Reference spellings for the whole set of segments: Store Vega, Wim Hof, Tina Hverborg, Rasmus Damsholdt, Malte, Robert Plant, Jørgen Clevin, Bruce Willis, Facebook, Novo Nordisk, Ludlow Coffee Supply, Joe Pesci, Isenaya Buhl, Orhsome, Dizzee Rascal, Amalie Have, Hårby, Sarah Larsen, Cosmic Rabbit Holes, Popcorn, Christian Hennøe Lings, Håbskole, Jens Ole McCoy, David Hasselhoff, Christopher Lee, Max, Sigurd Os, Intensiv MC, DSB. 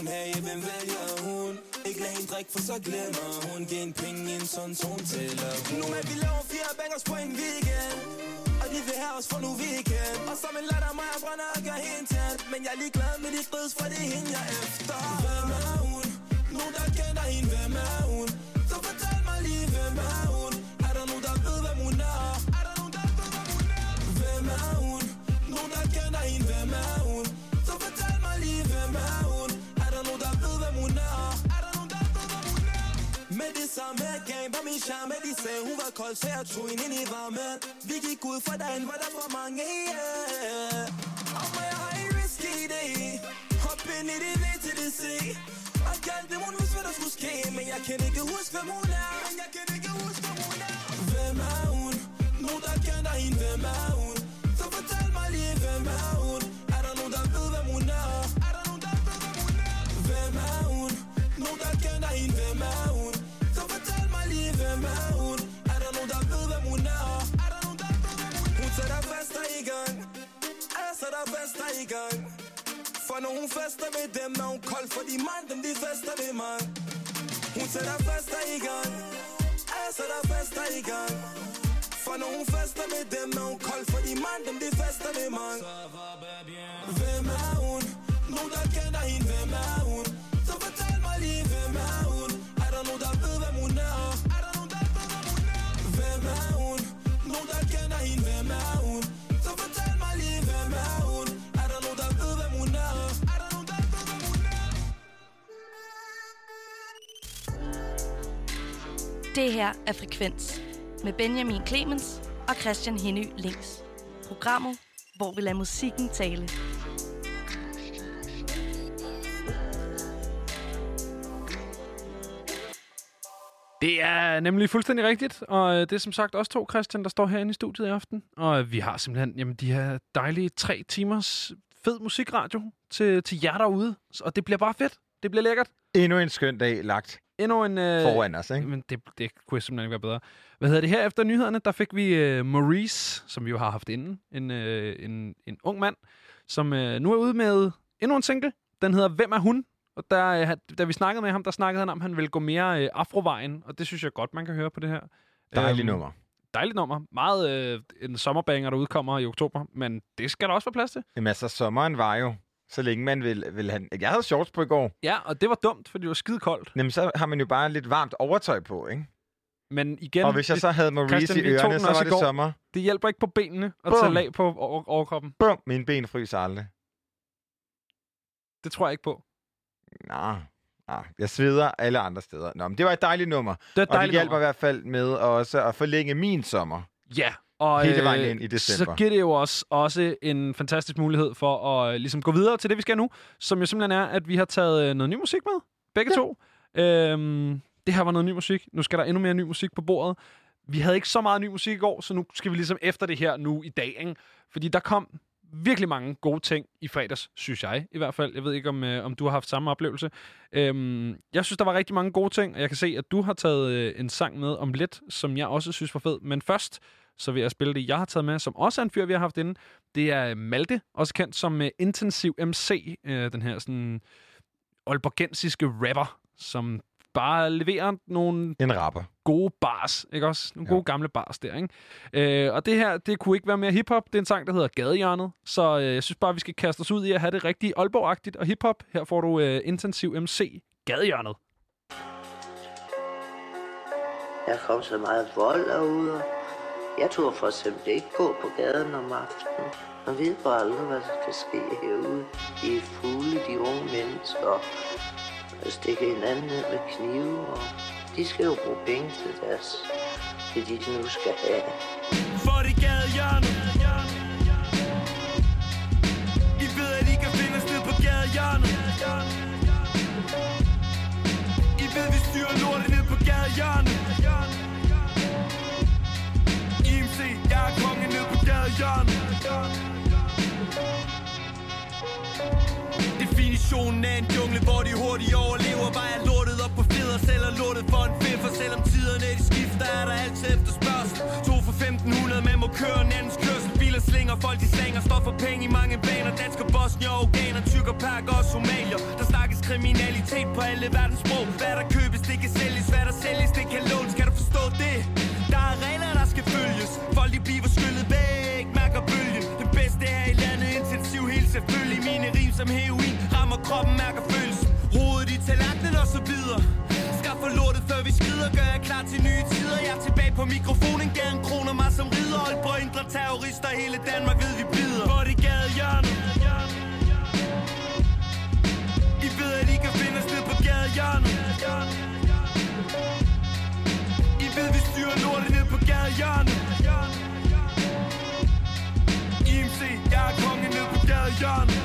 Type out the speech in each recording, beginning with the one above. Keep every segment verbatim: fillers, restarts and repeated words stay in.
hun her hjemme vælger hun. Ikke lad hende drikke, for så glemmer hun. Giv en penge i en sådan tone tæller hun. Nu med vi laver fire bangers på en weekend, og de vil have os for nu weekend. Og som en latter mig og brænder og gør hende tæt. Men jeg er ligeglad med de strids, for det er hende jeg efter. Hvem er hun? Nogen der kender hende, hvem er hun? Så fortæl mig lige, hvem er hun? Er der nogen der ved, hvem hun er? Er der nogen der ved, hvem hun er? Hvem er hun? Nogen der kender hende, hvem er hun? Så fortæl mig lige, hvem er hun? Er der nogen der ved, hvem hun er? Er der nogen der ved, hvem hun er? Med det samme game var min charme. De sagde hun var kold, så jeg tog hende ind i varmen. Vi gik ud for dagen, var der for mange, yeah. Og mig og har en risky idé. Hop ind i det ned til det se. Og kald dem, hun vidste, hvad der skulle ske. Men jeg kan ikke huske, hvem hun er. Men jeg kan ikke huske, hvem hun er. Hvem er hun? Nogen, der kender hende, hvem er hun? Så fortæl mig lige, hvem er hun? Er der nogen, der ved, hvem hun er? Er der nogen, der ved, hvem hun er? Hvem er hun? Nogen, der kender hende, hvem er hun? Så fortæl mig lige, hvem er hun? Er der nogen, der ved, hvem hun er? Er der nogen, der ved, hvem hun er? Hun sætter fester i gang. Jeg sætter fester i gang. For når hun fester med dem, er hun kold. For de mand, dem de fester ved mig. Hun sætter fester i gang. Jeg sætter fester i gang. For når hun fester med dem, er hun kold. For de mand, dem de fester ved mig. Hvem er hun? Nogen der kender hende, hvem er hun? Så fortæl mig lige, hvem er hun? Er der nogen der ved, hvem hun er? Er der nogen der ved, hvem hun er? Hvem er hun? Nogen der kender hende, hvem er hun? Så fortæl mig lige, hvem er hun? Er der nogen der ved, hvem hun er? Er der nogen der ved, hvem hun er? Det her er Frekvens med Benjamin Clemens og Christian Hennøe Lings. Programmet, hvor vi lader musikken tale. Det er nemlig fuldstændig rigtigt, og det er som sagt også to Christian, der står herinde i studiet i aften. Og vi har simpelthen jamen, de her dejlige tre timers fed musikradio til, til jer derude, og det bliver bare fedt. Det bliver lækkert. Endnu en skøn dag lagt. Endnu en... Øh, Foran os, ikke? Men det, det kunne simpelthen ikke være bedre. Hvad hedder det her? Efter nyhederne, der fik vi øh, Maurice, som vi jo har haft inden. En, øh, en, en ung mand, som øh, nu er ude med endnu en single. Den hedder Hvem er hun? Og der, øh, da vi snakkede med ham, der snakkede han om, at han ville gå mere øh, afrovejen. Og det synes jeg godt, man kan høre på det her. Dejlig nummer. Æm, dejlig nummer. Meget øh, en sommerbanger, der udkommer i oktober. Men det skal der også være plads til. Jamen altså, sommeren var jo... Så længe man vil, vil han... Jeg havde shorts på i går. Ja, og det var dumt, for det var skide koldt. Jamen, så har man jo bare lidt varmt overtøj på, ikke? Men igen... Og hvis jeg så havde Maurice Christian, i ørerne, så var det går. Sommer. Det hjælper ikke på benene at Bum. tage lag på over- overkroppen. Bum! Mine ben fryser aldrig. Det tror jeg ikke på. Nå, nej. Jeg sveder alle andre steder. Nå, men det var et dejligt nummer. Det var et dejligt nummer. Og det hjælper nummer. I hvert fald med også at forlænge min sommer. Ja, yeah. Og hele vejen ind i december. Så giver det jo os også en fantastisk mulighed for at ligesom gå videre til det, vi skal nu, som jo simpelthen er, at vi har taget noget ny musik med, begge ja. to. Øhm, det her var noget ny musik. Nu skal der endnu mere ny musik på bordet. Vi havde ikke så meget ny musik i går, så nu skal vi ligesom efter det her nu i dag, ikke? Fordi der kom virkelig mange gode ting i fredags, synes jeg i hvert fald. Jeg ved ikke, om, øh, om du har haft samme oplevelse. Øhm, jeg synes, der var rigtig mange gode ting, og jeg kan se, at du har taget øh, en sang med om lidt, som jeg også synes var fed. Men først... så vil jeg spille det, jeg har taget med, som også er en fyr, vi har haft inde. Det er Malte, også kendt som uh, Intensiv M C, uh, den her sådan aalborgensiske rapper, som bare leverer nogle en rapper. gode bars, ikke også? Nogle ja. gode gamle bars der, ikke? Uh, og det her, det kunne ikke være mere hiphop. Det er en sang, der hedder Gadehjørnet, så uh, jeg synes bare, vi skal kaste os ud i at have det rigtig aalborgagtigt og hiphop. Her får du uh, Intensiv M C, Gadehjørnet. Der kom så meget vold derude. Jeg turde for eksempel ikke gå på gaden om aftenen. Man ved bare aldrig, hvad der kan ske herude. De er fulde, de unge mennesker, og stikker hinanden ned med knive. Og de skal jo bruge penge til deres, det de nu skal have. For det gadehjørnet. I ved, at I kan finde et sted på gadehjørnet. I ved, vi styrer lortet ned på gadehjørnet. Jeg er kongen ned på gadehjørnet. Definitionen af en jungle, hvor de hurtigt overlever. Var jeg lortet op på feder, selv og lortet for en fed. For selvom tiderne de skifter, er der altid efterspørgsel. To for femten hundrede, man må køre en andens kørsel. Biler slinger, folk de slanger, står for penge i mange baner. Dansker, bosnier, afghaner, tykker, pakker og somalier. Der snakkes kriminalitet på alle verdens sprog. Hvad der købes, det kan sælges. Hvad der sælges, det kan lånes. Kan du forstå det? Der er regler, der skal følges. Folk de bliver skyllet væk, mærker bølgen. Det bedste her i landet, intensiv helt selvfølgelig. Mine rim som heroin rammer kroppen, mærker følelsen. Hovedet i tallerkenen og så videre. Skaffer lortet, før vi skrider. Gør jeg klar til nye tider. Jeg er tilbage på mikrofonen. Gaden kroner mig som ridder. Hold på indre terrorister. Hele Danmark ved, vi bider. Hvor det gade hjørnet. I ved, at I kan finde os ned på gade hjørnet. I ved, vi styrer lortet ned på gade hjørnet. I M C, jeg er kongen ned på gade hjørnet.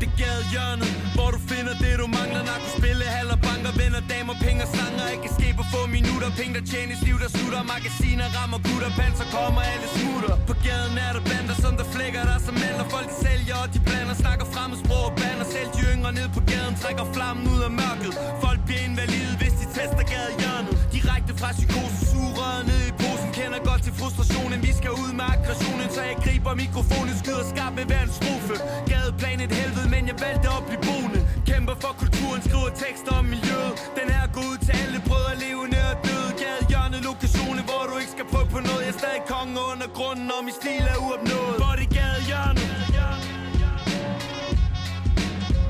Det gade hjørnet, hvor du finder det du mangler. Narko, spillehaller, banker, venner, damer, penge og slanger. Ikke skæb på få minutter. Penge der tjenes, liv der slutter. Magasiner rammer gutter, panser kommer, alle smutter. På gaden er der bander, som der flækker der som melder. Folk de sælger og de blander, snakker fremmedsprog og bander. Selv de yngre ned på gaden trækker flammen ud af mørket. Folk bliver invalide, hvis de tester gade hjørnet. Direkte fra psykose, surer ned i posen. Kender godt til frustrationen, vi skal ud med aggressionen. Så jeg griber mikrofonen, skyder skarpt med hver en strofe. Gadeplan et helvede, men jeg valgte at blive boende. Kæmper for kulturen, skriver tekster om miljøet. Den her går ud til alle brødre, levende og døde. Gadehjørnet, lokationen, hvor du ikke skal prøve på noget. Jeg er stadig kongen under grunden, og min stil er uopnået. Hvor det gadehjørnet.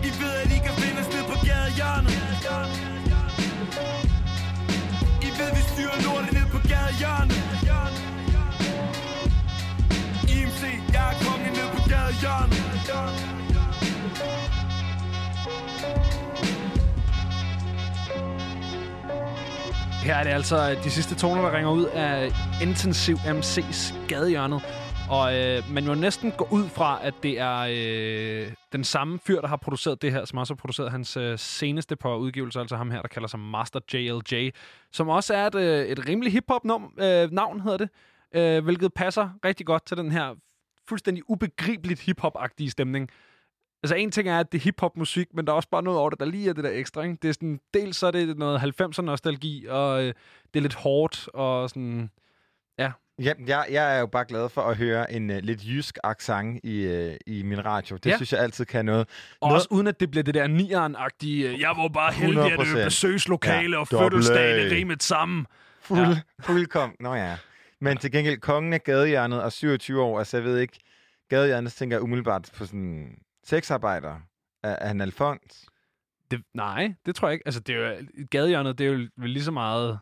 I ved, at I kan finde os ned på gadehjørnet. Vi styrer lortet ned på gadehjørnet. I M C, jeg er kongen ned på gadehjørnet. Her er det altså de sidste toner, der ringer ud af Intensiv M C's gadehjørnet. Og øh, man må næsten gå ud fra, at det er øh, den samme fyr, der har produceret det her, som også har produceret hans øh, seneste par udgivelser, altså ham her, der kalder sig Master J L J, som også er et, øh, et rimelig hiphop-navn, øh, hedder det, øh, hvilket passer rigtig godt til den her fuldstændig ubegribeligt hiphop-agtige stemning. Altså en ting er, at det er hiphop-musik, men der er også bare noget over det, der lige er det der ekstra, ikke? Det er sådan, dels så er det noget halvfemser-nostalgi, og øh, det er lidt hårdt, og sådan, ja... Ja, jeg, jeg er jo bare glad for at høre en uh, lidt jysk accent i, uh, i min radio. Det ja. synes jeg altid kan noget. Og noget... også uden at det bliver det der nieren-agtige, uh, jeg var bare heldig at øve besøgslokale ja. og fødselsdagene rimet sammen. Fuld, ja. Fuldkom. Nå ja. Men til gengæld, kongen af gadehjørnet og syvogtyve år, altså jeg ved ikke, gadehjørnet tænker jeg umiddelbart på sådan sexarbejder af en Alfons. Det, nej, det tror jeg ikke. Altså det er jo, gadehjørnet, det er jo lige så meget...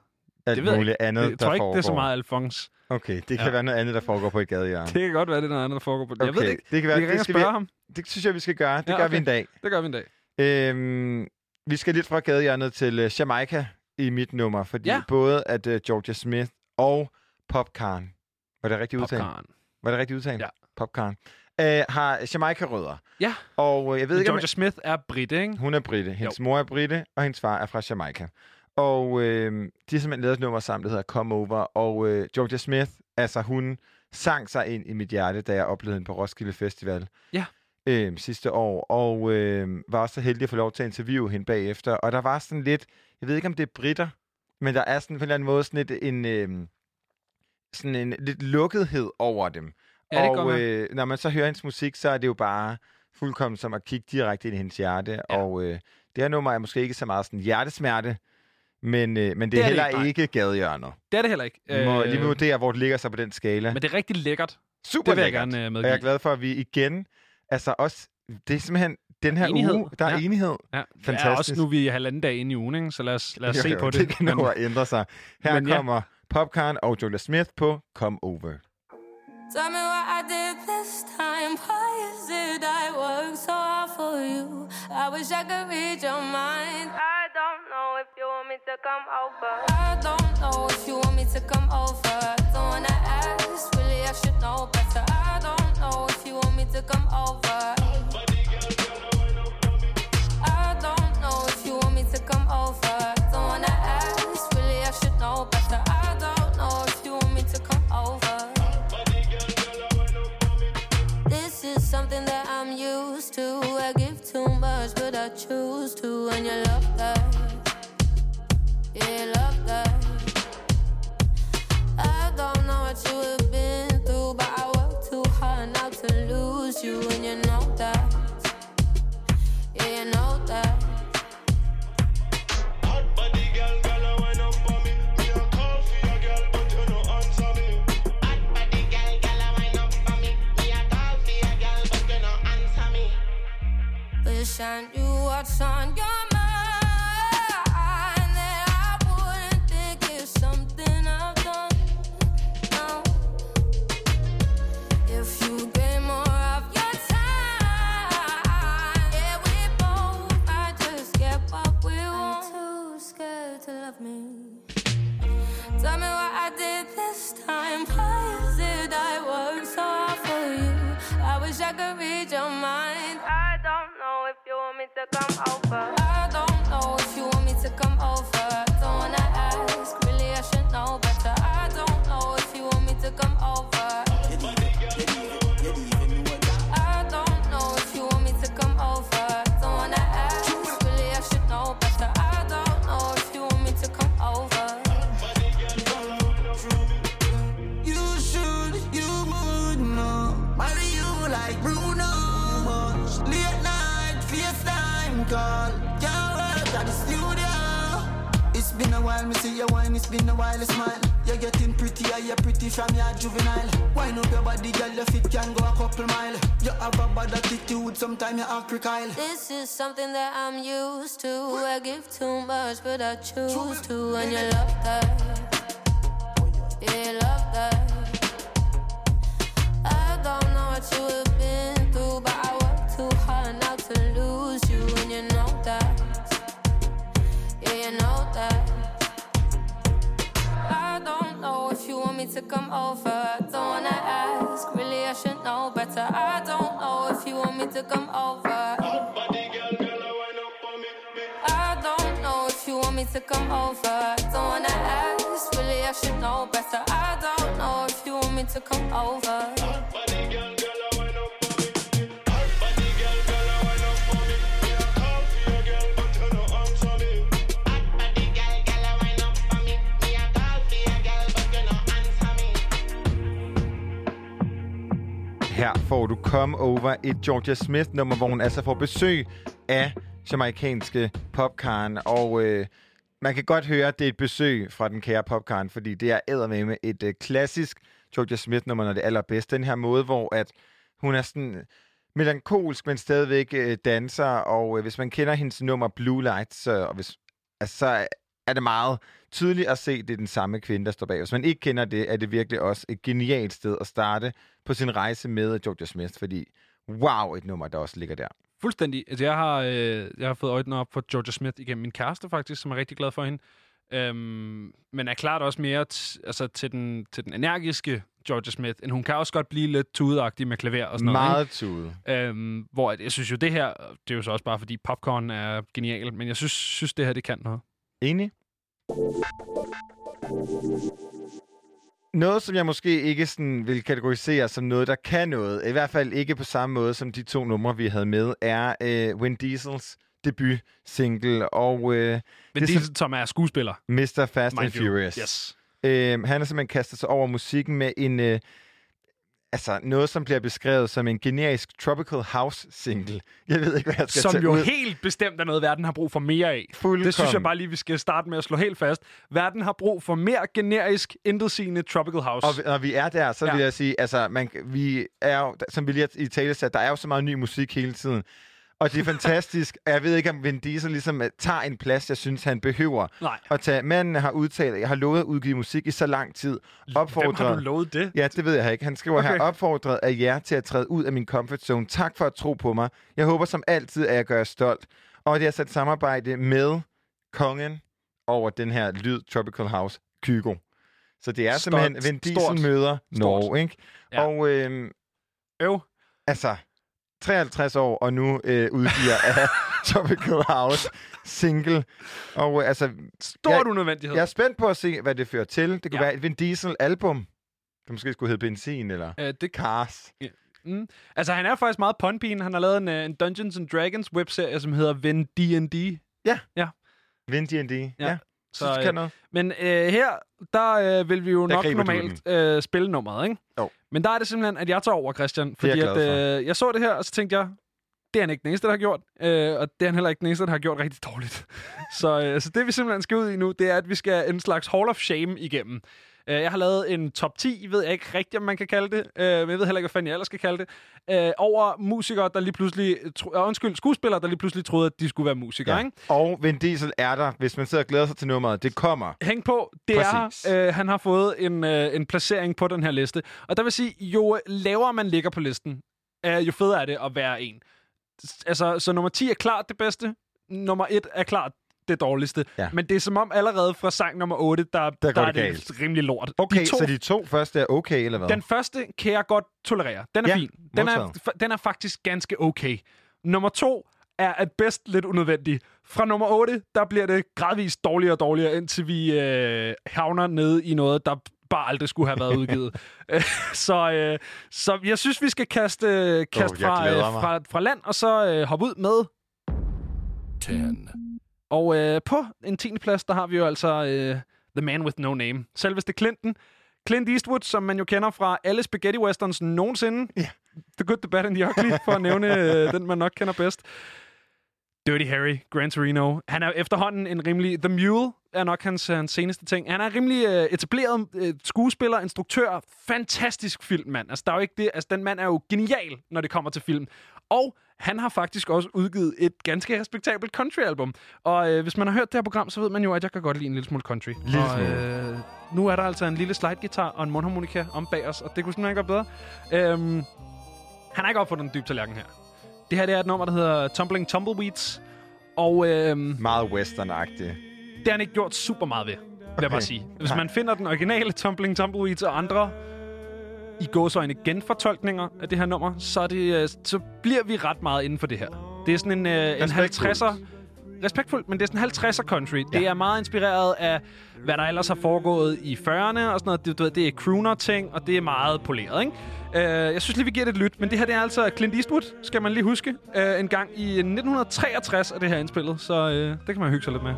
Alt muligt andet, jeg, jeg der foregår. Jeg tror ikke, det er så meget Alfons. Okay, det kan ja. være noget andet, der foregår på et gadehjørne. Det kan godt være, det er noget andet, der foregår på et gadehjørne. Okay, jeg ved det ikke. Det kan være, vi kan det skal spørge vi... ham. Det synes jeg, vi skal gøre. Det ja, gør okay. vi en dag. Det gør vi en dag. Øhm, vi skal lidt fra gadehjørnet til Jamaica i mit nummer, fordi ja. både at uh, Georgia Smith og Popcorn, var det rigtig udtalt? Popcorn. Var det rigtig udtalt? Ja. Popcorn. Øh, har Jamaica-rødder. Ja. Og øh, jeg ved Men ikke, Georgia om... Smith er brite, ikke? Hun er brite. Hendes jo. mor er brite, og hendes far er fra Jamaica. Og øh, de har simpelthen lavet et nummer sammen, der hedder Come Over. Og øh, Georgia Smith, altså hun sang sig ind i mit hjerte, da jeg oplevede hende på Roskilde Festival ja. øh, sidste år. Og øh, var også så heldig at få lov til at interviewe hende bagefter. Og der var sådan lidt, jeg ved ikke om det er britter, men der er sådan på en eller anden måde sådan lidt en, øh, sådan en lidt lukkethed over dem. Ja, det og øh, når man så hører hendes musik, så er det jo bare fuldkommen som at kigge direkte ind i hendes hjerte. Ja. Og øh, det her nummer er måske ikke så meget sådan hjertesmerte, Men, øh, men det, det er heller det ikke, ikke gadehjørner. Det er det heller ikke. Vi må lige vurdere, hvor det ligger sig på den skala. Men det er rigtig lækkert. Super lækkert. Jeg gerne, øh, og jeg er glad for, at vi igen... Altså også... Det er simpelthen den her enighed. uge, der er ja. enighed. Ja. Fantastisk. Det er også nu, vi er halvanden dag inde i ugen, ikke? Så lad os, lad os jo, se jo, på det. Det kan men... nu ændre sig. Her men, kommer ja. Popcorn og Georgia Smith på Come Over. Tell me what I did this time. Why is it I work so hard for you? I wish I could read your mind. I don't know if you want me to come over. I don't know if you want me to come over. Don't wanna ask, really I should know better. I don't know if you want me to come over. I don't know if you want me to come over. Don't wanna ask, really I should know better. I don't know if you want me to come over. This is something that I'm used to. I give too much, but I choose to. And you love that. Yeah, you love that. I don't know what you have been through, but I work too hard not to lose with you and you know that. Yeah, you know that. Hot body girl, girl, I wind up on me. Me a call for your girl, but you no answer me. Hot body girl, girl, I wind up on me. Me a call for your girl, but you no answer me. Listen, you what's on your mind that I wouldn't think is something I've done. No. If you gave more of your time, yeah, we both might just get what we want. I'm too scared to love me. Tell me what I did this time. Why is it I worked so hard for you? I wish I could read your mind. I don't know if you want me to come over. I don't know if you want me to come over. Don't wanna ask, really I should know better. I don't know if you want me to come over. Me see your wine, it's been a while, smile. You're getting prettier, you're pretty from your juvenile. Wine up your body, girl, your feet can go a couple mile. You have a bad attitude, sometimes you act recile. This is something that I'm used to. I give too much, but I choose to. And you love that. Yeah, you love that. I don't know what you have been through, but I work too hard not to lose you. And you know that. Yeah, you know that. I don't know if you want me to come over. Don't wanna ask, really I should know better. I don't know if you want me to come over. I don't know if you want me to come over. Don't wanna ask, really I should know better. I don't know if you want me to come over. Her får du Come Over, et Georgia Smith-nummer, hvor hun altså får besøg af jamaikanske Popcorn. Og øh, man kan godt høre, at det er et besøg fra den kære Popcorn, fordi det er eddermame et øh, klassisk Georgia Smith-nummer, når det er allerbedst. Den her måde, hvor at hun er sådan melankolsk, men stadigvæk øh, danser. Og øh, hvis man kender hendes nummer Blue Lights, øh, og hvis, altså, så er det meget tydeligt at se, at det er den samme kvinde, der står bag. Hvis man ikke kender det, er det virkelig også et genialt sted at starte på sin rejse med Georgia Smith, fordi wow, et nummer, der også ligger der. Fuldstændig. Altså, jeg har, øh, jeg har fået øjnene op for Georgia Smith igennem min kæreste, faktisk, som er rigtig glad for hende. Øhm, men er klart også mere t- altså, til, den, til den energiske Georgia Smith, end hun kan også godt blive lidt tudeagtig med klaver og sådan meget noget. Meget tude. Øhm, hvor jeg synes jo, det her, det er jo så også bare, fordi Popcorn er genial, men jeg synes, synes det her, det kan noget. Enig? Noget, som jeg måske ikke sådan vil kategorisere som noget, der kan noget, i hvert fald ikke på samme måde som de to numre, vi havde med, er øh, Vin Diesels debut-single. Og, øh, Vin Diesel, som, som er skuespiller. mister Fast and Furious. Yes. Øh, han har simpelthen kastet sig over musikken med en, øh, altså noget, som bliver beskrevet som en generisk Tropical House-single. Jeg ved ikke, hvad jeg skal tage Som jo ud. Helt bestemt er noget, verden har brug for mere af. Fuldkommen. Det synes jeg bare lige, vi skal starte med at slå helt fast. Verden har brug for mere generisk, intetsigende Tropical House. Og når vi er der, så ja. vil jeg sige, altså, man, vi er jo, som vi lige har i tale sat, der er jo så meget ny musik hele tiden. Og det er fantastisk. Jeg ved ikke, om Vin Diesel ligesom tager en plads, jeg synes, han behøver. Nej. At tage. Manden har udtalt, at jeg har lovet at udgive musik i så lang tid. Opfordret... Hvem har du lovet det? Ja, det ved jeg ikke. Han skriver okay. Her, opfordret af jer til at træde ud af min comfort zone. Tak for at tro på mig. Jeg håber som altid, at jeg gør jer stolt. Og det er sat samarbejde med kongen over den her lyd, Tropical House, Kygo. Så det er Stort. Simpelthen, Vin Diesel Stort. Møder Norge, ikke? Ja. Og... Øhm, Øv. Altså... treoghalvtreds år, og nu øh, udgiver af Tropical House single. Og øh, altså... Stort jeg, unødvendighed. Jeg er spændt på at se, hvad det fører til. Det kunne ja. være et Vin Diesel-album. Det måske skulle hedde Benzin, eller... Øh, det Cars. Ja. Mm. Altså, han er faktisk meget pondpigen. Han har lavet en, en Dungeons and Dragons webserie, som hedder Vin D and D. Ja. Ja. Vin D and D, ja. ja. Så, så øh, men øh, her, der øh, vil vi jo der nok normalt øh, spille nummeret, ikke? Jo. Men der er det simpelthen, at jeg tager over, Christian. Fordi jeg, at, øh, jeg så det her, og så tænkte jeg, det er han ikke den eneste, der har gjort. Øh, og det er han heller ikke den eneste, der har gjort rigtig dårligt. så, øh, så det, vi simpelthen skal ud i nu, det er, at vi skal en slags Hall of Shame igennem. Jeg har lavet en top ti, ved jeg ikke rigtigt, om man kan kalde det, men jeg ved heller ikke, hvad fanden jeg ellers skal kalde det, over musikere, der lige pludselig, undskyld, skuespillere, der lige pludselig troede, at de skulle være musikere, ja. Ikke? Og Vin Diesel er der, hvis man sidder og glæder sig til nummeret, det kommer. Hæng på, det Præcis. er, øh, han har fået en, øh, en placering på den her liste, og der vil sige, jo lavere man ligger på listen, øh, jo federe er det at være en. Altså, så nummer ti er klart det bedste, nummer et er klart det dårligste. Ja. Men det er som om allerede fra sang nummer otte, der, der, der er det galt. Rimelig lort. Okay, de to, så de to første er okay, eller hvad? Den første kan jeg godt tolerere. Den er ja, fin. Den er, den er faktisk ganske okay. Nummer to er at bedst lidt unødvendig. Fra nummer otte, der bliver det gradvist dårligere og dårligere, indtil vi øh, havner nede i noget, der bare aldrig skulle have været udgivet. så, øh, så jeg synes, vi skal kaste, øh, kaste oh, fra, øh, fra, fra land, og så øh, hoppe ud med... ti Og øh, på en tiende plads, der har vi jo altså øh, The Man With No Name. Selveste Clinton. Clint Eastwood, som man jo kender fra alle spaghetti westerns nogensinde. Yeah. The Good, The Bad and The Ugly, for at nævne øh, den, man nok kender bedst. Dirty Harry, Gran Torino. Han er efterhånden en rimelig... The Mule er nok hans, hans seneste ting. Han er rimelig øh, etableret øh, skuespiller, instruktør. Fantastisk filmmand. Altså, der er jo ikke det. Altså, den mand er jo genial, når det kommer til film. Og han har faktisk også udgivet et ganske respektabelt country-album. Og øh, hvis man har hørt det her program, så ved man jo, at jeg kan godt lide en lille smule country. Lille og, øh, nu er der altså en lille slide-guitar og en mundharmonika om bag os, og det kunne simpelthen ikke være bedre. Øhm, han har ikke opfundet den dybe tallerken her. Det her det er et nummer, der hedder Tumbling Tumbleweeds. Og, øh, meget western-agtigt. Det har han ikke gjort super meget ved, okay. vil jeg bare sige. Hvis Nej. man finder den originale Tumbling Tumbleweeds og andre... i gåseøjne genfortolkninger af det her nummer, så, det, så bliver vi ret meget inden for det her. Det er sådan en, øh, en halvtredser... Respektfuldt, men det er sådan halvtredser country. Ja. Det er meget inspireret af, hvad der ellers har foregået i fyrrerne og sådan noget. Det, du ved, det er crooner-ting, og det er meget poleret, ikke? Uh, jeg synes lige, vi giver det et lyt, men det her det er altså Clint Eastwood, skal man lige huske. Uh, en gang i nitten treogtres er det her indspillet, så uh, det kan man hygge sig lidt med.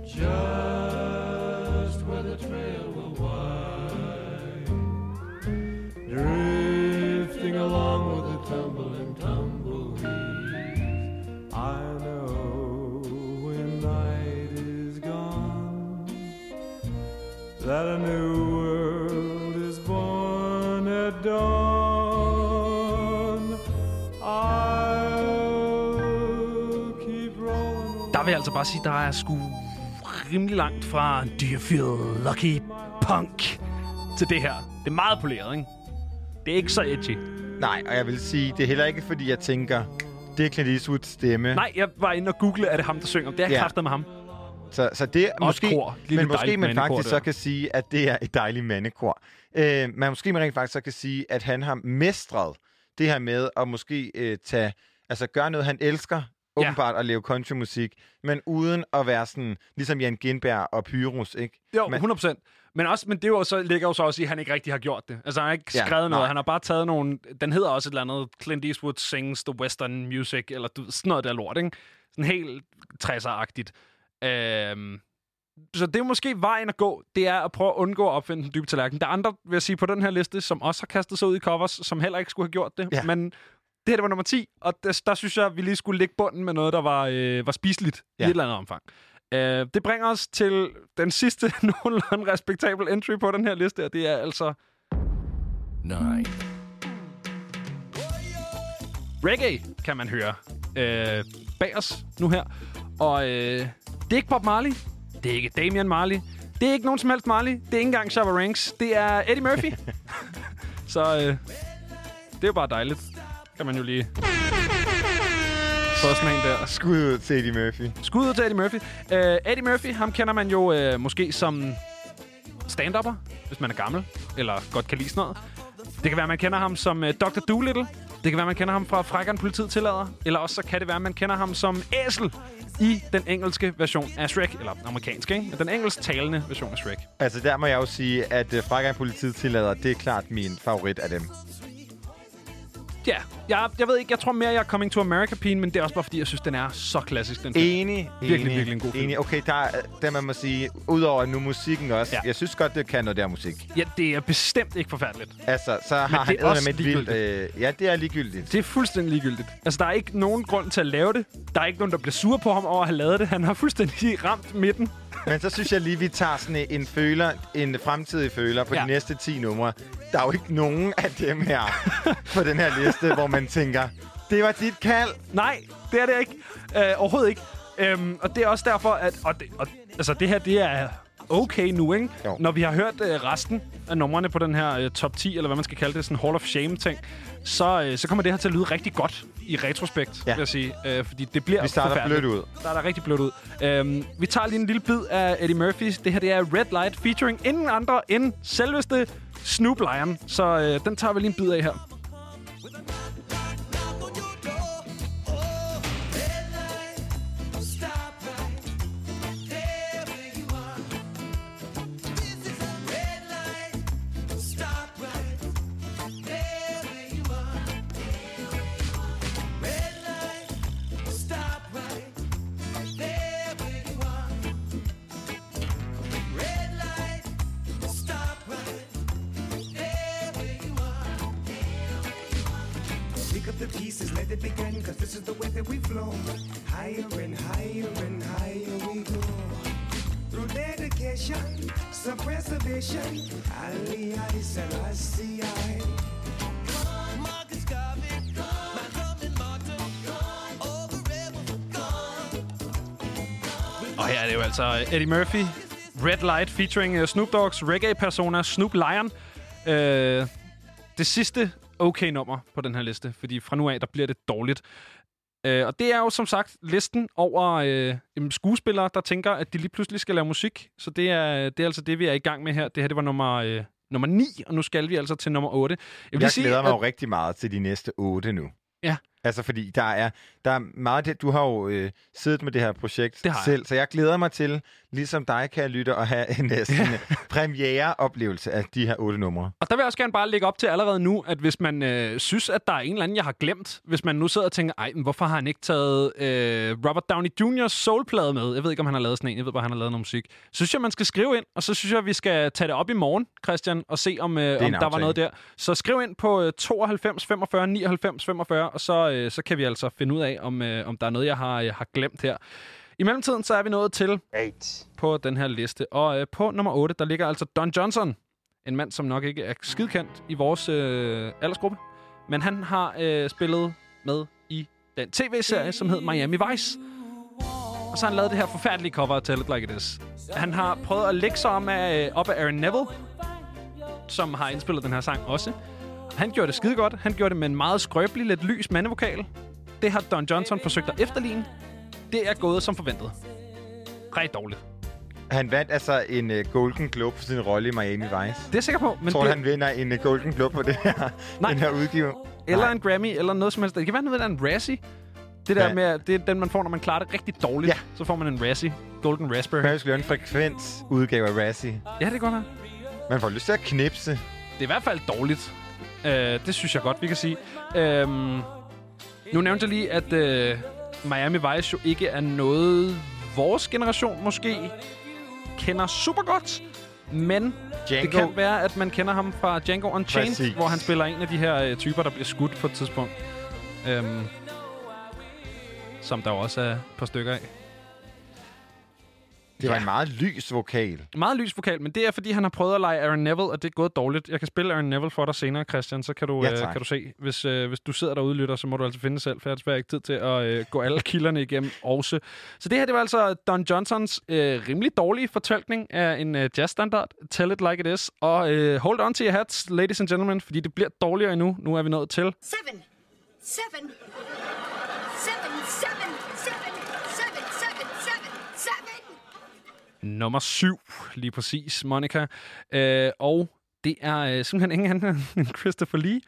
Just drifting along with the tumbling tumbleweeds, I know when night is gone that a new world is born at dawn. I'll keep rolling. Der vil jeg altså bare sige, der er sgu rimelig langt fra Do You Feel Lucky Punk til det her. Det er meget poleret, ikke? Det er ikke så edgy. Nej, og jeg vil sige, det er heller ikke, fordi jeg tænker, det er Clint Eastwoods stemme. Nej, jeg var inde og google, er det ham, der synger? Det er ja. kraftet med ham. Så, så det er måske... Kor. Men måske man faktisk så kan sige, at det er et dejligt mandekor. Øh, men måske man rent faktisk så kan sige, at han har mestret det her med at måske øh, tage... Altså gøre noget, han elsker, åbenbart ja. at lave countrymusik, men uden at være sådan, ligesom Jan Gindberg og Pyrus, ikke? Jo, man, hundrede procent. Men også, men det jo så, ligger jo så også i, at han ikke rigtig har gjort det. Altså, han har ikke skrevet ja, noget. Nej. Han har bare taget nogle... Den hedder også et eller andet Clint Eastwood Sings the Western Music, eller sådan noget der lort, ikke? Sådan helt tresser-agtigt. Øhm, så det er måske vejen at gå. Det er at prøve at undgå at opfinde den dybe tallerken. Der er andre, vil jeg sige, på den her liste, som også har kastet sig ud i covers, som heller ikke skulle have gjort det. Ja. Men det her, det var nummer ti, og der, der synes jeg, vi lige skulle lægge bunden med noget, der var, øh, var spiseligt ja. i et eller andet omfang. Uh, det bringer os til den sidste nogenlunde respektabel entry på den her liste, og det er altså... Nej. Reggae, kan man høre uh, bag os nu her. Og uh, det er ikke Bob Marley, det er ikke Damian Marley, det er ikke nogen som helst Marley, det er ikke engang Shabba Ranks, det er Eddie Murphy. Så uh, det er jo bare dejligt, kan man jo lige... Der. Skud ud til Eddie Murphy. Skud ud til Eddie Murphy. Uh, Eddie Murphy, ham kender man jo uh, måske som stand-upper, hvis man er gammel, eller godt kan lide sådan noget. Det kan være, man kender ham som uh, doktor Doolittle. Det kan være, man kender ham fra Frækkeren Politiet tillader. Eller også så kan det være, man kender ham som Æsel i den engelske version af Shrek. Eller amerikansk, ikke? Den engelsktalende version af Shrek. Altså, der må jeg jo sige, at uh, Frækkeren Politiet tillader, det er klart min favorit af dem. Ja, jeg, jeg ved ikke, jeg tror mere, jeg er Coming to America-pigen, men det er også bare, fordi jeg synes, den er så klassisk, den film. Enig. Virkelig, enig, virkelig en god film. Enig. Okay, der, der man må sige, udover nu musikken også, ja. Jeg synes godt, det kan noget der musik. Ja, det er bestemt ikke forfærdeligt. Altså, så har han ædret med vildt. Øh, ja, det er ligegyldigt. Det er fuldstændig ligegyldigt. Altså, der er ikke nogen grund til at lave det. Der er ikke nogen, der bliver sur på ham over at have lavet det. Han har fuldstændig ramt midten. Men så synes jeg lige, vi tager sådan en føler, en fremtidig føler på ja. de næste ti numre. Der er jo ikke nogen af dem her på den her liste, hvor man tænker, det var dit kald. Nej, det er det ikke. Øh, overhovedet ikke. Øhm, og det er også derfor, at og det, og, altså, det her det er okay nu, ikke? Jo. Når vi har hørt øh, resten af numrene på den her øh, top ti, eller hvad man skal kalde det, sådan Hall of Shame-ting, så, øh, så kommer det her til at lyde rigtig godt i retrospekt, ja. vil jeg sige. Øh, fordi det bliver vi starter blødt ud. Vi starter rigtig blødt ud. Øhm, vi tager lige en lille bid af Eddie Murphys. Det her det er Red Light featuring ingen andre end selveste Snoop Lion. Så øh, den tager vi lige en bid af her. Så Eddie Murphy, Red Light featuring Snoop Dogg's reggae-persona Snoop Lion. Øh, det sidste okay nummer på den her liste, fordi fra nu af, der bliver det dårligt. Øh, og det er jo som sagt listen over øh, skuespillere, der tænker, at de lige pludselig skal lave musik. Så det er, det er altså det, vi er i gang med her. Det her, det var nummer... Øh, nummer ni, og nu skal vi altså til nummer otte. Jeg, jeg glæder sige, mig at... jo rigtig meget til de næste otte nu. Ja. Altså, fordi der er, der er meget det. Du har jo øh, siddet med det her projekt det selv, jeg. så jeg glæder mig til, ligesom dig, kan jeg lytte og have en næsten ja. premiere-oplevelse af de her otte numre. Og der vil jeg også gerne bare lægge op til allerede nu, at hvis man øh, synes, at der er en eller anden, jeg har glemt, hvis man nu sidder og tænker, ej, men hvorfor har han ikke taget øh, Robert Downey juniors soulplade med? Jeg ved ikke, om han har lavet sådan en. Jeg ved bare, han har lavet noget musik. Så synes jeg, man skal skrive ind, og så synes jeg, vi skal tage det op i morgen, Christian, og se, om, øh, om der var noget der. Så skriv ind på øh, tooghalvfems femogfyrre nioghalvfems femogfyrre, og så... Øh, så kan vi altså finde ud af, om, øh, om der er noget, jeg har, jeg har glemt her. I mellemtiden, så er vi nået til otte på den her liste. Og øh, på nummer otte, der ligger altså Don Johnson. En mand, som nok ikke er skidkendt i vores øh, aldersgruppe. Men han har øh, spillet med i den tv-serie, som hed Miami Vice. Og så har han lavet det her forfærdelige cover af Tell It Like It Is. Han har prøvet at lægge sig om af, op af Aaron Neville, som har indspillet den her sang også. Han gjorde det skide godt. Han gjorde det med en meget skrøbelig, lidt lys mandevokal. Det har Don Johnson forsøgt at efterligne. Det er gået som forventet. Ret dårligt. Han vandt altså en uh, Golden Globe for sin rolle i Miami Vice. Det er jeg sikker på. Men tror du, det... han vinder en uh, Golden Globe på det her, den her udgivelse? Eller Nej. en Grammy, eller noget som helst. Det kan være, han vinder en Razzie. Det der ja. med, det er den, man får, når man klarer det rigtig dårligt. Ja. Så får man en Razzie. Golden Raspberry. Man skal lave en frekvent udgave af Razzie. Ja, det går nok. Man får lyst til at knipse. Det er i hvert fald dårligt. Uh, det synes jeg godt, vi kan sige. Uh, nu nævnte jeg lige, at uh, Miami Vice jo ikke er noget, vores generation måske kender super godt. Men Django. Det kan være, at man kender ham fra Django Unchained, Præcis. hvor han spiller en af de her uh, typer, der bliver skudt på et tidspunkt. Uh, som der også er et par stykker af. Det var ja. en meget lys vokal. Meget lys vokal, men det er, fordi han har prøvet at lege Aaron Neville, og det er gået dårligt. Jeg kan spille Aaron Neville for dig senere, Christian, så kan du, ja, øh, kan du se. Hvis, øh, hvis du sidder derude og lytter, så må du altså finde selv, for jeg har desværre ikke tid til at øh, gå alle kilderne igennem også. Så det her, det var altså Don Johnsons øh, rimelig dårlige fortolkning af en øh, jazzstandard, Tell It Like It Is, og øh, hold on to your hats, ladies and gentlemen, fordi det bliver dårligere endnu. Nu er vi nået til... Seven! Seven! Seven! Seven! Nummer syv, lige præcis, Monica. Øh, og det er øh, simpelthen ingen anden end Christopher Lee,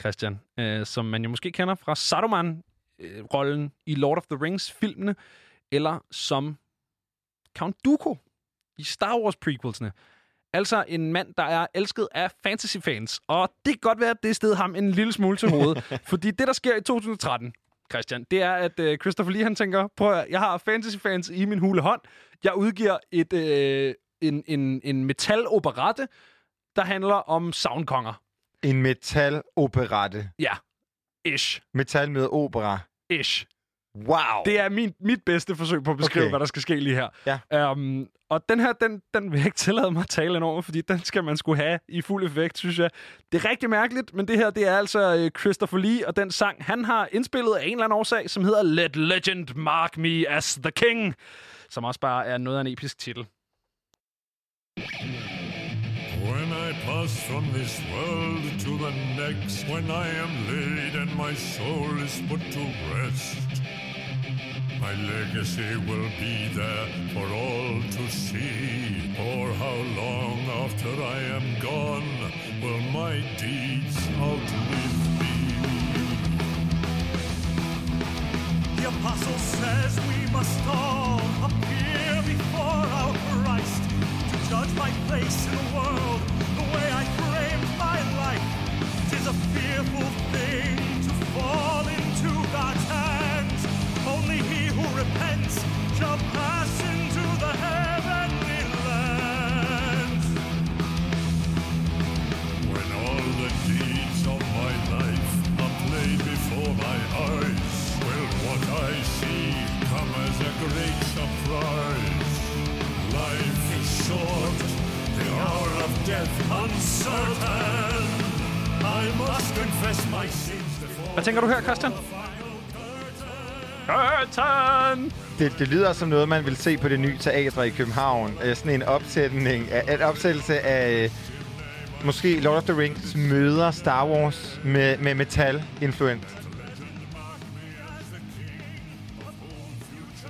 Christian, øh, som man jo måske kender fra Saruman-rollen øh, i Lord of the Rings-filmene, eller som Count Dooku i Star Wars-prequelsene. Altså en mand, der er elsket af fantasyfans. Og det kan godt være, at det sted ham en lille smule til hovedet. Fordi det, der sker i to tusind og tretten, Christian, det er, at øh, Christopher Lee, han tænker, prøv at, jeg har fantasyfans i min hule hånd. Jeg udgiver et, øh, en, en, en metaloperette, der handler om soundkonger. En metaloperette? Ja. Ish. Metal med opera? Ish. Wow. Det er min, mit bedste forsøg på at beskrive, okay, hvad der skal ske lige her. Ja. Um, og den her, den, den vil jeg ikke tillade mig at tale ind over, fordi den skal man skulle have i fuld effekt, synes jeg. Det er rigtig mærkeligt, men det her, det er altså Christopher Lee, og den sang, han har indspillet af en eller anden årsag, som hedder Let Legend Mark Me As The King, som også bare er noget af en episk titel. When I pass from this world to the next, when I am laid and my soul is put to rest, my legacy will be there for all to see. For how long after I am gone will my deeds outlive me? The apostle says we must all appear before our Christ to judge my place in the world, the way I framed my life. 'Tis a fearful thing to fall into God's hands. Only he who repents shall pass into the heavenly lands. When all the deeds of my life are played before my eyes, will what I see come as a great surprise? Life is short, the hour of death uncertain. I must confess my sins before. Hvad tænker du her, Christian? Det, det lyder som noget, man vil se på det nye teater i København. Øh, sådan en opsætning af, en opsættelse af måske Lord of the Rings møder Star Wars med, med metal-influence.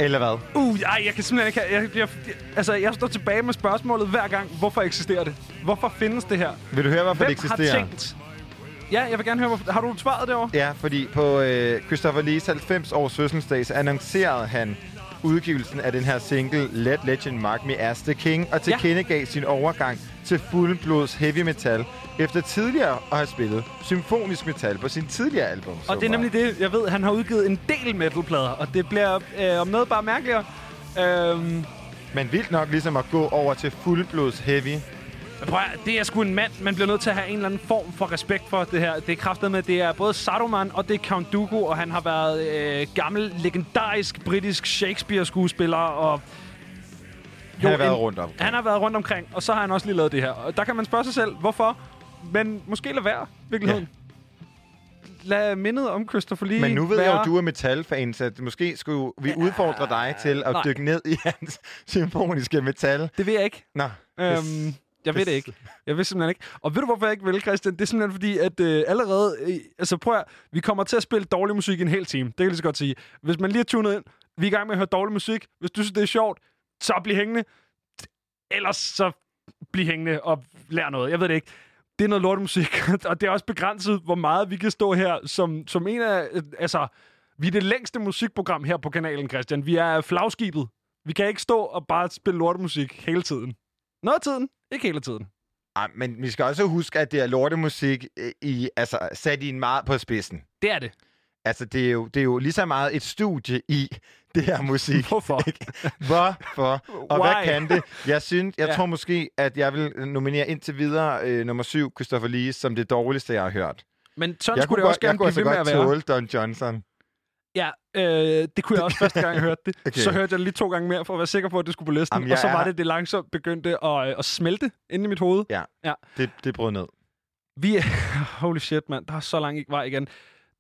Eller hvad? Uh, ej, jeg kan simpelthen ikke... Jeg, jeg, jeg, altså, jeg står tilbage med spørgsmålet hver gang. Hvorfor eksisterer det? Hvorfor findes det her? Vil du høre, hvorfor Hvem det eksisterer? Hvem har tænkt? Ja, jeg vil gerne høre, hvorfor... Har du svaret derovre? Ja, fordi på øh, Christopher Lees halvfems års fødselsdag, så annoncerede han udgivelsen af den her single Let Legend Mark Me As The King, og tilkendegav ja. sin overgang til fuldblods heavy metal, efter tidligere at have spillet symfonisk metal på sin tidligere album. Og det er nemlig det, jeg ved, han har udgivet en del metalplader, og det bliver øh, om noget bare mærkeligere. Øhm. Men vildt nok ligesom at gå over til fuldblods heavy. Prøv, det er sgu en mand, man bliver nødt til at have en eller anden form for respekt for det her. Det er kraftedeme med, det er både Saruman og det er Count Dooku, og han har været øh, gammel, legendarisk britisk Shakespeare-skuespiller, og... Jo, han har været en, rundt omkring. Han har været rundt omkring, og så har han også lige lavet det her. Og der kan man spørge sig selv, hvorfor? Men måske lad være, i virkeligheden. Ja. Lad mindet om Christopher Lee. Men nu ved være... jeg jo, du er metalfan, så måske skulle vi udfordre dig til at Nej. dykke ned i hans symfoniske metal. Det vil jeg ikke. Nå, øhm... Jeg ved det ikke. Jeg ved simpelthen ikke. Og ved du, hvorfor jeg ikke vil, Christian? Det er simpelthen fordi, at øh, allerede... Øh, altså prøv at, vi kommer til at spille dårlig musik en hel time. Det kan jeg lige så godt sige. Hvis man lige er tunet ind, vi er i gang med at høre dårlig musik. Hvis du synes, det er sjovt, så bliv hængende. Ellers så bliv hængende og lær noget. Jeg ved det ikke. Det er noget lortemusik, og det er også begrænset, hvor meget vi kan stå her som, som en af... Øh, altså, vi er det længste musikprogram her på kanalen, Christian. Vi er flagskibet. Vi kan ikke stå og bare spille lortemusik hele tiden. Noget af tiden. Ikke hele tiden. Ej, men vi skal også huske, at det er lortemusik i, altså, sat i en meget på spidsen. Det er det. Altså, det er jo, det er jo lige så meget et studie i det her musik. Hvorfor? Hvorfor? Og Why? Hvad kan det? Jeg synes, jeg ja. tror måske, at jeg vil nominere indtil videre øh, nummer syv, Christopher Lee, som det dårligste, jeg har hørt. Men sådan jeg skulle det også gerne blive ved med at være. Jeg kunne godt tåle Don Johnson. Ja, øh, det kunne jeg også første gang, jeg hørte det. Okay. Så hørte jeg det lige to gange mere, for at være sikker på, at det skulle på listen. Jamen, og så var er... det, det langsomt begyndte at, øh, at smelte inde i mit hoved. Ja, ja. det, det brød ned. Vi er... Holy shit, mand. Der er så lang vej igen.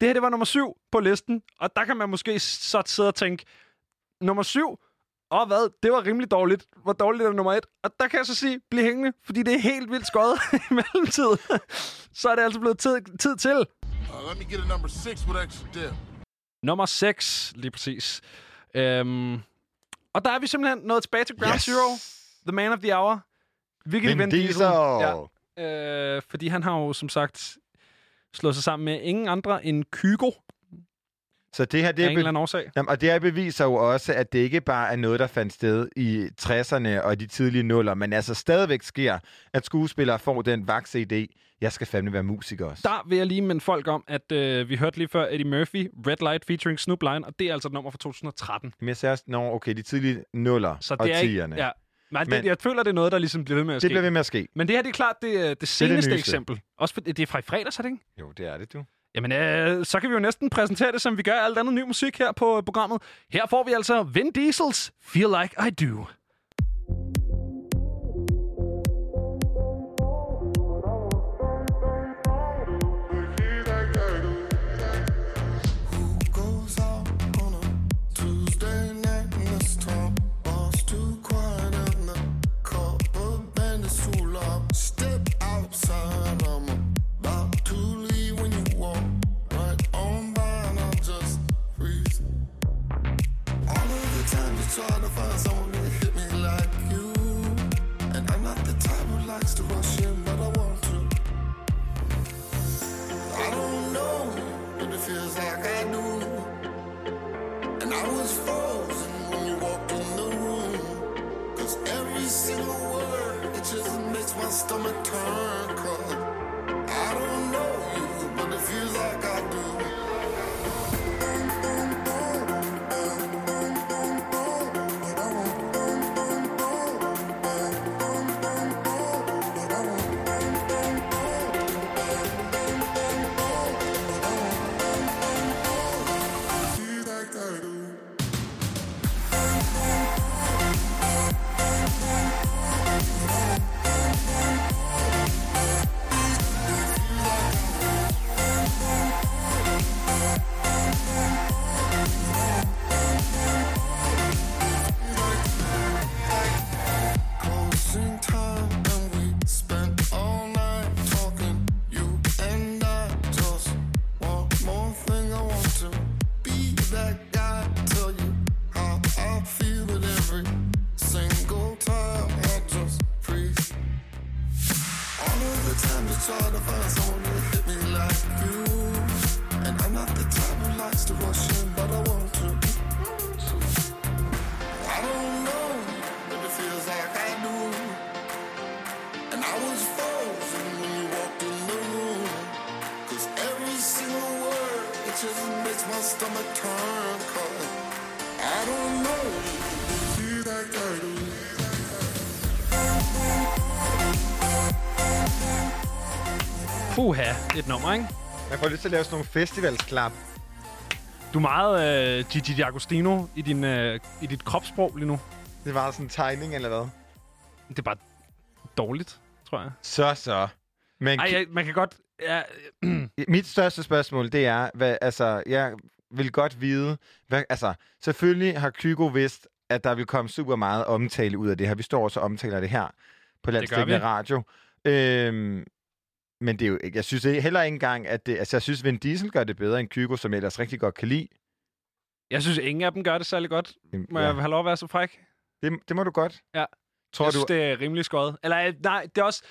Det her, det var nummer syv på listen. Og der kan man måske så sidde og tænke, nummer syv, åh hvad, det var rimelig dårligt. Hvor dårligt er nummer et? Og der kan jeg så sige, bliv hængende, fordi det er helt vildt skøjet i mellemtiden. Så er det altså blevet tid, tid til. Uh, let me get a number six with extra dip. Nummer seks, lige præcis. Øhm, og der er vi simpelthen nået tilbage til Ground yes. Zero, The Man of the Hour. Hvilket Vin Diesel. Ja. Øh, fordi han har jo, som sagt, slået sig sammen med ingen andre end Kygo. Så det her, det er en eller anden årsag. Jamen, og det her beviser jo også, at det ikke bare er noget, der fandt sted i tresserne og de tidlige nuller, men altså stadigvæk sker, at skuespillere får den vakse idé. Jeg skal fandme være musiker også. Der vil jeg lige minde folk om, at øh, vi hørte lige før Eddie Murphy, Red Light featuring Snoop Lion, og det er altså et nummer fra to tusind og tretten. Men jeg sagde også, nå, okay, de tidlige nuller så det og er ikke, tierne. Ja. Nej, men, det, jeg føler, det er noget, der ligesom bliver ved med at ske. Det bliver ved med at ske. Men det her, det er klart det, det seneste det det eksempel. Også for, det er fra i fredags, er det ikke? Jo, det er det, du. Jamen, øh, så kan vi jo næsten præsentere det, som vi gør alt andet ny musik her på programmet. Her får vi altså Vin Diesels Feel Like I Do. Uha, et nummer, ikke? Man får lyst til at lave sådan nogle festivalsklap. Du er meget øh, Gigi D'Agostino i, din, øh, i dit kropssprog lige nu. Det var sådan en tegning, eller hvad? Det er bare dårligt, tror jeg. Så, så. Men ej, jeg, man kan godt... Ja. Mit største spørgsmål, det er, hvad, altså, jeg vil godt vide... Hvad, altså, selvfølgelig har Kygo vidst, at der vil komme super meget omtale ud af det her. Vi står også og omtaler det her på Landsdækkende Radio. Øhm, Men det er jo ikke, jeg synes heller ikke engang, at det, altså jeg synes, Vin Diesel gør det bedre end Kygo, som jeg ellers rigtig godt kan lide. Jeg synes, ingen af dem gør det særlig godt. Må ja. jeg have lov at være så fræk? Det, det må du godt. Ja, tror jeg du... synes, det er rimelig skøjet. Eller nej, det er også,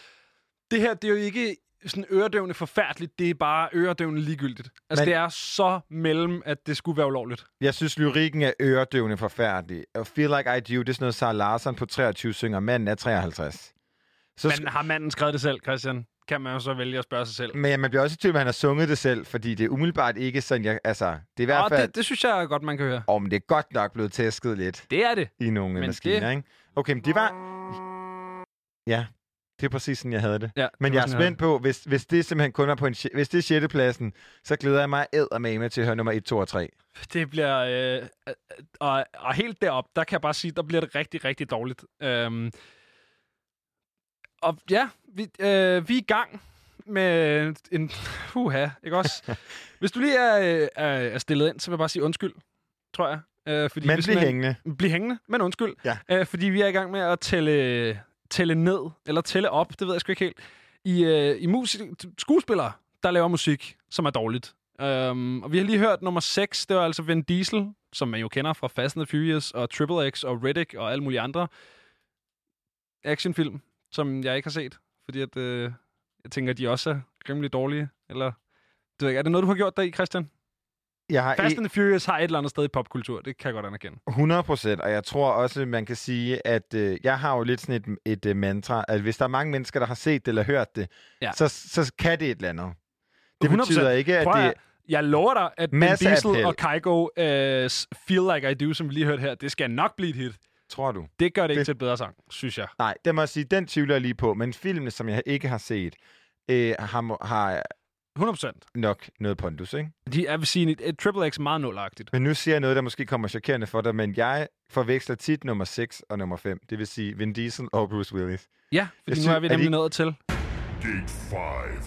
det her, det er jo ikke sådan øredøvende forfærdeligt, det er bare øredøvende ligegyldigt. Altså men... det er så mellem, at det skulle være ulovligt. Jeg synes, lyrikken er øredøvende forfærdelig. I Feel Like I Do, det er sådan noget, Sarah Larsen på treogtyve synger, manden er treoghalvtreds. Så... Men har manden skrevet det selv, Christian? Kan man jo så vælge at spørge sig selv. Men ja, man bliver også i tvivl, at han har sunget det selv, fordi det er umiddelbart ikke sådan, jeg, altså, det er i hvert fald... Det, det synes jeg godt, man kan høre. Åh, oh, men det er godt nok blevet tæsket lidt. Det er det. I nogle men maskiner, det... ikke? Okay, men det var... Ja, det er præcis sådan, jeg havde det. Ja, det men jeg er spændt på, hvis, hvis det simpelthen kun er på en... Hvis det er sjette pladsen, så glæder jeg mig eddermame til at høre nummer et, to og tre. Det bliver... Øh, og, og helt derop, der kan jeg bare sige, der bliver det rigtig, rigtig dårligt. Øhm... Og ja, vi, øh, vi er i gang med en... Uha, ikke også? Hvis du lige er, øh, er stillet ind, så vil jeg bare sige undskyld, tror jeg. Øh, fordi men bliv hængende. Bliv hængende, men undskyld. Ja. Øh, fordi vi er i gang med at tælle, tælle ned, eller tælle op, det ved jeg sgu ikke helt, i, øh, i musik, skuespillere, der laver musik, som er dårligt. Um, og vi har lige hørt nummer seks, det var altså Vin Diesel, som man jo kender fra Fast and the Furious, og Triple X, og Riddick, og alle mulige andre actionfilm. Som jeg ikke har set, fordi at, øh, jeg tænker, at de også er rimelig dårlige. Eller, du ved ikke, er det noget, du har gjort der i, Christian? Jeg har Fast and the Furious har et eller andet sted i popkultur, det kan jeg godt anerkende. hundrede procent, og jeg tror også, man kan sige, at øh, jeg har jo lidt sådan et, et mantra, at hvis der er mange mennesker, der har set det eller hørt det, ja. så, så kan det et eller andet. Det hundrede procent. Betyder ikke, at det... Jeg lover dig, at Vin Diesel og Kygo uh, Feel Like I Do, som vi lige hørte her, det skal nok blive et hit. Tror du? Det gør det ikke det... til bedre sang, synes jeg. Nej, det må jeg sige, den tvivler jeg lige på. Men filmene, som jeg ikke har set, øh, har... har hundrede procent. Nok noget pondus, ikke? De er, vil sige, et Triple X meget nulagtigt. Men nu siger jeg noget, der måske kommer chokerende for dig, men jeg forveksler tit nummer seks og nummer fem. Det vil sige Vin Diesel og Bruce Willis. Ja, fordi jeg nu synes, er vi nemlig er de... nået til. Gate fem.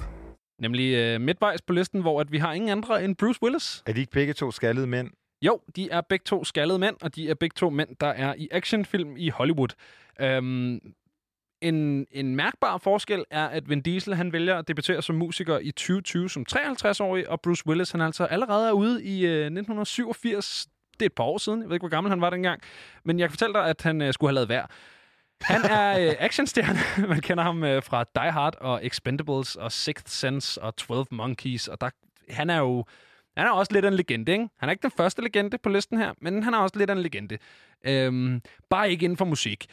Nemlig øh, midtvejs på listen, hvor at vi har ingen andre end Bruce Willis. Er de ikke begge to skaldede mænd? Jo, de er begge to skaldede mænd, og de er begge to mænd, der er i actionfilm i Hollywood. Øhm, en, en mærkbar forskel er, at Vin Diesel han vælger at debutere som musiker i tyve tyve som treoghalvtreds-årig, og Bruce Willis han altså allerede er ude i øh, nitten syvogfirs. Det er et par år siden. Jeg ved ikke, hvor gammel han var dengang. Men jeg kan fortælle dig, at han øh, skulle have lavet vejr. Han er øh, actionstjerne. Man kender ham øh, fra Die Hard og Expendables og Sixth Sense og tolv Monkeys. Og der, han er jo han er også lidt af en legende, ikke? Han er ikke den første legende på listen her, men han er også lidt af en legende. Øhm, bare ikke inden for musik.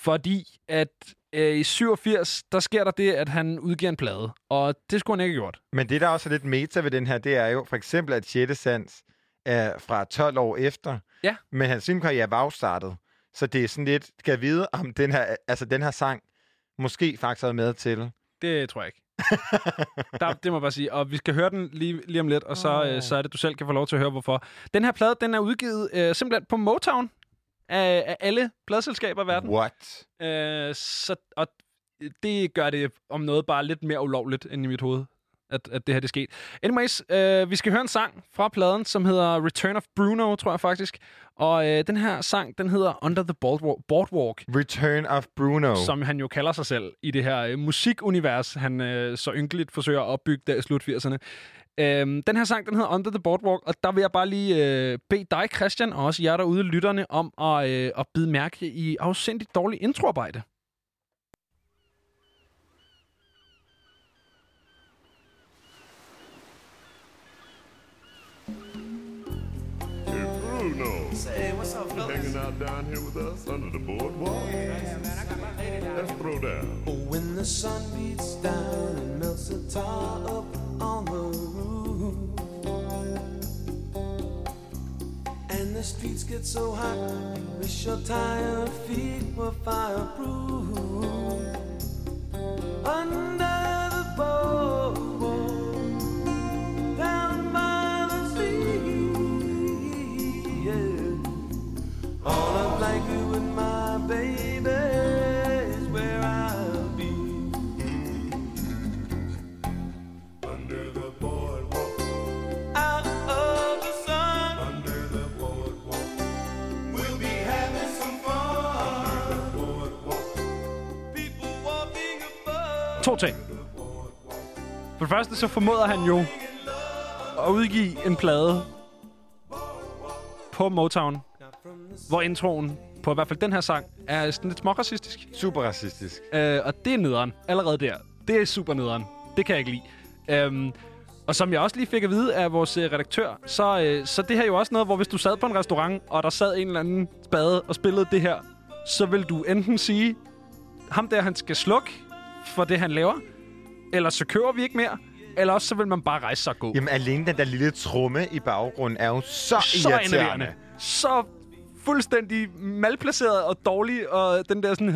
Fordi at øh, i syvogfirs, der sker der det, at han udgiver en plade. Og det skulle han ikke have gjort. Men det, der også er lidt meta ved den her, det er jo for eksempel, at sjette Sans er fra tolv år efter. Ja. Men hans filmkarriere var afstartet. Så det er sådan lidt, kan jeg vide, om den her, altså den her sang måske faktisk er med til? Det tror jeg ikke. Der, det må jeg bare sige. Og vi skal høre den lige, lige om lidt, og så, oh. øh, så er det, du selv kan få lov til at høre, hvorfor. Den her plade, den er udgivet øh, simpelthen på Motown af, af alle pladeselskaber i verden. What? Øh, så, og det gør det om noget bare lidt mere ulovligt end i mit hoved, at, at det her det er sket. Anyways, øh, vi skal høre en sang fra pladen, som hedder Return of Bruno, tror jeg faktisk. Og øh, den her sang, den hedder Under the Boardwalk. Return of Bruno. Som han jo kalder sig selv i det her øh, musikunivers, han øh, så ynkeligt forsøger at opbygge der i slut firserne. Øh, den her sang, den hedder Under the Boardwalk, og der vil jeg bare lige øh, bede dig, Christian, og også jer derude, lytterne, om at, øh, at bide mærke i afsindigt dårligt introarbejde. Hey, what's up, fellas? Hanging out down here with us under the boardwalk. Yeah, man, I got my lady down. Let's throw down. But when the sun beats down and melts the tar up on the roof, and the streets get so hot, wish your tired feet were fireproof. Under the boardwalk, down by the sea, yeah. All I'd like you with my baby is where I'll be. Under the boardwalk, out of the sun. Under the boardwalk, we'll be having some fun. Under the boardwalk, people walking above. To ting. For det første så formoder han jo at udgive en plade på Motown, hvor introen på i hvert fald den her sang er sådan lidt småracistisk. Super racistisk. Øh, og det er nederen. Allerede der. Det er super nederen. Det kan jeg ikke lide. Øhm, og som jeg også lige fik at vide af vores øh, redaktør, så øh, så det her er jo også noget, hvor hvis du sad på en restaurant, og der sad en eller anden spade og spillede det her, så vil du enten sige, ham der han skal slukke for det, han laver, eller så kører vi ikke mere, eller også så vil man bare rejse sig og gå. Jamen alene den der lille tromme i baggrunden er jo så, så irriterende. Så fuldstændig malplaceret og dårlig, og den der sådan...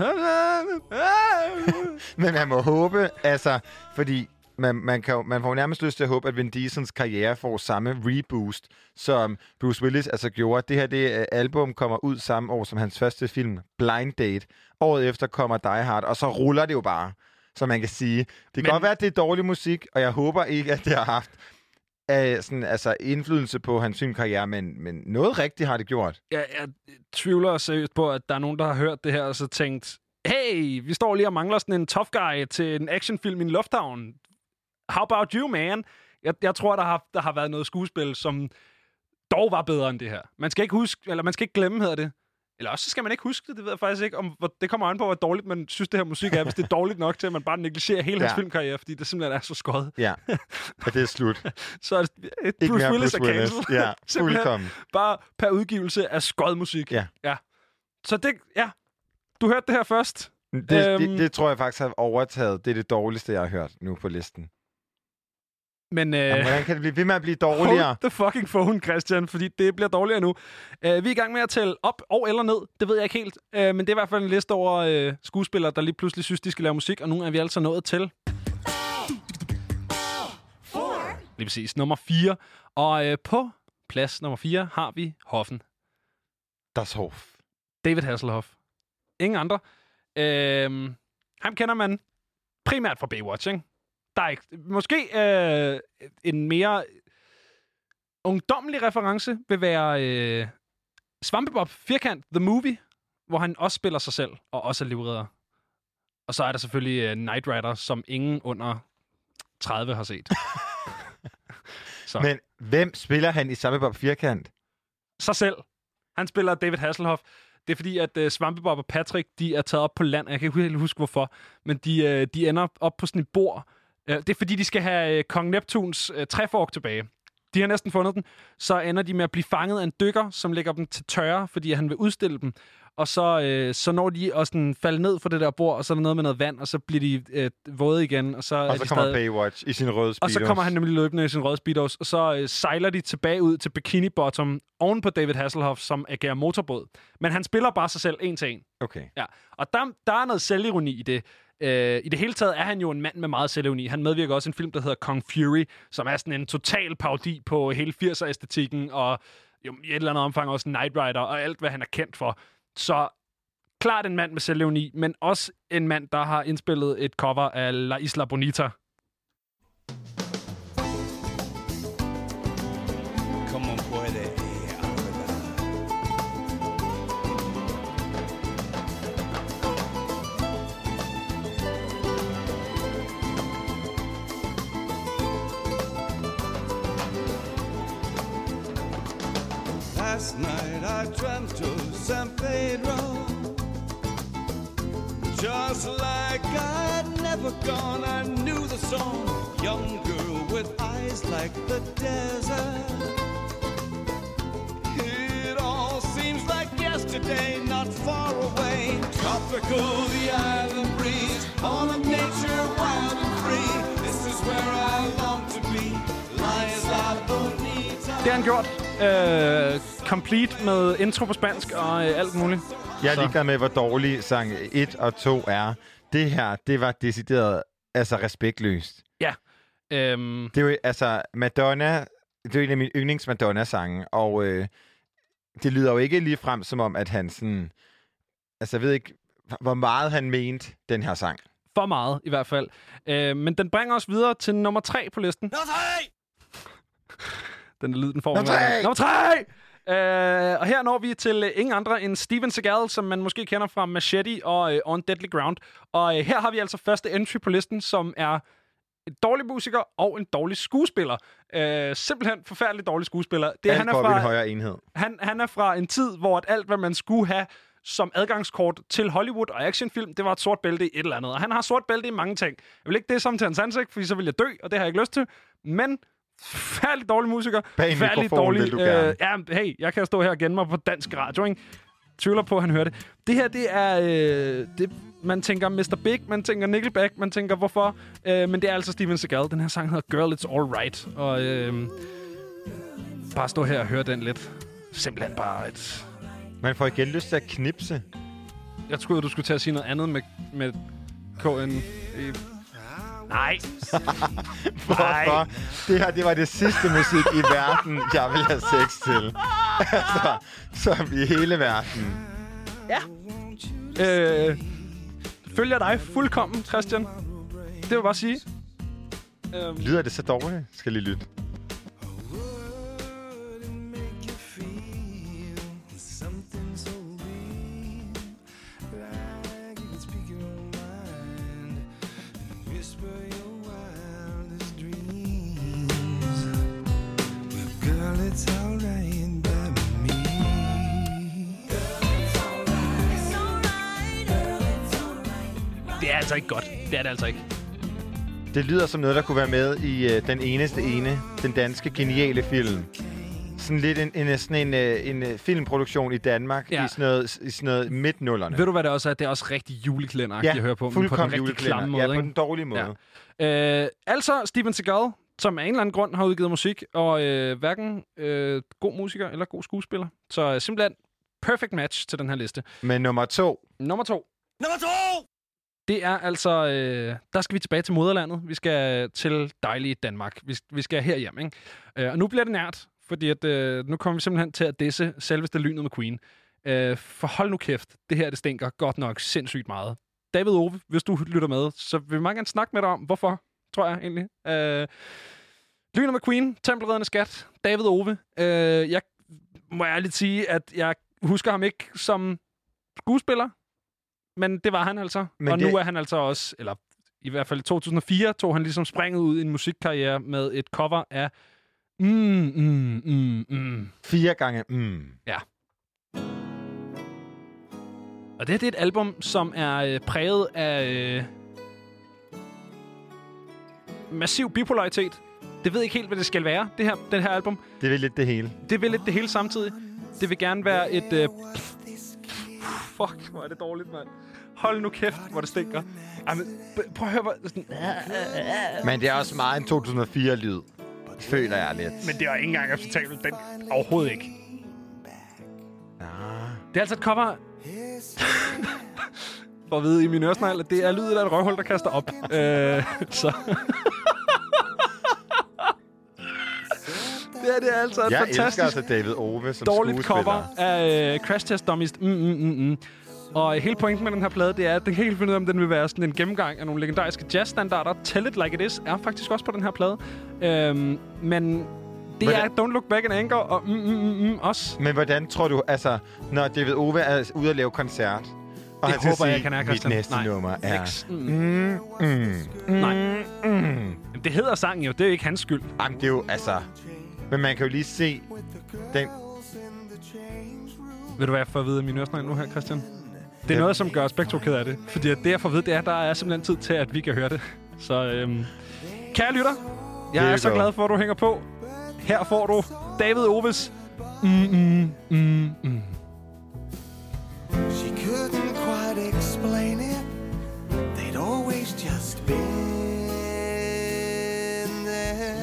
Men man må håbe, altså, fordi man, man, kan, man får nærmest lyst til at håbe, at Vin Diesels karriere får samme reboost, som Bruce Willis altså gjorde. Det her det album kommer ud samme år som hans første film, Blind Date. Året efter kommer Die Hard, og så ruller det jo bare, så man kan sige. Det kan Men... godt være, at det er dårlig musik, og jeg håber ikke, at det har haft... Af sådan, altså indflydelse på hans filmkarriere, men, men noget rigtigt har det gjort. Jeg, jeg tvivler seriøst på, at der er nogen, der har hørt det her, og så tænkt, hey, vi står lige og mangler sådan en tough guy til en actionfilm i en lufthavn. How about you, man? Jeg, jeg tror, der har, der har været noget skuespil, som dog var bedre end det her. Man skal ikke huske, eller man skal ikke glemme, hedder det, Eller også så skal man ikke huske det, det ved jeg faktisk ikke. Om, det kommer an på, hvor dårligt man synes, det her musik er, hvis det er dårligt nok til, at man bare negligerer hele ja. hans filmkarriere, fordi det simpelthen er så skødt. Ja, og det er slut. Så et, et Bruce Willis er cancelled. Ja, fuldkommen. Bare per udgivelse af skødt musik. Ja. ja. Så det, ja, du hørte det her først. Det, æm... det, det tror jeg faktisk har overtaget. Det er det dårligste, jeg har hørt nu på listen. Men, øh, Jamen, hvordan kan det blive ved med at blive dårligere? Hold the fucking phone, Christian, fordi det bliver dårligere nu. Uh, vi er i gang med at tælle op og eller ned. Det ved jeg ikke helt. Uh, men det er i hvert fald en liste over uh, skuespillere, der lige pludselig synes, de skal lave musik. Og nu er vi altså nået til... Lige præcis, nummer fire. Og uh, på plads nummer fire har vi Hoffen. Das Hoff. David Hasselhoff. Ingen andre. Uh, ham kender man primært fra Baywatch, ikke? Der er ikke, måske øh, en mere ungdommelig reference vil være øh, Svampebob Firkant, The Movie, hvor han også spiller sig selv og også er livredder. Og så er der selvfølgelig øh, Knight Rider, som ingen under tredive har set. Så. Men hvem spiller han i Svampebob Firkant? Sig selv. Han spiller David Hasselhoff. Det er fordi, at uh, Svampebob og Patrick, de er taget op på land. Jeg kan ikke helt huske, hvorfor. Men de, uh, de ender op på sådan et bord. Uh, det er fordi, de skal have uh, Kong Neptuns uh, træfork tilbage. De har næsten fundet den. Så ender de med at blive fanget af en dykker, som lægger dem til tørre, fordi han vil udstille dem. Og så, uh, så når de også sådan, falder ned fra det der bord, og så er der noget med noget vand, og så bliver de uh, våde igen. Og så, og så, så kommer stadig... Baywatch i sin røde speedos. Og så kommer han nemlig løbende i sin røde speedos. Og så uh, sejler de tilbage ud til Bikini Bottom, oven på David Hasselhoff, som agerer motorbåd. Men han spiller bare sig selv en til en. Okay. Ja. Og der, der er noget selvironi i det. I det hele taget er han jo en mand med meget selvironi. Han medvirker også i en film, der hedder Kong Fury, som er sådan en total parodi på hele firser-æstetikken, og jo, i et eller andet omfang også Knight Rider, og alt, hvad han er kendt for. Så klart en mand med selvironi, men også en mand, der har indspillet et cover af La Isla Bonita. Last night I dreamt of San Pedro, just like I'd never gone. I knew the song, young girl with eyes like the desert. It all seems like yesterday, not far away. Tropical, the island breeze, all of nature wild and free. This is where I long to be. Lies I bonita. Det er han gjort. Øh... Complete med intro på spansk og øh, alt muligt. Jeg er ligeglad med, hvor dårlig sang et og to er. Det her, det var decideret altså respektløst. Ja. Øhm... Det er jo altså Madonna, det er jo en af mine yndlings Madonna-sange, og øh, det lyder jo ikke lige frem som om, at han sådan... Altså jeg ved ikke, hvor meget han mente den her sang. For meget i hvert fald. Øh, men den bringer os videre til nummer tre på listen. Nummer tre! Den lyd, den får. Nummer tre! Nummer tre! Uh, og her når vi til uh, ingen andre end Steven Seagal, som man måske kender fra Machete og uh, On Deadly Ground. Og uh, her har vi altså første entry på listen, som er en dårlig musiker og en dårlig skuespiller. Uh, simpelthen forfærdelig dårlig skuespiller. Det, han, er fra, en højere enhed. Han, han er fra en tid, hvor at alt, hvad man skulle have som adgangskort til Hollywood og actionfilm, det var et sort bælte i et eller andet. Og han har sort bælte i mange ting. Jeg vil ikke det samme til hans ansigt, fordi så vil jeg dø, og det har jeg ikke lyst til. Men... Færdig dårlig musiker. Færdig dårlig... Øh, ja, hey, jeg kan stå her og gemme mig på dansk radio, ikke? Tvivler på, at han hører det. Det her, det er... Øh, det, man tænker mister Big, man tænker Nickelback, man tænker hvorfor. Øh, men det er altså Steven Seagal. Den her sang hedder Girl, It's All Right. Og øh, bare stå her og høre den lidt. Simpelthen bare et... Man får igen lyst til at knipse. Jeg troede, du skulle til at sige noget andet med, med K N... Nej. Hvorfor? Det her, det var det sidste musik i verden, jeg ville have sex til. Altså, som i hele verden. Ja. Øh, følger dig fuldkommen, Christian. Det vil jeg bare sige. Øh. Lyder det så dårligt? Skal lige lytte. It's all right by me. Girl, it's altså ikke godt. Det er det altså ikke. Det lyder som noget, der kunne være med i uh, den eneste ene, den danske geniale film. Sådan lidt en, en, sådan en, en, en filmproduktion i Danmark, ja. i sådan noget, i sådan noget midt-nullerne. Ved du, hvad det også er? Det er også rigtig juleklænder-agtigt, ja, jeg hører på. På den rigtig klamme måde. Ja, på den dårlige måde. Ja. Øh, altså, Steven Seagal, som af en eller anden grund har udgivet musik, og øh, hverken øh, god musiker eller god skuespiller. Så øh, simpelthen perfect match til den her liste. Men nummer to. Nummer to. Nummer to! Det er altså... Øh, der skal vi tilbage til moderlandet. Vi skal til dejlige Danmark. Vi, vi skal herhjem, ikke? Øh, og nu bliver det nært. Fordi at, øh, nu kommer vi simpelthen til at disse selveste lynet med Queen. Øh, for hold nu kæft, det her det stinker godt nok sindssygt meget. David Ove, hvis du lytter med, så vil vi meget gerne snakke med dig om, hvorfor, tror jeg egentlig. Øh, lynet med Queen, tempelreddende skat, David Ove. Øh, jeg må ærligt sige, at jeg husker ham ikke som skuespiller, men det var han altså. Men og det... nu er han altså også, eller i hvert fald i to tusind og fire, tog han ligesom springet ud i en musikkarriere med et cover af Mm, mm, mm, mm. Fire gange mm. Ja. Og det her, det er et album, som er øh, præget af øh, massiv bipolaritet. Det ved ikke helt, hvad det skal være, det her, den her album. Det vil lidt det hele. Det vil lidt det hele samtidig. Det vil gerne være et... Øh, pff, fuck, hvor er det dårligt, mand. Hold nu kæft, hvor det stinker. Ej, men, prøv at høre, hvor... Sådan, øh, øh. Men det er også meget en to tusind og fire-lyd. Føler jeg lidt. Men det er ikke engang acceptabelt. Den overhovedet ikke. Ah. Det er altså et cover. For at vide i min øresnegl, at det er lydet af et røvhul, der kaster op. øh, så. det er det er altså et jeg fantastisk elsker altså David Ove som dårligt cover af uh, Crash Test Dummies. Mm, mm, mm. Og hele pointen med den her plade, det er, at den kan helt finde ud af, om den vil være sådan en gennemgang af nogle legendariske jazzstandarder. Tell It Like It Is er faktisk også på den her plade. Øhm, men det hvordan? Er Don't Look Back in Anger og mm, mm, mm, også. Men hvordan tror du, altså, når David Ove er ude at lave koncert, og det han håber, jeg kan sige, mit næste Nej. nummer er... Mm, mm, mm, Nej. Mm. Det hedder sangen jo, det er ikke hans skyld. Jamen, det er jo, altså... Men man kan jo lige se den... Ved du, hvad jeg får at vide af min ørsnegl nu her, Christian? Det er yep. noget, som gør os begge to ked af det. Fordi det, jeg får ved, det er, at der er simpelthen tid til, at vi kan høre det. Så øhm, kære lytter, jeg er så glad for, at du hænger på. Her får du David Oves. Mm, mm, mm, mm. She couldn't quite explain it. They'd always just been there.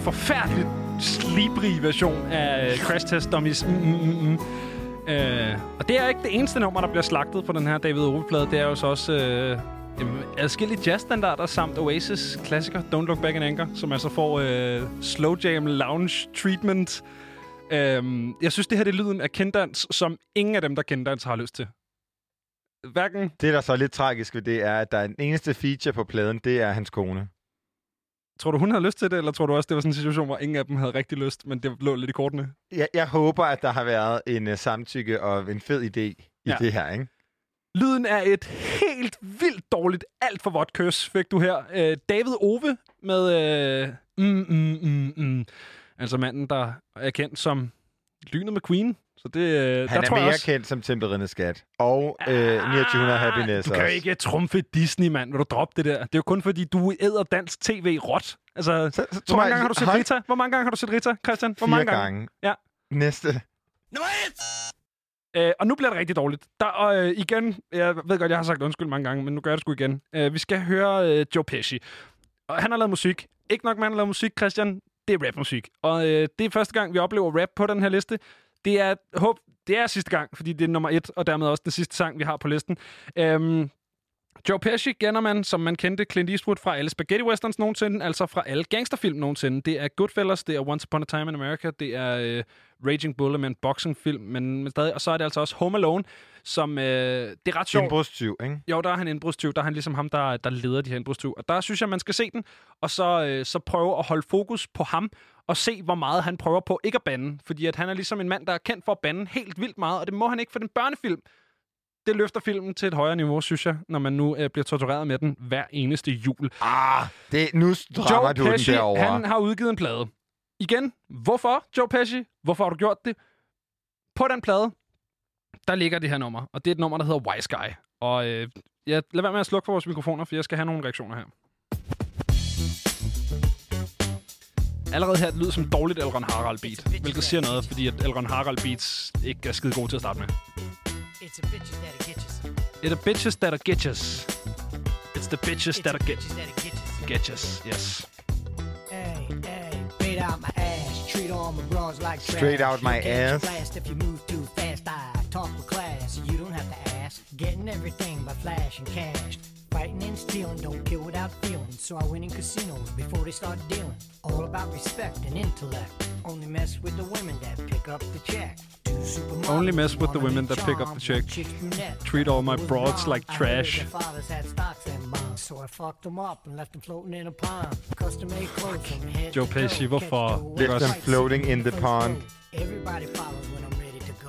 Forfærdeligt slibrig version af Crash Test Dummies. Mm, mm, mm. Øh, og det er ikke det eneste nummer, der bliver slagtet på den her David Ove-plade. Det er jo så også øh, adskillige jazzstandarder samt Oasis klassiker Don't Look Back in Anger, som altså får øh, slow jam lounge treatment. Øh, jeg synes, det her det er lyden af kinddans, som ingen af dem, der kinddans, har lyst til. Hverken... Det, der så er lidt tragisk ved det, er, at der er en eneste feature på pladen, det er hans kone. Tror du, hun havde lyst til det, eller tror du også, det var sådan en situation, hvor ingen af dem havde rigtig lyst, men det lå lidt i kortene? Jeg, jeg håber, at der har været en uh, samtykke og en fed idé i ja. det her, ikke? Lyden af et helt vildt dårligt, alt for vådt kys fik du her. Uh, David Ove med... Uh, mm, mm, mm, mm. Altså manden, der er kendt som Lynet McQueen. Så det, han der er tror mere også... kendt som Temperindes Skat og ah, øh, niogtyve hundrede Happiness. Du kan også ikke trumfe Disney, mand, når du dropper det der. Det er jo kun fordi, du æder dansk tv råt. Altså, så, så, hvor mange gange har du set hold... Rita? Hvor mange gange har du set Rita, Christian? Hvor Fire mange gange? gange. Ja. Næste. Nummer et! Øh, og nu bliver det rigtig dårligt. Der, og, øh, igen, jeg ved godt, jeg har sagt undskyld mange gange, men nu gør jeg det sgu igen. Øh, vi skal høre øh, Joe Pesci. Og han har lavet musik. Ikke nok, man han har lavet musik, Christian. Det er rapmusik. Og øh, det er første gang, vi oplever rap på den her liste. Det er, håb, det er sidste gang, fordi det er nummer et, og dermed også den sidste sang, vi har på listen. Øhm, Joe Pesci kender man, som man kendte Clint Eastwood fra alle spaghetti westerns nogensinde, altså fra alle gangsterfilm nogensinde. Det er Goodfellas, det er Once Upon a Time in America, det er øh, Raging Bull, med en boxingfilm, men, men stadig. Og så er det altså også Home Alone, som øh, det er ret sjovt. Indbrudstyv, ikke? Jo, der er han indbrudstyv. Der er han ligesom ham, der, der leder de her indbrudstyv. Og der synes jeg, man skal se den, og så, øh, så prøve at holde fokus på ham, og se, hvor meget han prøver på ikke at bande. Fordi at han er ligesom en mand, der er kendt for at bande helt vildt meget, og det må han ikke for den børnefilm. Det løfter filmen til et højere niveau, synes jeg, når man nu øh, bliver tortureret med den hver eneste jul. Ah, det, nu strammer du Pesci, den derovre. Han har udgivet en plade. Igen, hvorfor, Joe Pesci? Hvorfor har du gjort det? På den plade, der ligger det her nummer, og det er et nummer, der hedder Wise Guy. Og øh, ja, lad være med at slukke for vores mikrofoner, for jeg skal have nogle reaktioner her. Allerede her lyder som et dårligt Elron Harald beat, hvilket siger noget, fordi at Elron Harald beats ikke er skide gode til at starte med. It's the bitches that'll get you. It's the bitches that'll get you. It's the bitches that'll get you. Get us, yes. Hey, hey, beat out my ass, treat all my bras like trash. Straight out my ass. If you move too fast, I talk with class. You don't have to ask. Getting everything by flash and cash. Fighting and stealing, don't kill without feeling. So I win in casinos before they start dealing. All about respect and intellect. Only mess with the women that pick up the check. Only mess with the women that pick up the check. Treat all my broads like trash. Joe Pesci, hvorfor? Left them floating in the pond.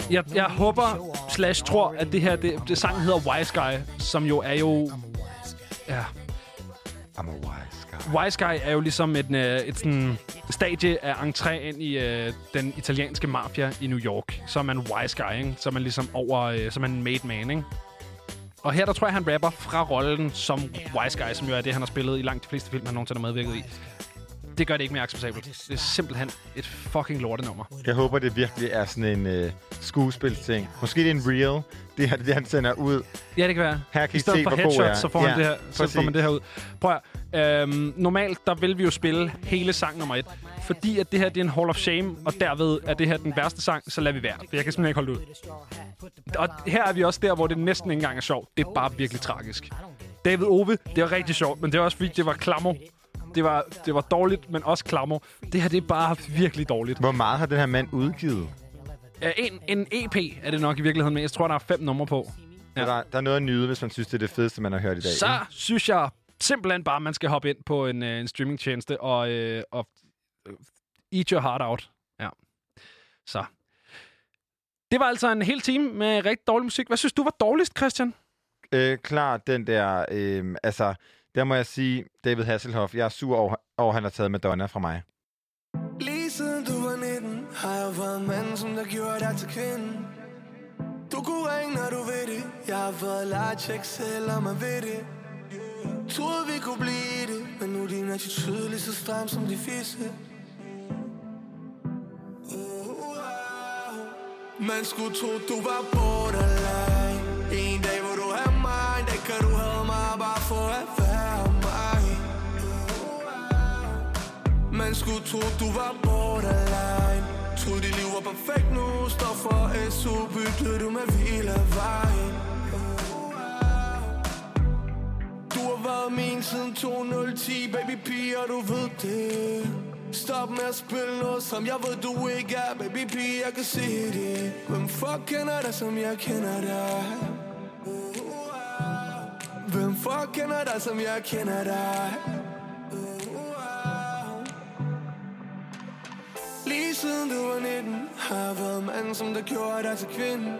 Jeg, jeg håber, slash tror, at det her, det, det sang hedder Wise Guy, som jo er jo... Ja. I'm a wise guy. Wise guy er jo ligesom et, et, et sådan stadie af entré ind i øh, den italienske mafia i New York. Så er man wise guy, ikke? Så er man ligesom over, øh, så er man en made man, ikke? Og her der tror jeg, han rapper fra rollen som wise guy, som jo er det, han har spillet i langt de fleste film, han nogensinde har medvirket i. Det gør det ikke mere acceptabelt. Det er simpelthen et fucking lortenummer. Jeg håber, det virkelig er sådan en øh, skuespilsting. Måske det er en reel. Det her, det han sender ud. Ja, det kan være. Her kan I, I stedet se, for headshots, så får, ja, det her, så får man det her ud. Prøv at, øhm, normalt, der vil vi jo spille hele sang nummer et. Fordi at det her, det er en Hall of Shame, og derved er det her den værste sang, så lader vi være. For jeg kan simpelthen ikke holde ud. Og her er vi også der, hvor det næsten ikke engang er sjovt. Det er bare virkelig tragisk. David Ove, det var rigtig sjovt, men det var også fordi, det var klammer. Det var, det var dårligt, men også klammer. Det her, det er bare virkelig dårligt. Hvor meget har den her mand udgivet? Uh, en, en E P er det nok i virkeligheden, men jeg tror, der er fem numre på. Ja. Der, der er noget at nyde, hvis man synes, det er det fedeste, man har hørt i dag. Så ikke? Synes jeg simpelthen bare, man skal hoppe ind på en, en streamingtjeneste og, øh, og eat your heart out. Ja. Så. Det var altså en hel time med rigtig dårlig musik. Hvad synes du var dårligst, Christian? Øh, klart den der... Øh, altså... Der må jeg sige, David Hasselhoff, jeg er sur over, over han har taget Madonna fra mig. Lige siden du var nitten, har jeg været manden, som der gjorde dig til kvinden. Du kunne ringe, når du ved det. Jeg har været lejtjek, selvom man ved det. Troede vi kunne blive i det, men nu er din attitude lige så stram som de fisse. Man skulle tro, du var borderline. En dag, hvor du havde mig, en dag kan du have mig bare for at man skulle tro, du var borderline. Troede, dit liv var perfekt nu. Står for S U, byggede du med Villavejen. Du har været min siden to tusind ti, baby piger, du ved det. Stop med at spille noget, som jeg ved, du ikke er. Baby piger, jeg kan se det. Hvem fuck kender dig, som jeg kender dig? Hvem fuck kender dig, som jeg kender dig? siden du var nitten. Har været manden, som der gjorde dig til kvinden.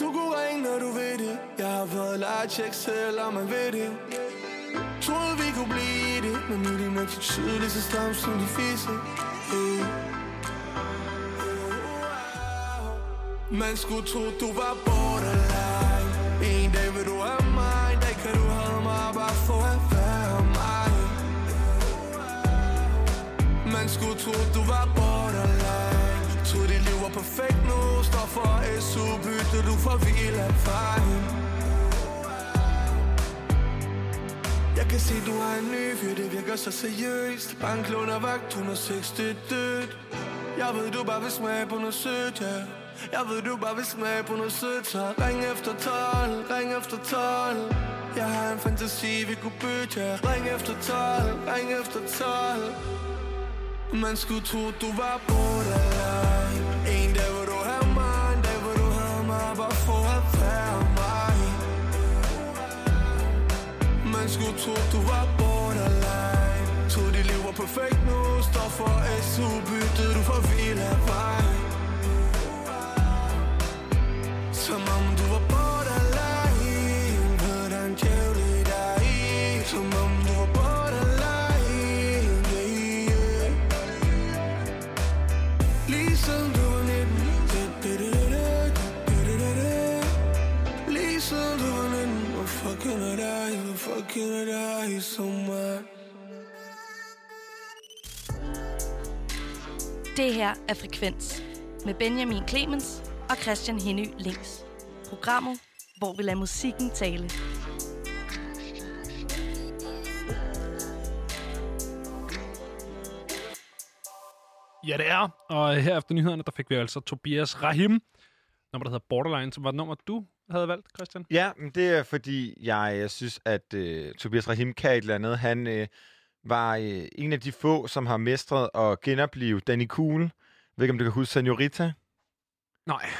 Du kunne ringe, når du ved det. Jeg har været lejtjek, selvom man ved det. Troede vi kunne blive i det, men nu er de nok så tydeligt, så stramt som de fisse. Hey. Man skulle tro, du var borderline. En dag vil du have mig, en dag kan du holde mig bare for at være mig. Man skulle tro, du var borderline. Tro, dit liv var perfekt nu. Står for S U, bytte du for vild erfaring. Jeg kan se, du har en ny fyr, det virker så seriøst. Banklån og vagt, et hundrede og seks, det er dødt. Jeg ved, du bare vil smage på noget sødt, ja. Jeg ved, du bare vil smage på noget sødt, så ring efter tolv, ring efter tolv. Jeg har en fantasi, vi kunne bytte, ja. Ring efter tolv, ring efter tolv. Man skulle tro, du var borderline. En dag vil du have mig, en dag vil du have mig, bare for at være mig. Man skulle tro, du var borderline. Tro, dit liv var perfekt nu. Står for S U, byttede du for vild af vej. Som om du var borderline, hvordan djævlig i dig i. Som om du var borderline. Det her er Frekvens med Benjamin Clemens og Christian Hennøe Lings. Programmet, hvor vi lader musikken tale. Ja, det er. Og her efter nyhederne, der fik vi altså Tobias Rahim, nummer der hedder Borderline, som var et nummer, du havde valgt, Christian. Ja, men det er, fordi jeg, jeg synes, at øh, Tobias Rahim kan et eller andet. Han øh, var øh, en af de få, som har mestret at genopleve Danny Cool. Jeg ved ikke, om du kan huske Senorita? Nej.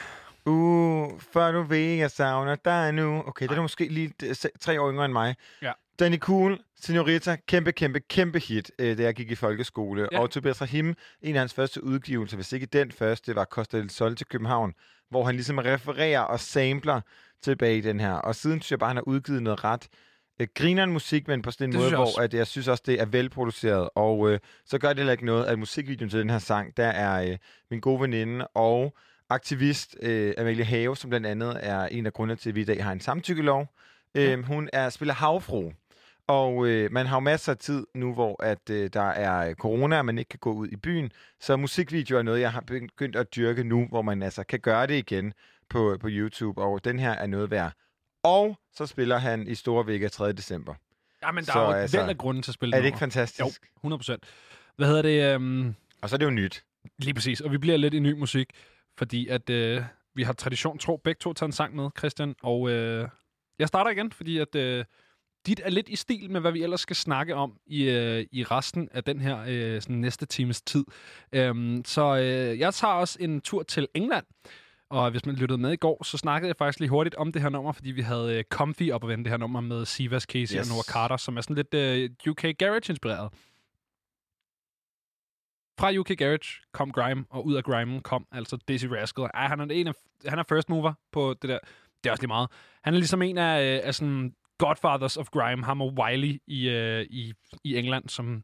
Uh, før du ved, jeg savner dig nu. Okay, det er måske lige tre år yngre end mig. Ja. Danny Cool, Senorita, kæmpe, kæmpe, kæmpe hit, øh, da jeg gik i folkeskole. Ja. Og Tobias Rahim, en af hans første udgivelser, hvis ikke den første, var Costa del Sol til København, hvor han ligesom refererer og sampler tilbage i den her. Og siden synes jeg bare, han har udgivet noget ret øh, grineren musik, men på sådan en det måde, hvor at jeg synes også, det er velproduceret. Og øh, så gør det heller ikke noget, at musikvideoen til den her sang, der er øh, min gode veninde og aktivist øh, Amalie Have, som blandt andet er en af grundene til, at vi i dag har en samtykkelov. Øh, ja. Hun er spiller havfru. Og øh, man har jo masser af tid nu, hvor at, øh, der er corona, og man ikke kan gå ud i byen. Så musikvideo er noget, jeg har begyndt at dyrke nu, hvor man altså kan gøre det igen på, på YouTube. Og den her er noget værd. Og så spiller han i Store Vega tredje december. Jamen, der så, er jo altså, vel af grunden til at spille. Er det ikke fantastisk? Jo, hundrede procent. Hvad hedder det? Um... Og så er det jo nyt. Lige præcis. Og vi bliver lidt i ny musik, fordi at øh, vi har tradition tro. Begge to tager en sang med, Christian. Og øh, jeg starter igen, fordi at... Øh, dit er lidt i stil med, hvad vi ellers skal snakke om i, øh, i resten af den her øh, sådan næste times tid. Øhm, så øh, jeg tager også en tur til England. Og hvis man lyttede med i går, så snakkede jeg faktisk lige hurtigt om det her nummer, fordi vi havde øh, Comfy op at vende det her nummer med Sivas, Casey yes. og Noah Carter, som er sådan lidt øh, U K Garage-inspireret. Fra U K Garage kom Grime, og ud af Grimen kom altså Dizzee Rascal. Ej, han er, en af, han er first mover på det der. Det er også lige meget. Han er ligesom en af, øh, af sådan... Godfathers of Grime, ham og Wiley i, øh, i, i England, som,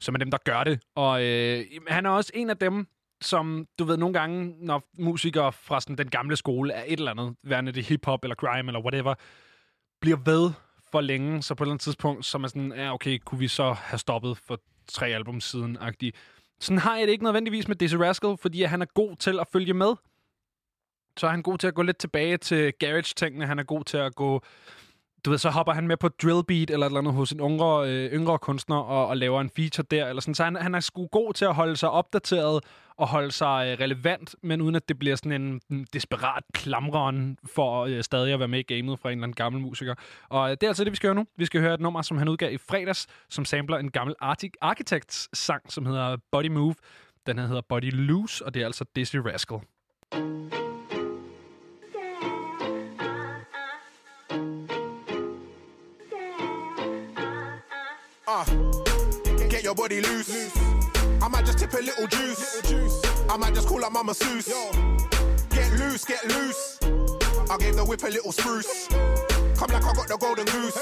som er dem, der gør det. Og øh, han er også en af dem, som, du ved, nogle gange, når musikere fra sådan, den gamle skole er et eller andet, værende det hiphop eller grime eller whatever, bliver ved for længe, så på et eller andet tidspunkt, så man sådan, ja okay, kunne vi så have stoppet for tre album siden-agtig. Sådan har jeg det ikke nødvendigvis med Dizzee Rascal, fordi han er god til at følge med. Så er han god til at gå lidt tilbage til garage-tingene, han er god til at gå... Du ved, så hopper han med på drillbeat eller et eller andet hos en yngre, øh, yngre kunstner og, og laver en feature der. Eller sådan. Så han, han er sgu god til at holde sig opdateret og holde sig øh, relevant, men uden at det bliver sådan en, en desperat klamren for øh, stadig at være med i gamet fra en eller anden gammel musiker. Og øh, det er altså det, vi skal høre nu. Vi skal høre et nummer, som han udgav i fredags, som sampler en gammel Arctic Architects sang, som hedder Body Move. Den her hedder Body Loose, og det er altså Dizzee Rascal. Your body loose. I might just tip a little juice. I might just call up Mama Seuss. Get loose, get loose. I gave the whip a little spruce. Come like I got the golden goose.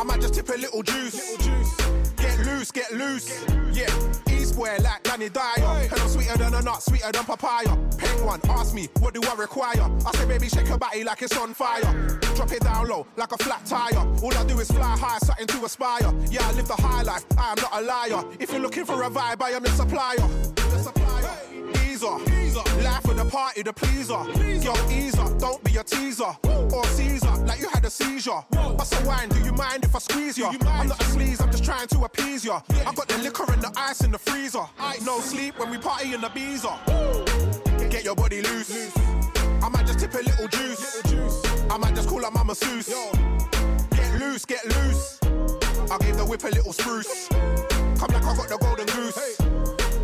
I might just tip a little juice. Get loose, get loose. Yeah, Eastware like Danny Dyer. And I'm sweeter than a nut, sweeter than papaya. Penguin, ask me, what do I require? I say, baby, shake your body like it's on fire. Drop it down low, like a flat tire. All I do is fly high, something to aspire. Yeah, I live the high life, I am not a liar. If you're looking for a vibe, I am the supplier. The supplier. Ease up, life of the party, the pleaser. Yo, ease up, don't be a teaser. Or Caesar, like you had a seizure. Bust a wine, do you mind if I squeeze you? I'm not a sleaze, I'm just trying to appease you. I got the liquor and the ice in the freezer. No sleep when we party in the beezer. Get your body loose. I might just tip a little juice. I might just call up Mama Seuss. Get loose, get loose. I gave the whip a little spruce. Come like I got the golden goose.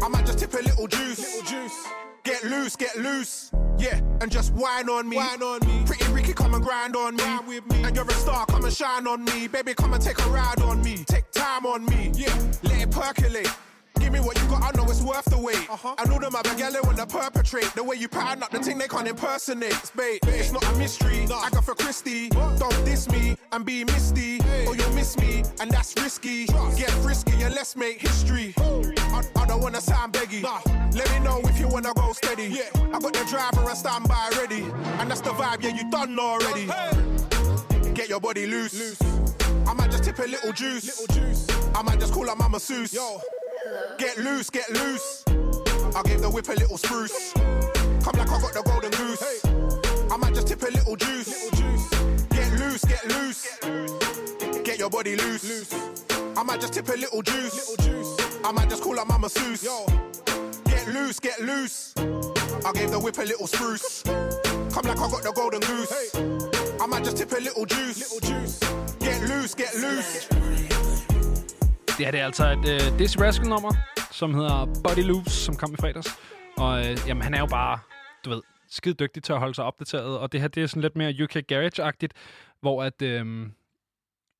I might just tip a little juice. Little juice. Get loose, get loose. Yeah, and just whine on me. Whine on me. Pretty Ricky, come and grind on me. Grind with me. And you're a star, come and shine on me. Baby, come and take a ride on me. Take time on me. Yeah, let it percolate. Give me what you got, I know it's worth the wait. Uh-huh. And all them other gal want to perpetrate. The way you pattern up the thing, they can't impersonate. It's bait, bait. It's not a mystery. Nah. Agatha Christie, what? Don't diss me and be misty. Hey. Or you'll miss me, and that's risky. Trust. Get frisky and let's make history. I, I don't want to sound beggy. Nah. Let me know if you want to go steady. Yeah. I got the driver and standby ready. And that's the vibe, yeah, you done already. Hey. Get your body loose. loose. I might just tip a little juice. Little juice. I might just call up Mama Seuss. Yo. Get loose, get loose. I gave the whip a little spruce. Come like I got the golden goose. I might just tip a little juice. Get loose, get loose. Get your body loose. I might just tip a little juice. I might just call up Mama Seuss. Get loose, get loose. I gave the whip a little spruce. Come like I got the golden goose. I might just tip a little juice. Get loose, get loose. Det her det er altså et uh, Dizzee Rascal nummer, som hedder Body Loose, som kom i fredags. Og uh, jamen, han er jo bare, du ved, skide dygtig til at holde sig opdateret. Og det her det er sådan lidt mere U K Garage-agtigt, hvor at, øhm,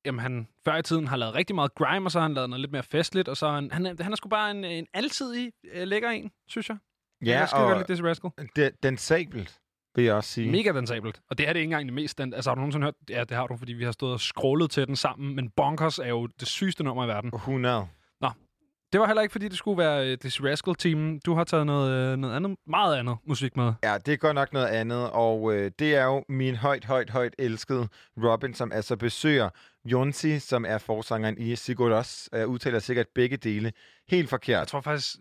jamen, han før i tiden har lavet rigtig meget grime, og så har han lavet noget lidt mere festligt. Og så han, han, han er sgu bare en, en altidig uh, lækker en, synes jeg. Ja, jeg skal og godt Dizzee Rascal. Den sabelt, vil jeg også sige. Mega dansabelt. Og det her det er ikke engang det mest dans. Altså har du nogensinde hørt? Ja, det har du, fordi vi har stået og scrollet til den sammen. Men Bonkers er jo det sygeste nummer i verden. Who now? Nå. Det var heller ikke, fordi det skulle være Dizzee Rascal-teamen. Du har taget noget, noget andet, meget andet musik med. Ja, det er godt nok noget andet. Og øh, det er jo min højt, højt, højt elskede Robin, som altså besøger Jónsi, som er forsangeren i Sigurd Os. Jeg udtaler sikkert begge dele helt forkert. Jeg tror faktisk,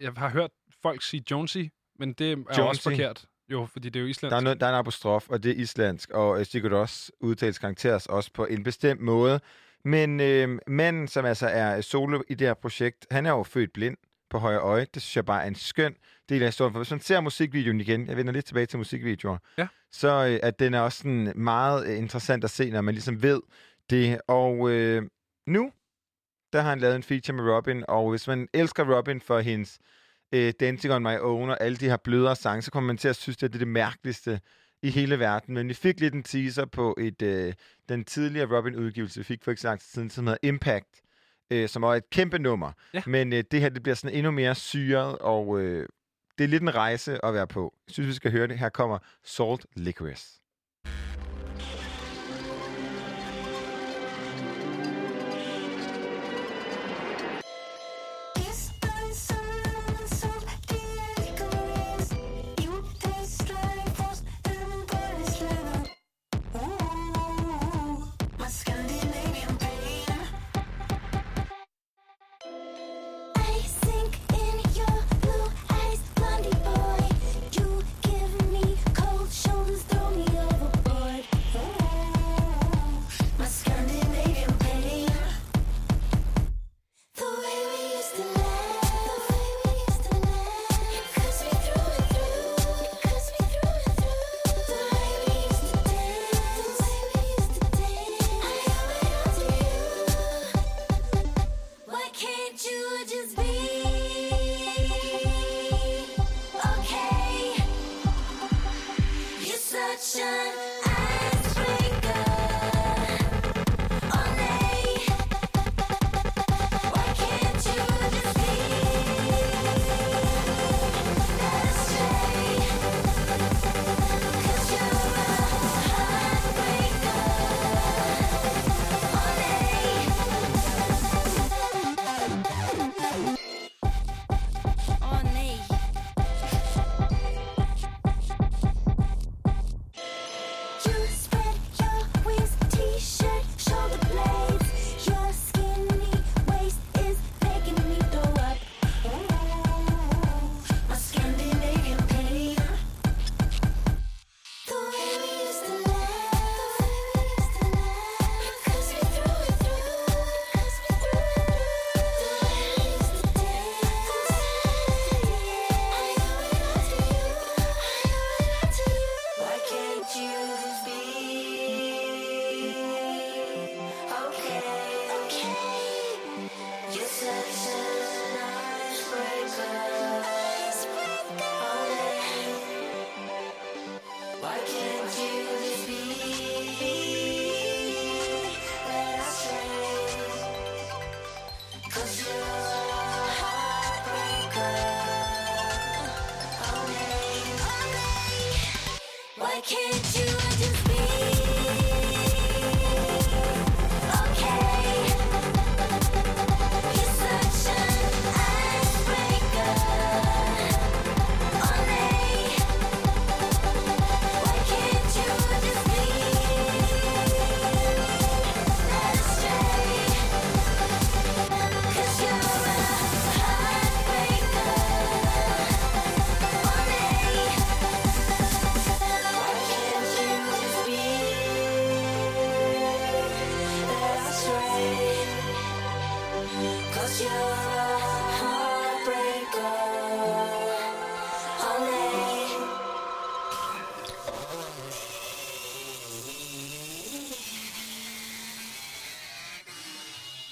jeg har hørt folk sige Jónsi, men det er Jónsi. Også forkert. Jo, fordi det er jo islandsk. Der er, noget, der er en apostrof, og det er islandsk, og Sigurd Os udtales karakteres også på en bestemt måde. Men øh, manden, som altså er solo i det her projekt, han er jo født blind på højre øje. Det synes jeg bare er en skøn del af historien. For hvis man ser musikvideoen igen, jeg vender lidt tilbage til musikvideoer, ja. Så øh, at den er også sådan meget øh, interessant at se, når man ligesom ved det. Og øh, nu, der har han lavet en feature med Robin, og hvis man elsker Robin for hendes Uh, Dancing on My Own og alle de her blødere sange, så kommer man til at synes, at det er det mærkeligste i hele verden. Men vi fik lidt en teaser på et, uh, den tidligere Robin-udgivelse, vi fik for ikke så lang tid siden, som hedder Impact, uh, som var et kæmpe nummer. Ja. Men uh, det her, det bliver sådan endnu mere syret, og uh, det er lidt en rejse at være på. Jeg synes, vi skal høre det. Her kommer Salt Licorice. Show us, throw me up.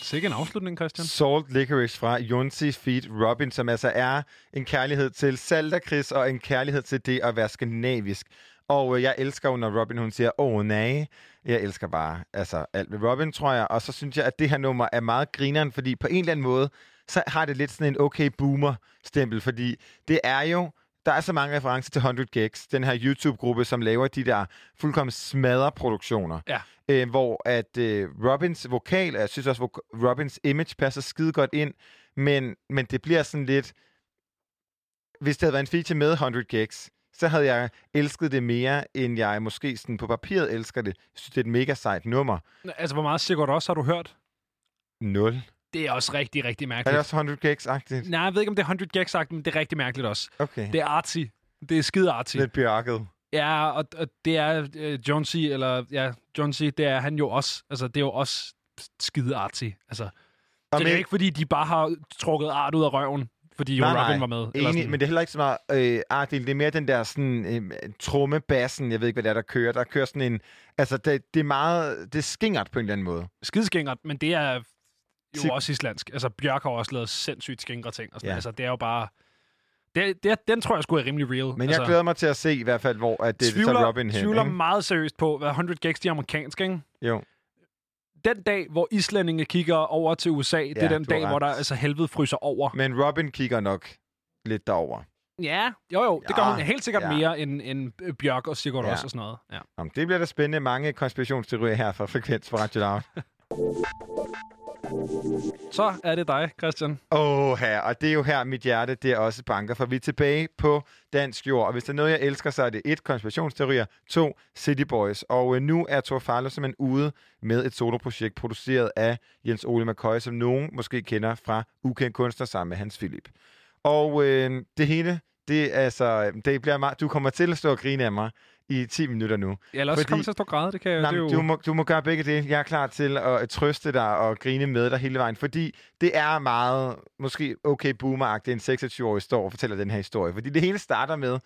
Sikke en afslutning, Christian. Salt Licorice fra Jónsi feat. Robin, som altså er en kærlighed til salterkris og en kærlighed til det at være skandinavisk. Og øh, jeg elsker jo, når Robin hun siger, åh nej, jeg elsker bare altså alt ved Robin, tror jeg. Og så synes jeg, at det her nummer er meget grineren, fordi på en eller anden måde, så har det lidt sådan en okay boomer-stempel, fordi det er jo, der er så mange referencer til hundrede gags, den her YouTube-gruppe, som laver de der fuldkommen smadre produktioner, ja. øh, hvor at øh, Robins vokal, og jeg synes også, hvor Robins image passer skide godt ind, men, men det bliver sådan lidt, hvis det havde været en feature med hundrede gags, så havde jeg elsket det mere, end jeg måske sådan på papiret elsker det. Jeg synes, det er et mega sejt nummer. Altså, hvor meget Sigurd også har du hørt? Nul. Det er også rigtig, rigtig mærkeligt. Er det også hundrede gags-agtigt? Nej, jeg ved ikke, om det er hundrede gags-agtigt, men det er rigtig mærkeligt også. Okay. Det er artsy. Det er skide artsy. Lidt bjørket. Ja, og, og det er øh, Jónsi, eller ja, Jónsi, det er han jo også. Altså, det er jo også skide artsy. Altså, og så men... det er ikke, fordi de bare har trukket art ud af røven, fordi nej, Robin nej, var med. Eller enig, men det er heller ikke så meget øh, artdel. Det er mere den der sådan øh, trommebassen, jeg ved ikke, hvad det er, der kører. Der kører sådan en... Altså, det, det er meget... Det er skingert på en eller anden måde. Skideskingert, men det er... jo også islandsk. Altså, Bjørk har også lavet sindssygt skængre ting. Og sådan. Ja. Altså, det er jo bare... Det, det er, den tror jeg sgu er rimelig real. Men jeg altså, glæder mig til at se i hvert fald, hvor at det tvivler, så Robin hen. Jeg tvivler meget seriøst på, hvad hundrede gags de er amerikansk, ikke? Jo. Den dag, hvor islændinge kigger over til U S A, ja, det er den dag, ret. Hvor der altså helvede fryser over. Men Robin kigger nok lidt derover. Ja, jo jo, det ja, gør hun helt sikkert ja. mere end, end Bjørk og Sigurd ja. også og sådan noget. Ja. Jamen, det bliver da spændende. Mange konspirationsteorier her fra Frekvens for Radio Loud. Så er det dig, Christian. Åh, her, og det er jo her, mit hjerte, det er også banker, for vi er tilbage på dansk jord. Og hvis der er noget, jeg elsker, så er det et, konspirationsteorier, to, City Boys. Og øh, nu er Thor Farlov simpelthen ude med et soloprojekt, produceret af Jens Ole McCoy, som nogen måske kender fra Ukendt Kunstner sammen med Hans Philip. Og øh, det hele, det, altså, det bliver meget... Du kommer til at stå og grine af mig i ti minutter nu. Ja, eller også fordi, kommer til at stå og græde, det kan jeg nej, jo... Du må, du må gøre begge det. Jeg er klar til at trøste dig og grine med dig hele vejen, fordi det er meget, måske okay boomer-agtigt, en seksogtyve-årig står og fortæller den her historie. Fordi det hele starter med,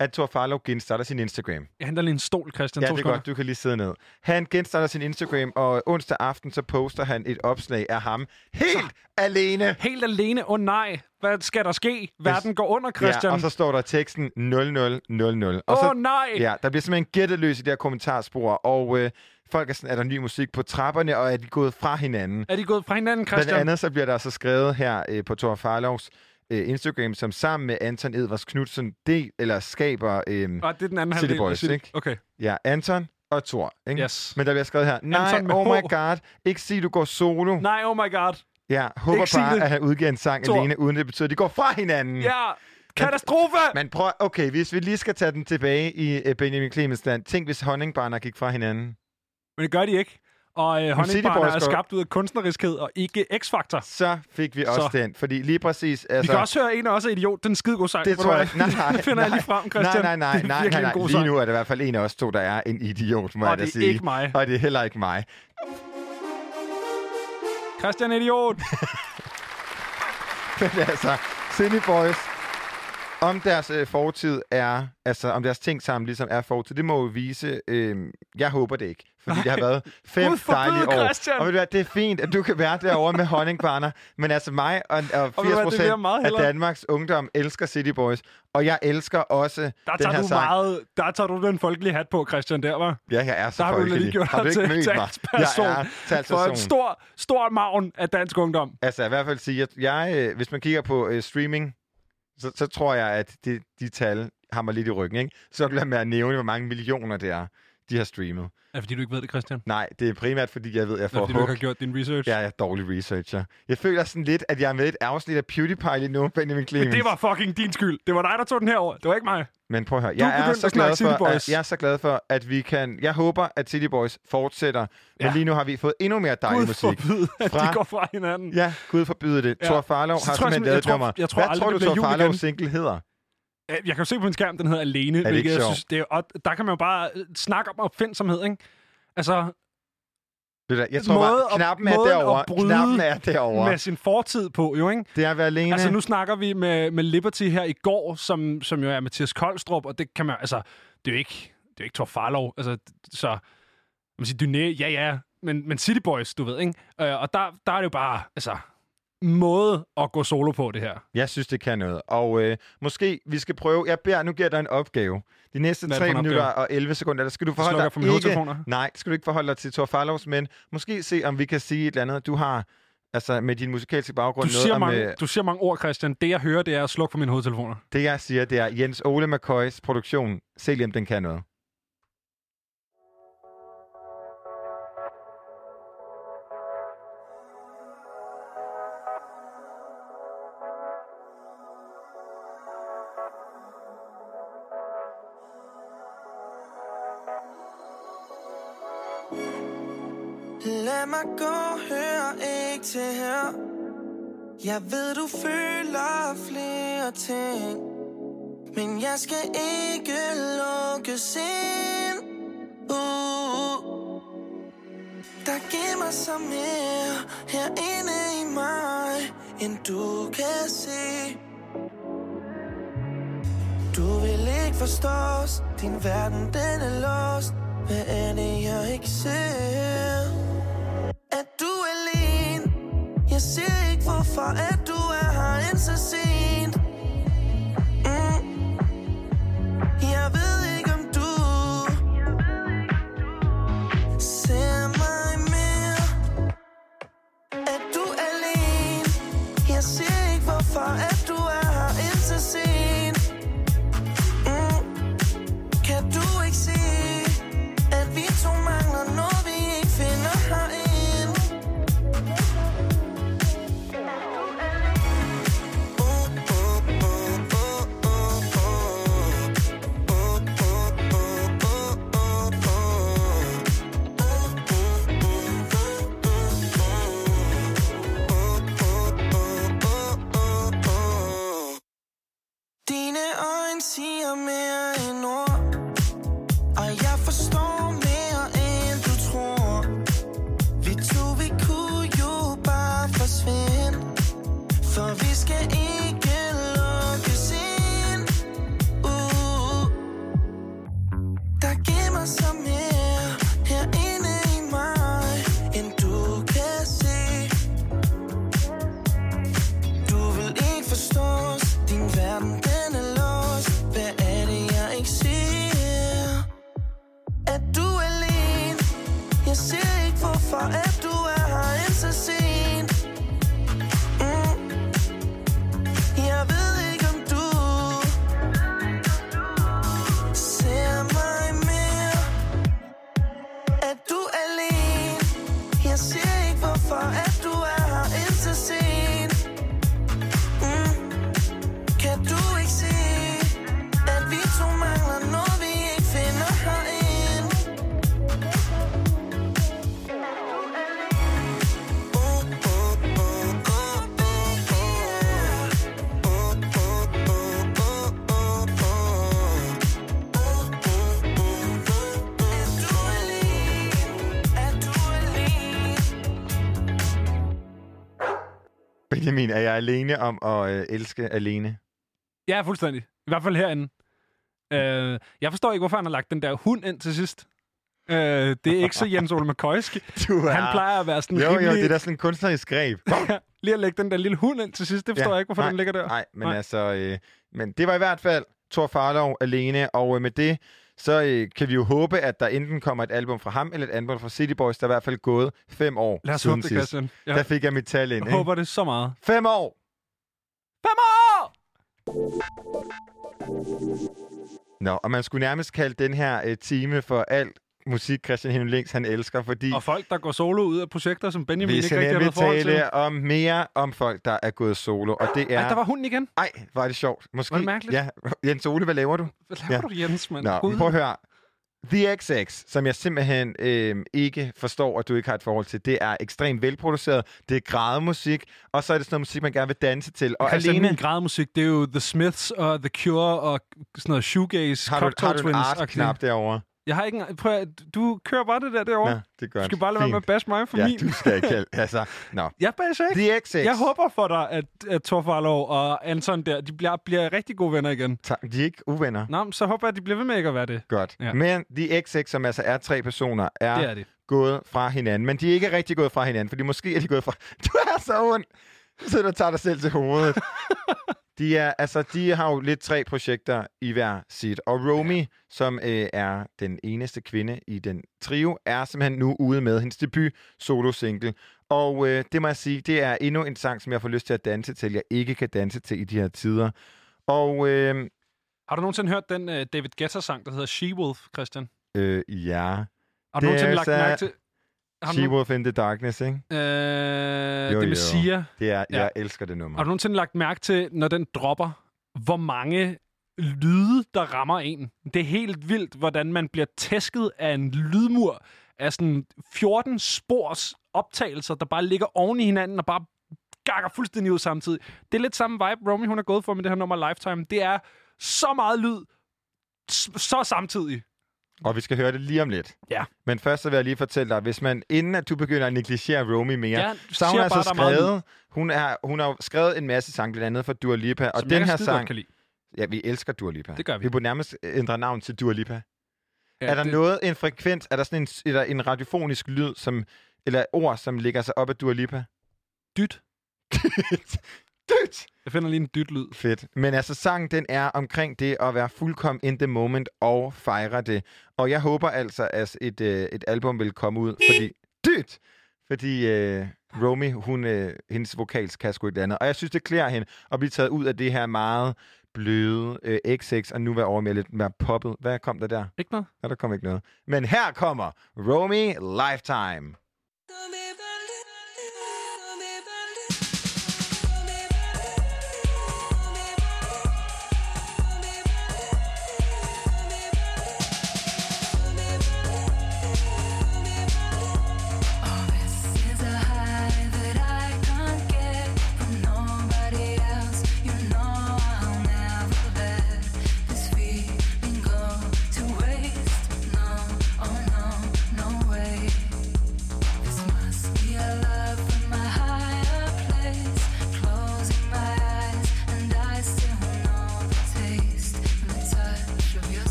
at Thor Farlov genstarter sin Instagram. Jeg henter lige en stol, Christian. Ja, det er godt. Du kan lige sidde ned. Han genstarter sin Instagram, og onsdag aften, så poster han et opslag af ham. Helt så. alene! Helt alene? Åh oh, nej! Hvad skal der ske? Verden går under, Christian. Ja, og så står der teksten nul nul nul nul. Åh oh, nej! Ja, der bliver simpelthen gætteløs i det her kommentarspor, og... Øh, folk er sådan, er der ny musik på trapperne, og er de gået fra hinanden? Er de gået fra hinanden, Christian? Blandt andet så bliver der så skrevet her øh, på Thor Farlovs øh, Instagram, som sammen med Anton Edvards Knudsen del, eller skaber øh, og det er den anden City Boys, ikke? Okay. Ja, Anton og Thor, ikke? Yes. Men der bliver skrevet her, nej, oh my H. god, ikke sig, du går solo. Nej, oh my god. Ja, håber ikke bare, at han udgiver en sang Thor. alene, uden det betyder, at de går fra hinanden. Ja. Katastrofe! Men prøv, okay, hvis vi lige skal tage den tilbage i øh, Benjamin Clemens land. Tænk, hvis honningbarner gik fra hinanden. Men det gør de ikke. Og øh, honningbarner er skabt ud af kunstneriskhed og ikke X-faktor. Så fik vi også så. den, fordi lige præcis... Altså, vi kan også høre en, også er idiot. Den skide god sang. Det tror jeg. Nej, nej, den finder nej, jeg lige frem, Christian. Nej, nej, nej. nej, nej, nej. Lige nu er der i hvert fald en af os to, der er en idiot, må og jeg da sige. Og det er ikke mig. Og det er heller ikke mig. Christian idiot! Men altså, City Boys, om deres øh, fortid er, altså om deres ting sammen ligesom er fortid, det må jo vise, øh, jeg håber det ikke, fordi nej. det har været fem dejlige år. Christian. Og ved du hvad, det er fint, at du kan være derovre med honningbarner, men altså mig og, og firs procent af Danmarks ungdom elsker City Boys, og jeg elsker også der den tager her du sang. Meget, der tager du den folkelige hat på, Christian, der var. Ja, jeg er så der folkelig. Der har du ikke mødt mig. Jeg er talsperson. For en stor, stor magn af dansk ungdom. Altså i hvert fald sige, at jeg, øh, hvis man kigger på øh, streaming, Så, så tror jeg, at de, de tal har mig lidt i ryggen, ikke? Så lad mig nævne, hvor mange millioner det er, de har streamet. Er fordi du ikke ved det, Christian? Nej, det er primært, fordi jeg ved, at jeg får hug. Er fordi du ikke har gjort din research? Ja, jeg er dårlig researcher. Jeg føler sådan lidt, at jeg er med i et afsnit af PewDiePie lige nu, Benjamin Clemens. Men det var fucking din skyld. Det var dig, der tog den her over. Det var ikke mig. Men prøv at høre. Jeg er, så glad for, at, jeg er så glad for, at vi kan... Jeg håber, at City Boys fortsætter. Ja. Men lige nu har vi fået endnu mere dejlig musik. Gud forbyde, at fra... de går fra hinanden. Ja, Gud forbyde det. Ja. Thor Farlov har simpelthen lavet nummer. Jeg, jeg tror Hvad aldrig, tror du, Thor Farlovs single hedder? Jeg kan jo se på en skærm, den hedder Alene. Er det ikke jeg synes, det er, og der kan man jo bare snakke om opfindsomhed, ikke? Altså... Det der, jeg tror bare, knappen, er derovre, knappen er derovre. Med sin fortid på, jo, ikke? Det er at være alene. Altså, nu snakker vi med, med Liberty her i går, som, som jo er Mathias Koldstrup, og det kan man... Altså, det er jo ikke, det er jo ikke Thor Farlov. Altså, så... Man siger, Dyné, ja, ja. men, men City Boys, du ved, ikke? Øh, og der, der er det jo bare, altså, måde at gå solo på det her. Jeg synes, det kan noget. Og øh, måske vi skal prøve... Jeg beder, nu giver dig en opgave. De næste tre minutter og elleve sekunder, der skal du forholde dig... Slukker for ikke... Nej, skal du ikke forholde dig til Thor Farlovs, men måske se, om vi kan sige et eller andet. Du har... Altså, med din musikalske baggrund... Du siger, noget mange, om, øh... du siger mange ord, Christian. Det, jeg hører, det er at slukke for mine hovedtelefoner. Det, jeg siger, det er Jens Ole McCoys produktion. Se lige, om den kan noget. Lad mig gå, hør ikke til her. Jeg ved, du føler flere ting, men jeg skal ikke lukkes ind. uh, uh. Der gemmer sig mere herinde i mig, end du kan se. Du vil ikke forstås, din verden den er låst. Hvad er det, jeg ikke ser? Jeg ser ikke, hvorfor at du er her end så sent. mm. Jeg ved ikke, om du ser mig mere. At du er alene. Jeg ser ikke, hvorfor at du er her end så sent. mm. Kan du ikke se, at vi to mangler noget, vi ikke finder herinde? Benjamin, er jeg alene om at øh, elske alene? Ja, fuldstændig. I hvert fald herinde. Øh, jeg forstår ikke, hvorfor han har lagt den der hund ind til sidst. Øh, det er ikke så Jens Ole McCoysk. Er... Han plejer at være sådan... Jo, rimelig... jo, det er da sådan en kunstnerisk greb. Lige at lægge den der lille hund ind til sidst, det forstår ja, jeg ikke, hvorfor nej, den ligger der. Nej, men nej. altså... Øh, men det var i hvert fald Thor Farlov alene, og øh, med det... så øh, kan vi jo håbe, at der enten kommer et album fra ham, eller et album fra City Boys, der er i hvert fald gået fem år Lad os siden håbe, sidst. Det, ja. Der fik jeg mit tal ind. Jeg håber det så meget. Fem år! Fem år! Nå, og man skulle nærmest kalde den her øh, time for alt musik, Christian Hennøe Lings, han elsker, fordi... Og folk, der går solo ud af projekter, som Benjamin ikke rigtig har været forhold til. Vi skal om mere om folk, der er gået solo, og det er... Ej, der var hunden igen. Ej, var det sjovt. Måske... Var det mærkeligt? Ja. Jens Ole, hvad laver du? Hvad laver ja. du, Jens, mand? Nå, prøv at høre. The X X, som jeg simpelthen øh, ikke forstår, at du ikke har et forhold til, det er ekstremt velproduceret, det er grademusik, og så er det sådan noget musik, man gerne vil danse til. Og Christian, alene... min grademusik, det er jo The Smiths og The Cure og sådan noget shoegaze, Cocktail Twins. Har du en art-knap derovre? Jeg har ikke en... Prøv at... Du kører bare det der derovre. Ja, det gør du. Skal bare lade være med at bash mig for ja, min. Ja, du skal ikke. Altså, no. Jeg basher ikke. The X X. Jeg håber for dig, at, at Thor Farlov og Anton der, de bliver, bliver rigtig gode venner igen. Tak, de er ikke uvenner. Nå, så håber jeg, at de bliver ved med ikke at være det. Godt. Ja. Men The X X, som altså er tre personer, er, det er det. gået fra hinanden. Men de er ikke rigtig gået fra hinanden, fordi måske er de gået fra... Du er så ond! Så du tager dig selv til hovedet. De, er, altså, de har jo lidt tre projekter i hver sit. Og Romy, som øh, er den eneste kvinde i den trio, er simpelthen nu ude med hendes debut solo-single. Og øh, det må jeg sige, det er endnu en sang, som jeg får lyst til at danse til, jeg ikke kan danse til i de her tider. Og... Øh, har du nogensinde hørt den øh, David Guetta-sang, der hedder She-Wolf, Christian? Øh, ja. Har du There's nogensinde lagt mærke til... She-Wolf in the Darkness, ikke? Øh, jo, det med Sia. Det er, jeg ja. elsker det nummer. Har du nogensinde lagt mærke til, når den dropper, hvor mange lyde, der rammer en? Det er helt vildt, hvordan man bliver tæsket af en lydmur af sådan fjorten spors optagelser, der bare ligger oven i hinanden og bare gakker fuldstændig ud samtidig. Det er lidt samme vibe, Romy hun har gået for med det her nummer Lifetime. Det er så meget lyd, så samtidig. Og vi skal høre det lige om lidt. Ja. Men først så vil jeg lige fortælle dig, hvis man, inden at du begynder at negligere Romy mere, ja, så hun har så skrevet, hun har, hun har skrevet en masse sang, blandt andet for Dua Lipa. Og som den her sang... Ja, vi elsker Dua Lipa. Det gør vi. Vi burde nærmest ændre navn til Dua Lipa. Ja, er der det... noget, en frekvens, er der sådan en, er der en radiofonisk lyd, som, eller ord, som ligger sig op af Dua Lipa? Dyt. Dyt. Jeg finder lige en dyt-lyd. Fedt. Men altså, sangen, den er omkring det at være fuldkommen in the moment og fejre det. Og jeg håber altså, at et, øh, et album vil komme ud, fordi... Dyt! Fordi øh, Romy, hun, øh, hendes vokalsk kan sgu et eller andet. Og jeg synes, det klæder hende at blive taget ud af det her meget bløde øh, X X, og nu var over med lidt mere poppet. Hvad kom der der? Ikke noget. Ja, der kom ikke noget. Men her kommer Romy Lifetime.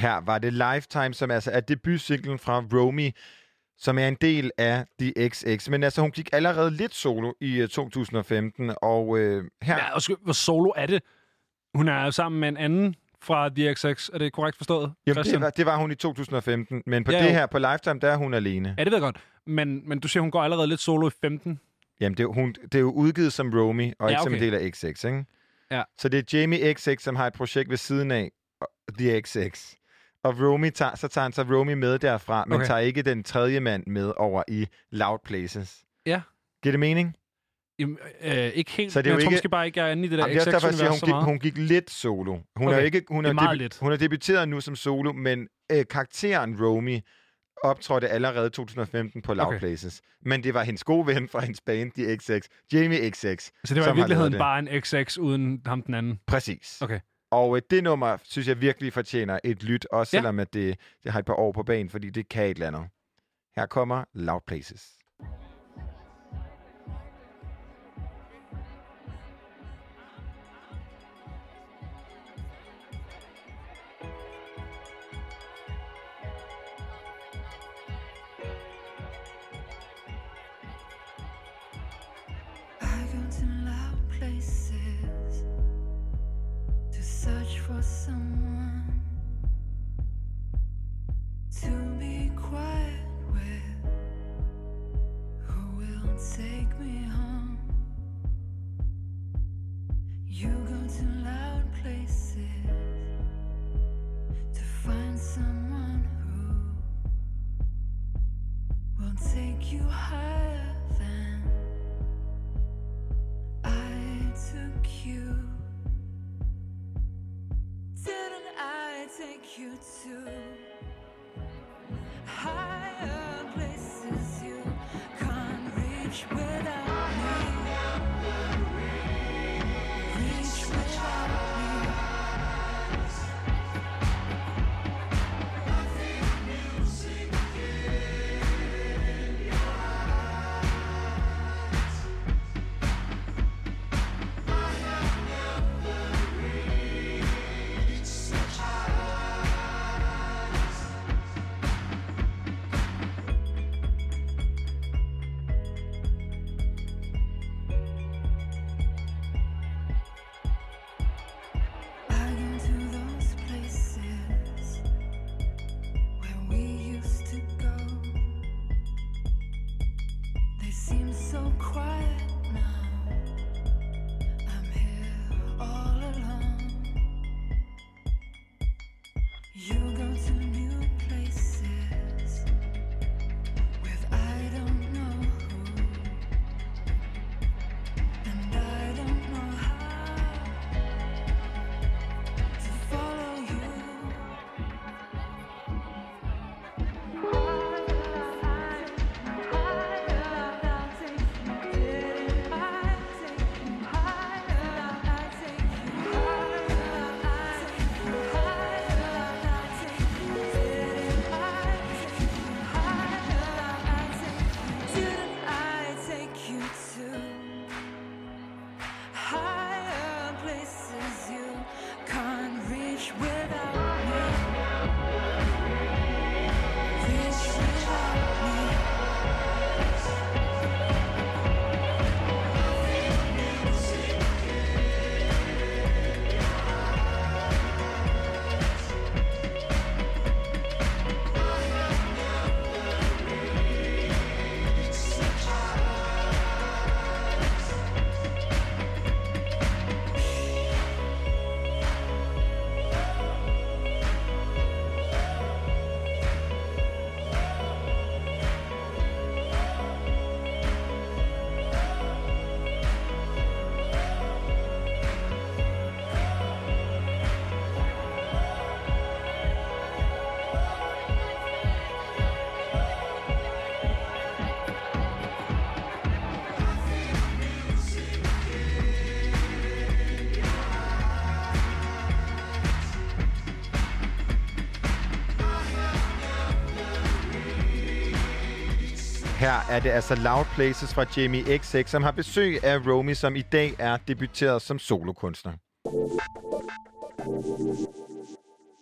her var det Lifetime, som altså er debutsinglen fra Romy, som er en del af The X X. Men altså, hun gik allerede lidt solo i to tusind og femten, og øh, her... Ja, og hvor solo er det? Hun er jo sammen med en anden fra The X X. Er det korrekt forstået? Jamen, det var, det var hun i to tusind og femten, men på ja, det jo. her, på Lifetime, der er hun alene. Ja, det ved jeg godt. Men, men du siger, hun går allerede lidt solo i femten? Jamen, det er, hun, det er jo udgivet som Romy, og ja, ikke okay. som en del af X X, ikke? Ja. Så det er Jamie X X, som har et projekt ved siden af The X X. Og Romy tager, så tager han så Romy med derfra, men okay. tager ikke den tredje mand med over i Loud Places. Ja. Giver det mening? Jamen, øh, ikke helt, så det er men jeg ikke... tror måske bare ikke, jeg er inde i det der X X-univers så meget. Det er derfor, at hun gik lidt solo. Hun, okay. er ikke, hun, er debu- lidt. hun er debuteret nu som solo, men øh, karakteren Romy optrådte allerede to tusind og femten på Loud okay. Places. Men det var hendes gode ven fra hendes band, de X X, Jamie X X. Så det var i virkeligheden bare en X X uden ham den anden? Præcis. Okay. Og øh, det nummer, synes jeg virkelig fortjener et lyt, også ja. selvom at det, det har et par år på banen, fordi det kan et eller andet. Her kommer Loud Places. For someone to be quiet with, who will take me home. You go to loud places to find someone who will take you higher than I took you. Take you to higher places you can't reach without me. Reach without Her er det altså Loud Places fra Jamie X X, som har besøg af Romy, som i dag er debuteret som solokunstner.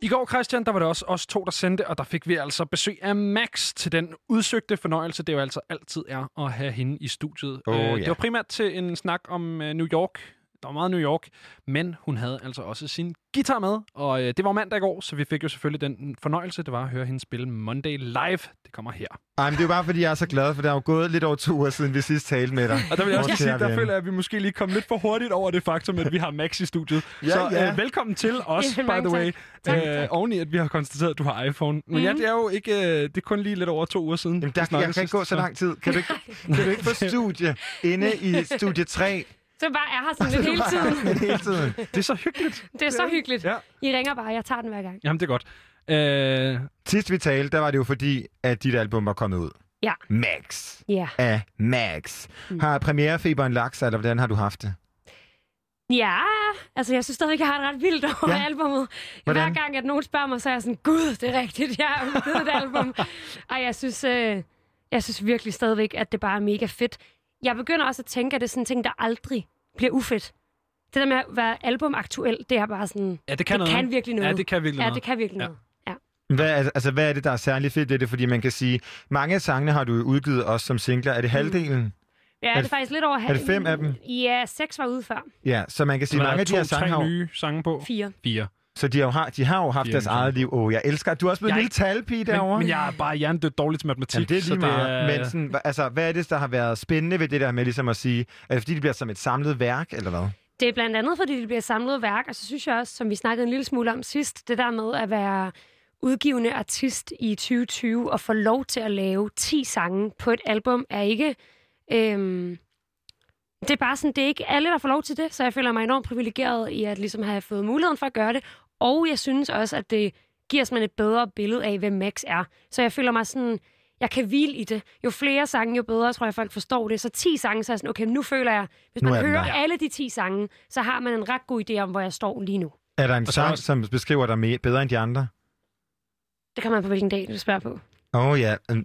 I går, Christian, der var det også os to, der sendte, og der fik vi altså besøg af Max til den udsøgte fornøjelse, det jo altså altid er at have hende i studiet. Oh, yeah. Det var primært til en snak om New York. Der var meget New York, men hun havde altså også sin guitar med, og det var mandag i går, så vi fik jo selvfølgelig den fornøjelse, det var at høre hende spille Monday Live. Det kommer her. Ej, men det er jo bare, fordi jeg er så glad, for det er jo gået lidt over to uger siden, vi sidst talte med dig. Og der vil jeg også sige, der føler jeg, at vi måske lige kom lidt for hurtigt over det faktum, at vi har Max i studiet. Ja, så ja. Øh, velkommen til os, by the way. Tak, tak. Øh, oveni, at vi har konstateret, at du har iPhone. Men mm. ja, det er jo ikke, øh, det er kun lige lidt over to uger siden. Jamen, der, jeg kan sidst, ikke gå så lang tid. Kan du ikke, kan du ikke få studie inde i studie tre? Så bare er her sådan lidt hele tiden. hele tiden. Det er så hyggeligt. Det er så hyggeligt. Ja. I ringer bare, jeg tager den hver gang. Jamen, det er godt. Øh... Sidst vi talte, der var det jo fordi, at dit album var kommet ud. Ja. Max. Ja. Af Max. Mm. Har premierefeberen lagt sig, eller hvordan har du haft det? Ja, altså jeg synes stadig, jeg har det ret vildt over ja. albumet. Hvordan? Hver gang, at nogen spørger mig, så er jeg sådan, gud, det er rigtigt, jeg har udgivet et album. Og jeg synes, øh, jeg synes virkelig stadigvæk, at det bare er mega fedt. Jeg begynder også at tænke, at det er sådan en ting, der aldrig bliver ufedt. Det der med at være albumaktuel, det er bare sådan... Ja, det kan, det kan virkelig noget. Ja, det kan virkelig noget. Ja, det kan virkelig noget. Ja. Ja. Hvad, altså, hvad er det, der er særligt fedt ved det? Fordi man kan sige, mange af sangene har du udgivet også som singler. Er det halvdelen? Ja, er det, det faktisk lidt over halvdelen. Er det fem af dem? Ja, seks var ude før. Ja, så man kan sige, mange af de her sange har... nye sange på? Fire. Fire. Så de har, har, de har jo haft deres eget liv. Åh, oh, jeg elsker. Du er også blevet jeg en lille talpige derovre. Men jeg er bare hjernedødt dårlig til matematik. Jamen, det er så meget. Det er... Men sådan, altså, hvad er det, der har været spændende ved det der med ligesom at sige, er det fordi, det bliver som et samlet værk, eller hvad? Det er blandt andet, fordi det bliver et samlet værk, og så synes jeg også, som vi snakkede en lille smule om sidst, det der med at være udgivende artist i tyve tyve og få lov til at lave ti sange på et album, er ikke... Øhm Det er bare sådan, det er ikke alle, der får lov til det, så jeg føler mig enormt privilegeret i at ligesom have fået muligheden for at gøre det. Og jeg synes også, at det giver sådan et bedre billede af, hvem Max er. Så jeg føler mig sådan, jeg kan hvile i det. Jo flere sange, jo bedre, tror jeg, folk forstår det. Så ti sange, så er sådan, okay, nu føler jeg, hvis man hører der. alle de ti sange, så har man en ret god idé om, hvor jeg står lige nu. Er der en sang, også... som beskriver dig bedre end de andre? Det kan man på hvilken dag, du spørger på. Åh oh, ja. Yeah.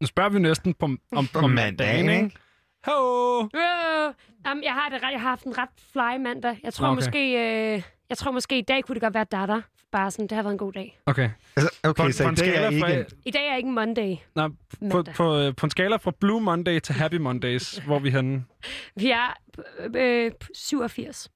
Nu spørger vi næsten på, om, om, om mandagen, ikke? Ho! Uh, um, jeg, har det, jeg har haft en ret fly mandag. Jeg tror okay. måske, øh, jeg tror måske i dag kunne det godt være datter. Bare sådan, det har været en god dag. Okay. Altså, okay, på, så på en dag er ikke... Fra, I dag er ikke Monday. Nej, på, på, på en skala fra Blue Monday til Happy Mondays, hvor er vi henne? Vi er øh, syvogfirs.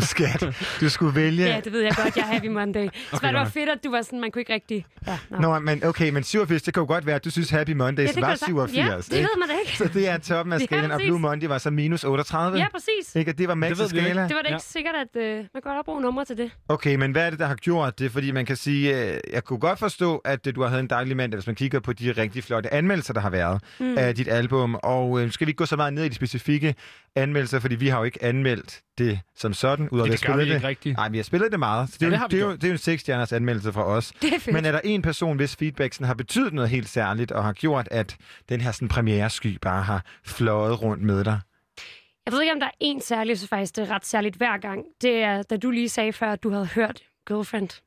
Skat, du skulle vælge... Ja, det ved jeg godt, jeg er Happy Monday. Så okay, det var fedt, at du var sådan, man kunne ikke rigtig... Ja, no. Nå, men okay, men syvogfirs, det kan jo godt være, at du synes Happy Mondays ja, var syvogfirs. Ja, det ved man da ikke. Så det er toppen af skalaen, ja, og Blue Monday var så minus otteogtredive. Ja, præcis. Ikke, det var Max' skala. Det var da ikke ja. sikkert, at øh, man godt har brugt numre til det. Okay, men hvad er det, der har gjort det? Fordi man kan sige, øh, jeg kunne godt forstå, at øh, du har havde en dejlig mandag, hvis man kigger på de rigtig flotte anmeldelser, der har været mm. af dit album. Og øh, skal vi ikke gå så meget ned i de specifikke anmeldelser, fordi vi har jo ikke anmeldt det som sådan, ud af at spille det. Rigtigt. Nej, vi har spillet det meget. Så det, ja, er, det, det, er, jo, det er jo en seks-stjerners anmeldelse fra os. Men er der en person, hvis feedbacken har betydet noget helt særligt, og har gjort, at den her sådan, premieresky bare har fløjet rundt med dig? Jeg ved ikke, om der er en særlig, så faktisk det er ret særligt hver gang. Det er, da du lige sagde før, at du havde hørt Girlfriend.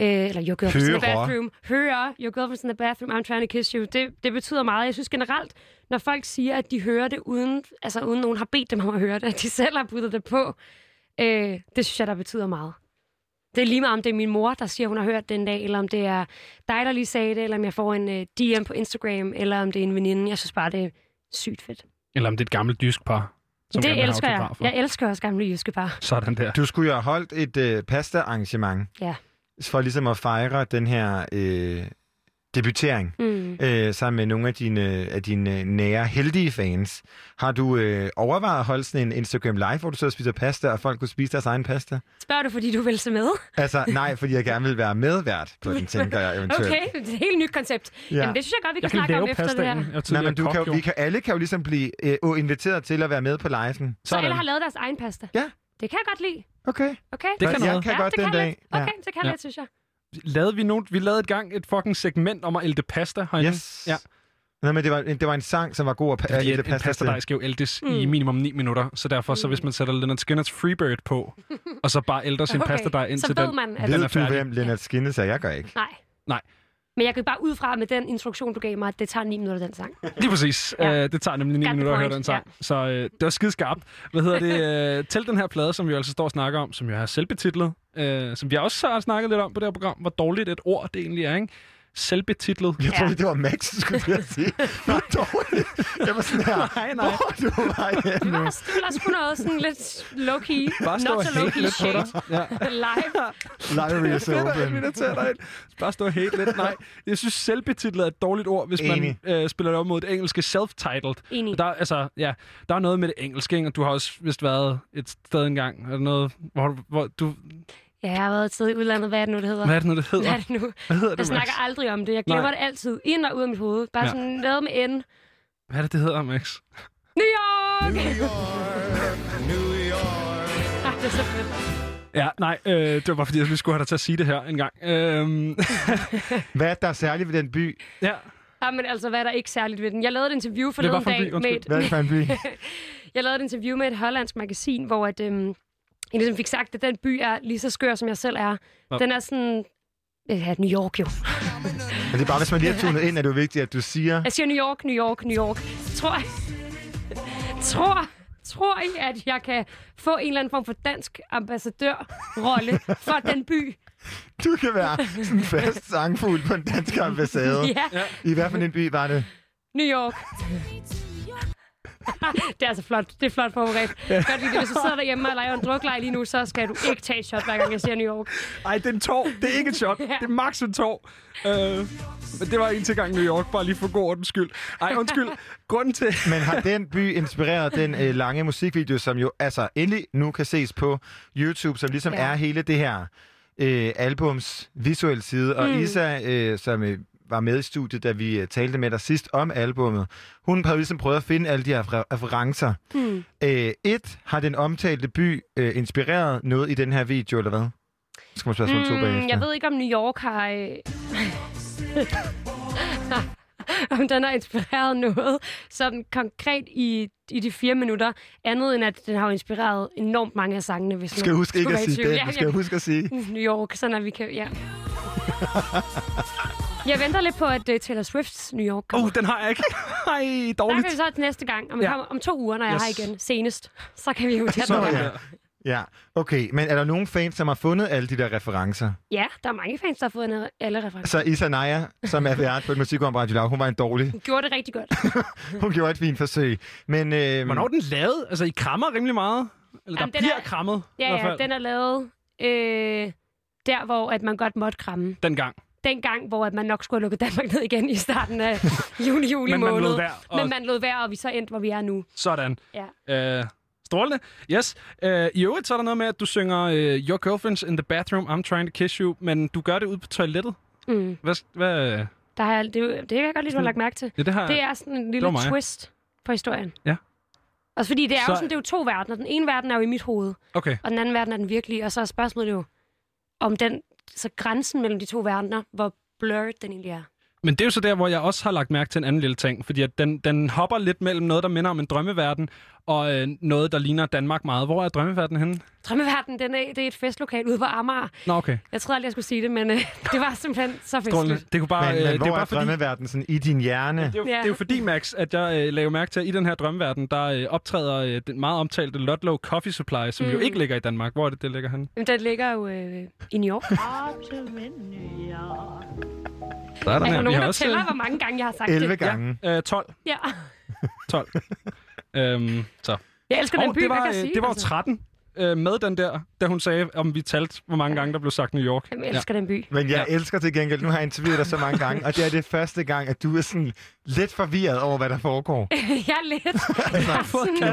Øh, eller Your Girlfriend's in the Bathroom. Hører Your Girlfriend's in the Bathroom, I'm Trying to Kiss You. Det, det betyder meget. Jeg synes generelt, når folk siger, at de hører det, uden, altså uden nogen har bedt dem om at høre det, at de selv har puttet det på, Øh, det synes jeg, der betyder meget. Det er lige meget, om det er min mor, der siger, hun har hørt den dag, eller om det er dig, der lige sagde det, eller om jeg får en øh, D M på Instagram, eller om det er en veninde. Jeg synes bare, det er sygt fedt. Eller om det er et gammelt jysk par. Som det elsker jeg. For. Jeg elsker også gamle jyske par. Sådan der. Du skulle jo have holdt et øh, pasta-arrangement. Ja. For ligesom at fejre den her... Øh debutering, mm. øh, sammen med nogle af dine, af dine nære, heldige fans. Har du øh, overvejet at holde sådan en Instagram Live, hvor du så spiser pasta, og folk kunne spise deres egen pasta? Spørger du, fordi du vil se med? Altså, nej, fordi jeg gerne vil være medvært på den, tænker jeg eventuelt. Okay, det er et helt nyt koncept. Ja. Jamen, det synes jeg godt, vi kan, kan snakke om efter det her. Nej, men du kan jo, vi kan, alle kan jo ligesom blive øh, inviteret til at være med på liven. Så alle har lavet deres egen pasta? Ja. Det kan jeg godt lide. Okay. Okay. Det kan jeg kan ja, godt det den kan dag. Okay, så kan jeg lidt, synes jeg. Lavede vi nogen, vi lavede et gang et fucking segment om at ælte pasta herinde. Yes. Ja. Nej, men det var, det var en sang, som var god at ælte pasta. En pastadej skal jo æltes mm. i minimum ni minutter, så derfor, så hvis man sætter Leonard Skinners Freebird på, og så bare ælter sin okay. pastadej indtil den, man, den er færdig. Ved hvem Leonard Skinner sagde, jeg gør ikke. Nej. Nej. Men jeg kan bare ud fra med den instruktion, du gav mig, at det tager ni minutter, den sang. Lige præcis. Ja. Uh, det tager nemlig ni Got minutter at høre den sang. Ja. Så uh, det var skideskarpt. Hvad hedder det? Uh, til den her plade, som vi altså står og snakker om, som jeg har selvbetitlet, øh, som vi også har snakket lidt om på det her program, hvor dårligt et ord det egentlig er, ikke? Selvbetitlet. Jeg troede, ja. det var Max, skulle jeg sige. Hvor dårligt. Jeg var sådan her. Nej, nej. Hvor du var henne. Det var sgu noget sådan lidt low-key. Bare stå og hate lidt på dig. Ja. Live. Live is open. Bare stå og hate lidt. Nej, jeg synes, selvbetitlet er et dårligt ord, hvis Enig. man øh, spiller det op mod det engelske self-titled. Enig. Der, altså, ja, der er noget med det engelske, ikke? Og du har også vist været et sted engang. Er der noget, hvor, hvor du... Ja, jeg har været et sted i udlandet. Hvad er det nu, det hedder? Hvad er det nu, det hedder? Hvad er det nu? Hvad hedder det, jeg snakker Max? Aldrig om det. Jeg glemmer Nej. det altid. Ind og ud af mit hoved. Bare ja. sådan noget med N. Hvad er det, det hedder, Max? New York! New York! New York! Ej, det er så fedt. Ja, nej, øh, det var bare fordi, jeg skulle have dig til at sige det her en gang. Øhm. Hvad er der særligt ved den by? Ja. Ja, men altså, hvad er der ikke særligt ved den? Jeg lavede et interview forleden dag by, med et... Hvad er det for en by? Jeg lavede et interview med et hollandsk magasin, hvor at... Øhm, Jeg ligesom fik sagt, at den by er lige så skør, som jeg selv er. Nå. Den er sådan... Ja, New York jo. Men det er bare, hvis man lige har tunet ind, er det jo vigtigt, at du siger... Jeg siger New York, New York, New York. Tror jeg... Tror... Tror I, at jeg kan få en eller anden form for dansk ambassadørrolle for den by? Du kan være sådan en fast sangfugl på en dansk ambassade. Ja. I hvert fald en by var det... New York. Det er altså flot. Det er flot forberedt. Godt lige det. Hvis du sidder derhjemme og leger en druklej lige nu, så skal du ikke tage et shot, hver gang jeg siger New York. Nej, det er en tår. Det er ikke et shot. Ja. Det er maks en tår. Øh, men det var en til gang New York, bare lige for god ordens skyld. Ej, undskyld. Grunden til... Men har den by inspireret den øh, lange musikvideo, som jo altså endelig nu kan ses på YouTube, som ligesom ja. er hele det her øh, albums visuelle side. Og mm. Isa, øh, som... Øh, var med i studiet, da vi talte med dig sidst om albummet. Hun har ligesom prøvet at finde alle de her referencer. Mm. Øh, et, har den omtalte by øh, inspireret noget i den her video, eller hvad? Så skal man spørge sådan mm, to bagefter. Jeg ved ikke, om New York har... Øh... om den har inspireret noget sådan konkret i, i de fire minutter. Andet end, at den har inspireret enormt mange af sangene. Hvis skal man huske ikke at sige det. Ja, skal jeg... huske at sige. New York, sådan at vi kan... Ja. Jeg venter lidt på, at uh, Taylor Swift's New York kommer. Åh, oh, den har jeg ikke. Ej, dårligt. Der kan vi så til næste gang. Om, ja. kommer, om to uger, når jeg yes. har igen senest, så kan vi jo tage så, den. Ja. ja, okay. Men er der nogen fans, som har fundet alle de der referencer? Ja, der er mange fans, der har fundet alle referencer. Så Isa Naja, som er vært på et musikprogram på Radio Loud, hun var en dårlig. Hun gjorde det rigtig godt. hun gjorde et fint forsøg. Men, øh... hvornår den lavet? Altså, I krammer rimelig meget? Eller jamen, der bliver er... krammet? Ja, ja, den er lavet øh, der, hvor at man godt måtte kramme. Dengang. Dengang, hvor man nok skulle have lukket Danmark ned igen i starten af juni, juli Men måned. Man og... Men man lod være, og vi så endte, hvor vi er nu. Sådan. Ja. Øh, strålende. Yes. Øh, I øvrigt, så er der noget med, at du synger øh, Your girlfriend's in the bathroom, I'm trying to kiss you, men du gør det ude på toilettet. Mm. Hvad? hvad... Der har, det, det kan jeg godt lide, du har lagt mærke til. Ja, det, har... det er sådan en lille twist på historien. Ja. Også fordi det er så... jo sådan, det er jo to verdener. Den ene verden er jo i mit hoved, okay. og den anden verden er den virkelige, og så er spørgsmålet jo, om den... Så grænsen mellem de to verdener, hvor blurred den egentlig er. Men det er jo så der, hvor jeg også har lagt mærke til en anden lille ting. Fordi at den, den hopper lidt mellem noget, der minder om en drømmeverden, og øh, noget, der ligner Danmark meget. Hvor er drømmeverdenen henne? Drømmeverdenen, den er, det er et festlokal ude på Amager. Nå, okay. Jeg tror aldrig, jeg skulle sige det, men øh, det var simpelthen så festligt. Det kunne bare, men, øh, men det hvor bare er fordi... drømmeverdenen sådan i din hjerne? Det er jo, ja. det er jo fordi, Max, at jeg øh, lagde mærke til, at i den her drømmeverden, der øh, optræder øh, den meget omtalte Ludlow Coffee Supply, som mm. jo ikke ligger i Danmark. Hvor er det, det ligger henne? Jamen, den ligger jo øh, i New York. Der er der altså, nogen, der også tæller, hvor mange gange jeg har sagt elleve det. elleve gange. Ja, øh, tolv. Ja. tolv. øhm, så. Jeg elsker og den by, det var, kan jeg sige. Det var altså. tretten øh, med den der, da hun sagde, om vi talte, hvor mange gange der blev sagt New York. Jeg elsker ja. den by. Men jeg ja. elsker til gengæld. Nu har jeg interviewet dig så mange gange, og det er det første gang, at du er sådan lidt forvirret over, hvad der foregår. ja, lidt. altså, jeg sådan,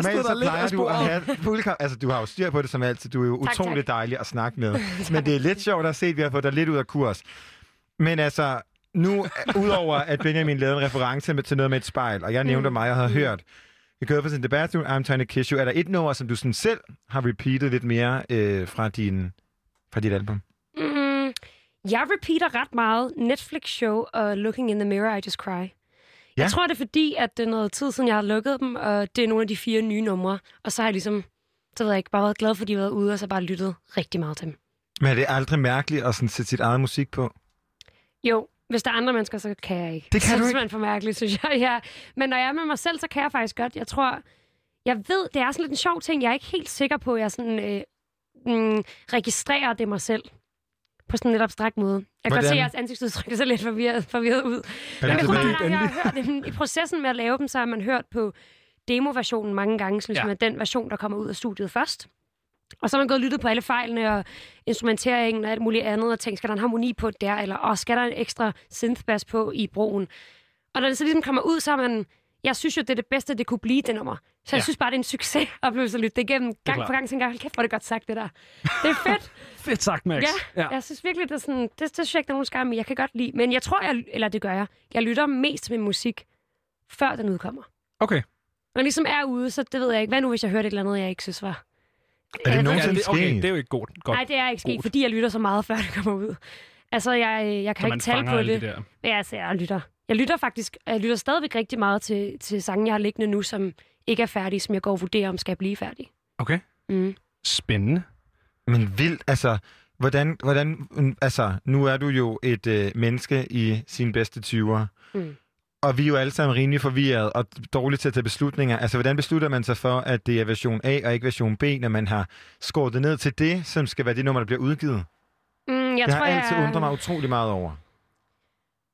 så plejer du at have fuldkamp. Altså, du har jo styr på det som altid. Du er jo tak, utrolig tak. dejlig at snakke med. Men det er lidt sjovt at se, at vi har fået dig lidt ud af kurs. Men altså... Nu, udover at Benjamin lavede en reference med, til noget med et spejl, og jeg nævnte mm. mig, jeg havde mm. hørt, jeg kører for sin debat, I'm trying to kiss you. Er der et nummer, som du sådan selv har repeatet lidt mere øh, fra, din, fra dit album? Mm. Jeg repeater ret meget Netflix-show og Looking in the Mirror, I Just Cry. Ja? Jeg tror, det er fordi, at det er noget tid siden, jeg har lukket dem, og det er nogle af de fire nye numre. Og så har jeg ligesom, så ved jeg ikke, bare været glad for, at de har været ude, og så bare lyttet rigtig meget til dem. Men er det aldrig mærkeligt at sådan sætte sit eget musik på? Jo. Hvis der er andre mennesker, så kan jeg ikke. Det kan så, du ikke. Det er for mærkeligt, synes jeg. Ja. Men når jeg er med mig selv, så kan jeg faktisk godt. Jeg tror, jeg ved, det er sådan lidt en sjov ting. Jeg er ikke helt sikker på, at jeg sådan, øh, mm, registrerer det mig selv på sådan en lidt abstrakt måde. Jeg kan se, at jeres ansigtsudtryk er så lidt forvirret, forvirret ud. Men jeg tror, at jeg har hørt dem. I processen med at lave dem, så har man hørt på demoversionen mange gange, som ja. er den version, der kommer ud af studiet først. Og så har man gået og lyttet på alle fejlene og instrumenteringen og alt muligt andet, og tænkt, skal der en harmoni på der, eller og skal der en ekstra synthbass på i broen? Og når det så ligesom kommer ud, så er man... Jeg synes jo, det er det bedste, det kunne blive, det nummer. Så jeg ja. synes bare, det er en succes at blive så lyttet igennem gang for gang. Så hold kæft, hvor er det godt sagt, det der. Det er fedt. Fedt sagt, Max. Ja, ja, jeg synes virkelig, det er sådan... Det, det synes jeg ikke, der er nogen skam, jeg kan godt lide. Men jeg tror, jeg... Eller det gør jeg. Jeg lytter mest til min musik, før den udkommer. Okay. Når ligesom er ude, så det ved jeg ikke. Hvad nu, hvis jeg hørte et eller andet, jeg ikke synes var... Er det nogensinde sket? Okay, det er jo ikke godt. Nej, det er ikke sket, fordi jeg lytter så meget, før det kommer ud. Altså, jeg, jeg kan så ikke tale på det. det Men altså, jeg lytter. Jeg lytter faktisk, jeg lytter stadigvæk rigtig meget til, til sange, jeg har liggende nu, som ikke er færdige, som jeg går og vurderer, om skal blive færdige. Okay. Mm. Spændende. Men vildt, altså, hvordan, hvordan, altså, nu er du jo et øh, menneske i sine bedste tyvere. Mm. Og vi er jo alle sammen rimelig forvirret og dårligt til at tage beslutninger. Altså, hvordan beslutter man sig for, at det er version A og ikke version B, når man har skåret det ned til det, som skal være det nummer, der bliver udgivet? Mm, jeg det tror, har altid jeg... undret mig utrolig meget over.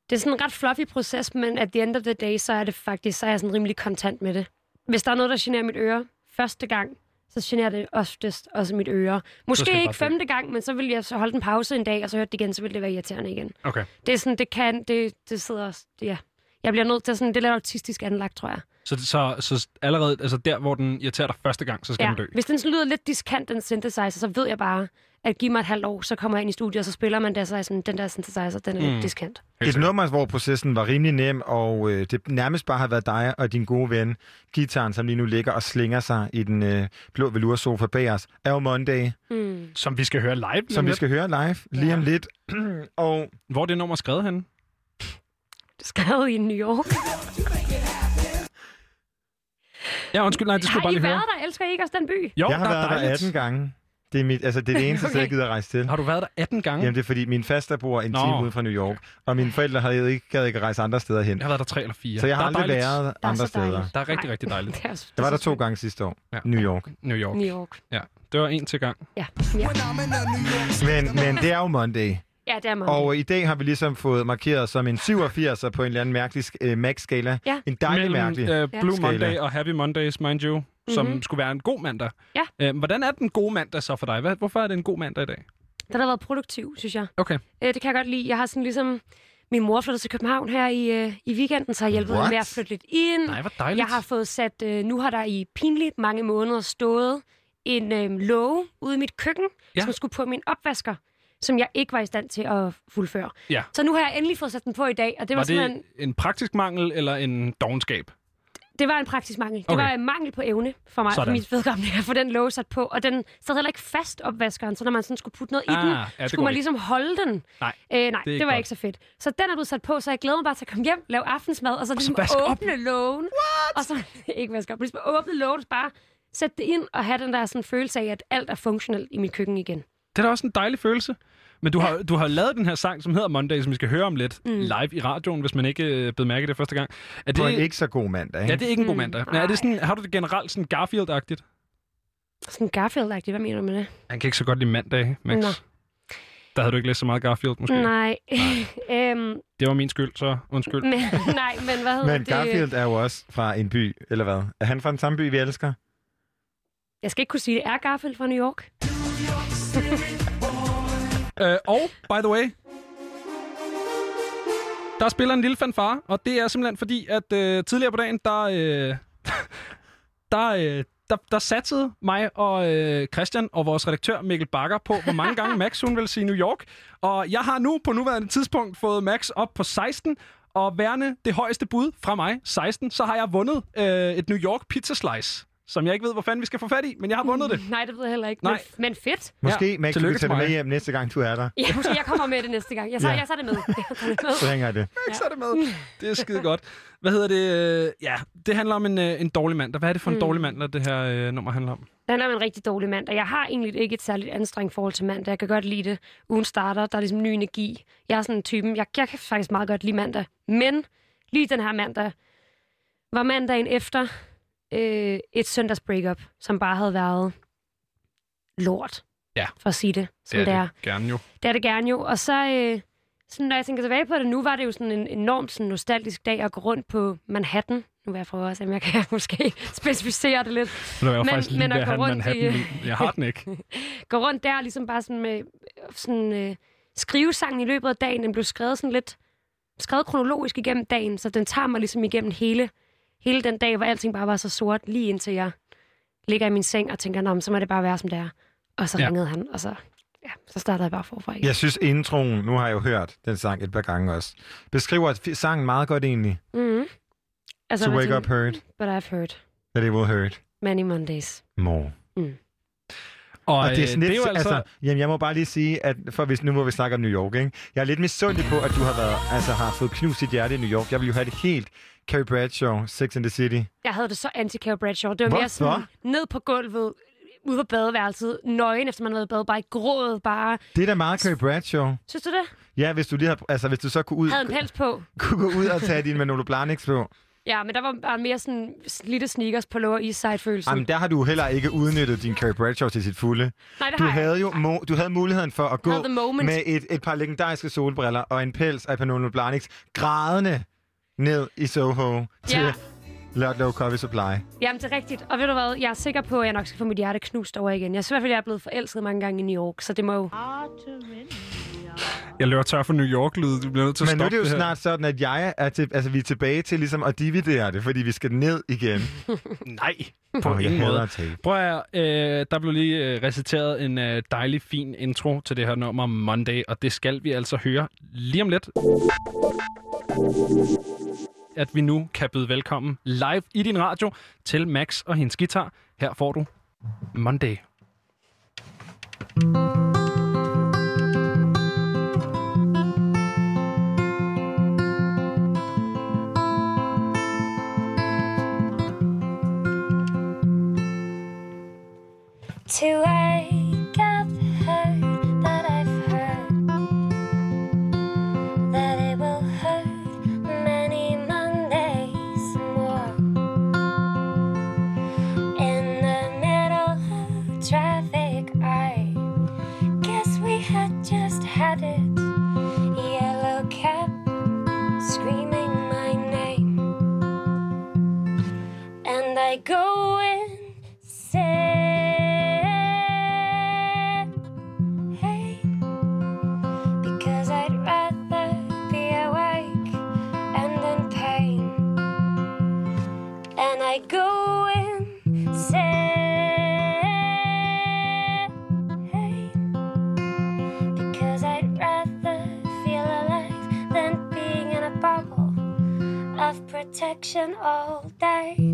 Det er sådan en ret fluffy proces, men at the end of the day, så er det faktisk, så er jeg sådan rimelig kontant med det. Hvis der er noget, der generer mit øre første gang, så generer det oftest også mit øre. Måske ikke femte gang, men så vil jeg så holde en pause en dag, og så hørte det igen, så vil det være irriterende igen. Okay. Det er sådan, det kan, det, det sidder også, det, ja. Jeg bliver nødt til sådan, det er lidt autistisk anlagt, tror jeg. Så, så, så allerede, altså der, hvor den irriterer dig første gang, så skal ja. den dø? Hvis den lyder lidt diskant, den synthesizer, så ved jeg bare, at give mig et halvt år, så kommer jeg ind i studiet, og så spiller man der, så sådan, den der synthesizer, den er mm. lidt diskant. Et nummer, hvor processen var rimelig nem, og øh, det nærmest bare har været dig og din gode ven, gitaren, som lige nu ligger og slinger sig i den øh, blå veloursofa bag os, er jo Monday. Mm. Som vi skal høre live. Som vi skal høre live, lige ja. om lidt. Og hvor er det nummer skrevet henne? Skrevet i New York. Ja, undskyld, nej, det skulle bare lige høre. Har I været der? Elsker I ikke også den by? Jo, jeg har været der atten gange. Det er, mit, altså, det er det eneste, okay. så jeg gider at rejse til. Har du været der atten gange? Jamen, det er fordi, min faste bor en Nå. time ude fra New York, og mine forældre havde ikke, gad ikke at rejse andre steder hen. Jeg har været der tre eller fire. Så jeg har der aldrig været andre steder. Der er rigtig, rigtig dejligt. Der var der, der to gange sidste år. Ja. New York. New York. New York. Ja, det var en til gang. Ja. ja. Men, men det er jo Monday. Ja, det er meget. Og i dag har vi ligesom fået markeret som en syvogfirs'er på en eller anden mærkelig øh, Max-skala. Ja. En dejlig mærkelig øh, Blue skala. Monday og Happy Mondays, mind you, mm-hmm. som skulle være en god mandag. Ja. Øh, hvordan er den gode mandag så for dig? Hvad, hvorfor er det en god mandag i dag? Den har været produktiv, synes jeg. Okay. Øh, det kan jeg godt lide. Jeg har sådan ligesom... Min mor flytter til København her i, øh, i weekenden, så har jeg hjulpet What? med at flytte lidt ind. Nej, hvor dejligt. Jeg har fået sat... Øh, nu har der i pinligt mange måneder stået en øh, låge ude i mit køkken, ja. som skulle på min opvasker, som jeg ikke var i stand til at fuldføre. Ja. Så nu har jeg endelig fået sat den på i dag, og det var, var det simpelthen... en praktisk mangel eller en dovenskab? Det var en praktisk mangel. Okay. Det var en mangel på evne for mig, sådan. for mit vedkommende, at få den låge sat på. Og den sad heller ikke fast opvaskeren, så når man sådan skulle putte noget ah, i den, ja, skulle man ligesom ikke. holde den. Nej, Æh, nej det, det var godt. ikke så fedt. Så den er blevet sat på, så jeg glæder mig bare til at komme hjem, lave aftensmad, og så, og så ligesom åbne lågen. What? Og så ikke vaske op, men ligesom åbne lågen, bare sætte det ind og have den der sådan følelse af, at alt er funktionelt i mit køkken igen. Det er da også en dejlig følelse. Men du har, du har lavet den her sang, som hedder Monday, som vi skal høre om lidt, mm. live i radioen, hvis man ikke blev mærket det første gang. Er det en ikke så god mandag, ikke? Ja, det er ikke en god mandag. Mm. Men er det sådan, har du det generelt sådan Garfield-agtigt? Sådan Garfield-agtigt? Hvad mener du med det? Han kan ikke så godt lide mandag, Max. Nå. Der havde du ikke læst så meget Garfield, måske? Nej. nej. Øhm... Det var min skyld, så undskyld. Men, nej, men hvad hedder men det? Men Garfield er jo også fra en by, eller hvad? Er han fra den samme by, vi elsker? Jeg skal ikke kunne sige, det er Garfield fra New York. Uh, og, by the way, der spiller en lille fanfare, og det er simpelthen fordi, at uh, tidligere på dagen, der, uh, der, uh, der, der satsede mig og uh, Christian og vores redaktør Mikkel Bakker på, hvor mange gange Max hun vil sige New York. Og jeg har nu på nuværende tidspunkt fået Max op på seksten, og værende det højeste bud fra mig, seksten, så har jeg vundet uh, et New York pizza slice. Som jeg ikke ved, hvor fanden vi skal få fat i, men jeg har vundet det. Mm, nej, det ved jeg heller ikke. Nej. Men fedt. Måske, ja. Max, du kan tage det med hjem næste gang, du er der. Ja, måske jeg kommer med det næste gang. Jeg så, ja. jeg, så er det med. Jeg så det med. Så hænger det. Max, så er det med. Det er skide godt. Hvad hedder det? Ja, det handler om en, en dårlig mand. Hvad er det for en mm. dårlig mand, der det her øh, nummer handler om? Det handler om en rigtig dårlig mand, og jeg har egentlig ikke et særligt anstrengt forhold til mandag. Jeg kan godt lide det. Ugen starter, der er ligesom ny energi. Jeg er sådan en typen. Jeg, jeg kan faktisk meget godt lide mandag. Men lige den her mandag var mandagen efter... et søndags breakup, som bare havde været lort. Ja. For at sige det, som det er. Det, det er. Gerne jo. Det er det gerne jo. Og så, øh, sådan, når jeg tænker tilbage på det nu, var det jo sådan en enormt sådan, nostalgisk dag at gå rundt på Manhattan. Nu vil jeg prøve at se, om jeg kan måske specificere det lidt. Det var men, faktisk lige men at gå rundt i... Jeg har den ikke. Gå rundt der ligesom bare sådan med sådan, øh, skrivesangen i løbet af dagen. Den blev skrevet sådan lidt... skrevet kronologisk igennem dagen, så den tager mig ligesom igennem hele, hele den dag, hvor alting bare var så sort, lige indtil jeg ligger i min seng og tænker, nå, så må det bare være, som det er. Og så ja. ringede han, og så, ja, så startede jeg bare forfra igen. Jeg synes, introen, nu har jeg jo hørt den sang et par gange også, beskriver sangen meget godt egentlig. Mm-hmm. Altså, to wake up heard. But I've heard. That it will hurt. Many Mondays. More. Mm. Og, og det er sådan lidt, det er jo altså... altså... Jamen, jeg må bare lige sige, at for hvis, nu må vi snakke om New York, ikke? Jeg er lidt misundelig på, at du har været altså har fået knust dit hjerte i New York. Jeg ville jo have det helt Carrie Bradshaw, Sex and the City. Jeg havde det så anti-Carrie Bradshaw. Det var Hvor? mere sådan Hvor? ned på gulvet, ude på badeværelset, nøgen, efter man havde været i bade, bare i grået, bare... Det er da meget Carrie Bradshaw. Synes du det? Ja, hvis du lige havde... Altså, hvis du så kunne ud... Havde en pels på. Kunne gå ud og tage din Manolo Blahniks på. Ja, men der var bare mere sådan slitte sneakers på Lower East Side-følelsen. Jamen, der har du heller ikke udnyttet din Carrie Bradshaw til sit fulde. Nej, det du havde jeg. jo mo- Du havde muligheden for at gå med et, et par legendariske solbriller og en pels af Manolo Blahniks grædende ned i Soho til ja. Ludlow Coffee Supply. Jamen, det er rigtigt. Og ved du hvad, jeg er sikker på, at jeg nok skal få mit hjerte knust over igen. Jeg synes i hvert fald, jeg er blevet forelsket mange gange i New York, så det må jo... Jeg løber tør for New York-lyde. Du bliver nødt til at stoppe det. Men nu er det jo det snart sådan, at jeg er til, altså, vi er tilbage til ligesom at dividere det, fordi vi skal ned igen. Nej, på oh, ingen måde. Prøv at øh, der blev lige øh, reciteret en øh, dejlig, fin intro til det her nummer Monday, og det skal vi altså høre lige om lidt. At vi nu kan byde velkommen live i din radio til Max og hendes guitar. Her får du Monday. To wake up heard that I've heard that it will hurt many Mondays more. In the middle of traffic, I guess we had just had it. Yellow cab screaming my name, and I go in say. I go and say, because I'd rather feel alive than being in a bubble of protection all day.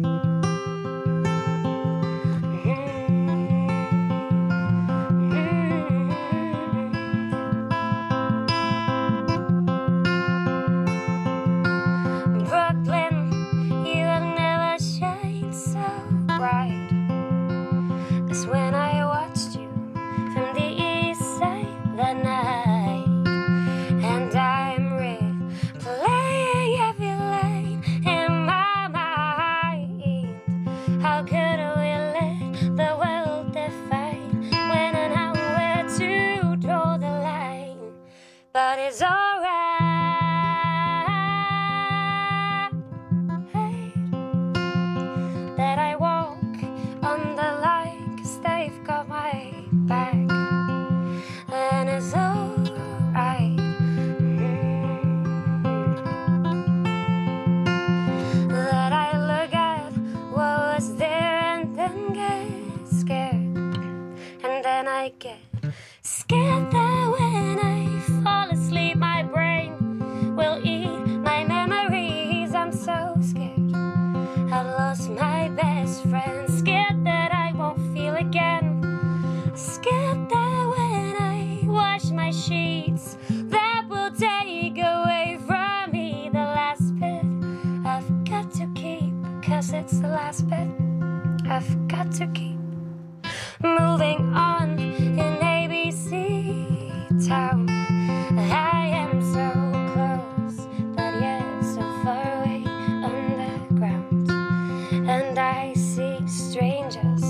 Strangers,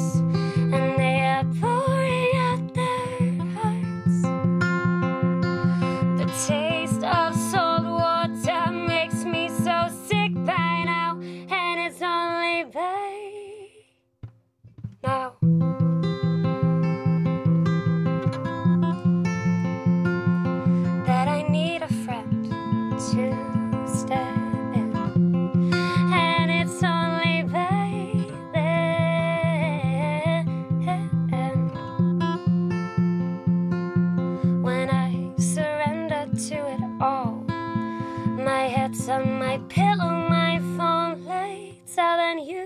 and they are pouring out their all. My head's on my pillow, my phone later than you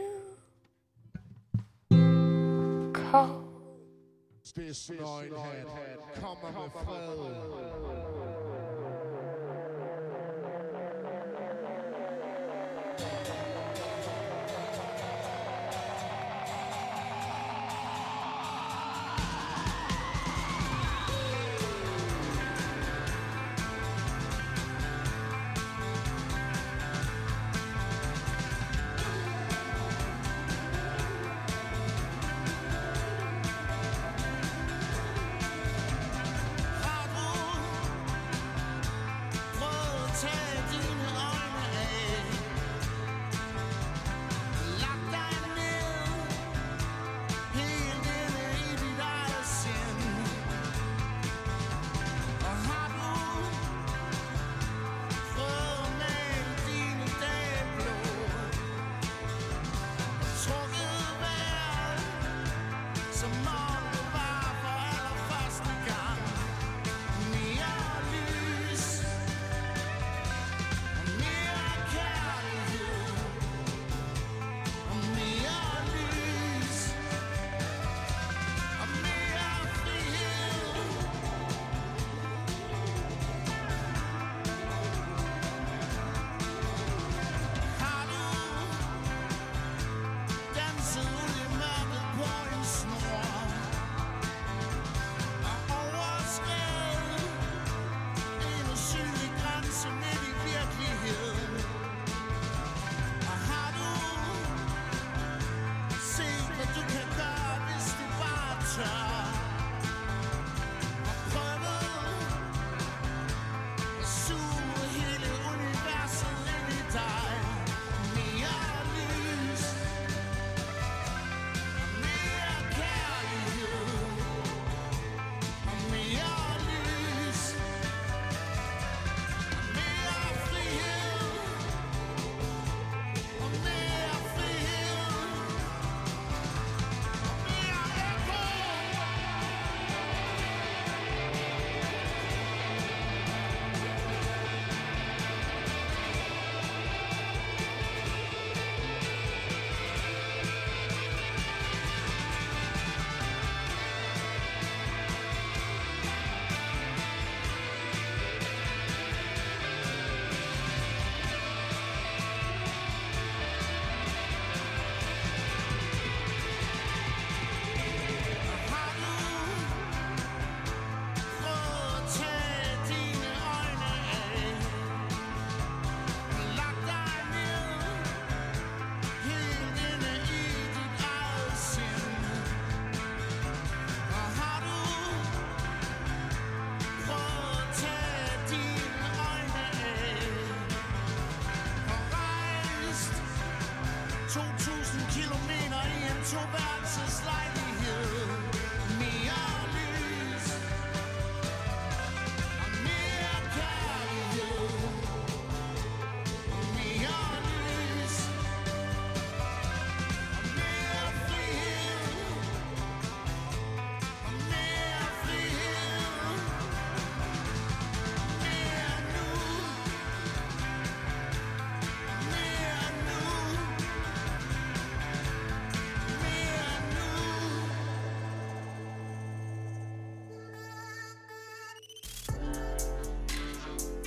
call. Spids nøgenhat, kommer med fred.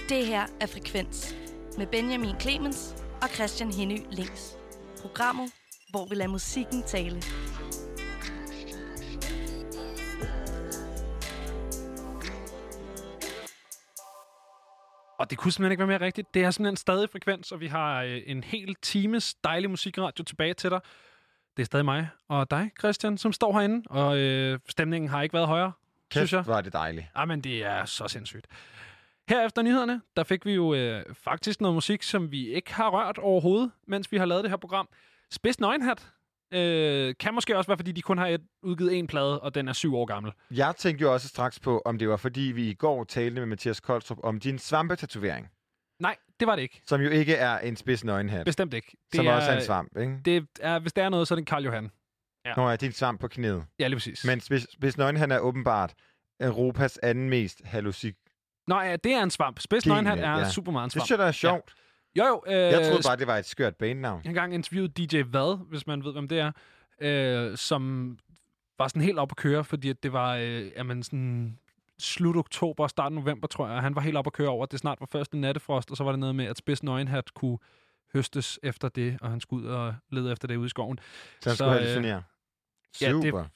Det her er Frekvens med Benjamin Clemens og Christian Hennøe Lings. Programmet, hvor vi lader musikken tale. Og det kunne simpelthen ikke være mere rigtigt. Det er simpelthen stadig Frekvens, og vi har en hel times dejlig musikradio tilbage til dig. Det er stadig mig og dig, Christian, som står herinde, og øh, stemningen har ikke været højere, Kæft, synes jeg. Hvor er det dejligt. Ah, men det er så sindssygt. Her efter nyhederne, der fik vi jo øh, faktisk noget musik, som vi ikke har rørt overhovedet, mens vi har lavet det her program. Spids nøgenhat øh, kan måske også være, fordi de kun har et, udgivet en plade, og den er syv år gammel. Jeg tænkte jo også straks på, om det var, fordi vi i går talte med Mathias Koldtrup om din svampetatovering. Nej, det var det ikke. Som jo ikke er en spids nøgenhat. Bestemt ikke. Det som er, også er en svamp, ikke? Det er, hvis der er noget, så er det en Karl Johan. Ja. Nå ja, det er en svamp på knæet. Ja, lige præcis. Men spids nøgenhat er åbenbart Europas anden mest hallucin... Nej, ja, det er en svamp. Space Nine Hat er ja. super meget en svamp. Det synes jeg, der er sjovt. Ja. Jo, jo. Øh, jeg troede bare, det var et skørt banenavn. Jeg har engang interviewet D J Vad, hvis man ved, hvem det er, øh, som var sådan helt op at køre, fordi det var øh, jamen sådan slut oktober og start november, tror jeg. Han var helt op at køre over, det snart var første nattefrost, og så var det noget med, at Space Nine Hat kunne høstes efter det, og han skulle ud og lede efter det ude i skoven. Så han skulle hallucinere. Øh, super. Ja, det,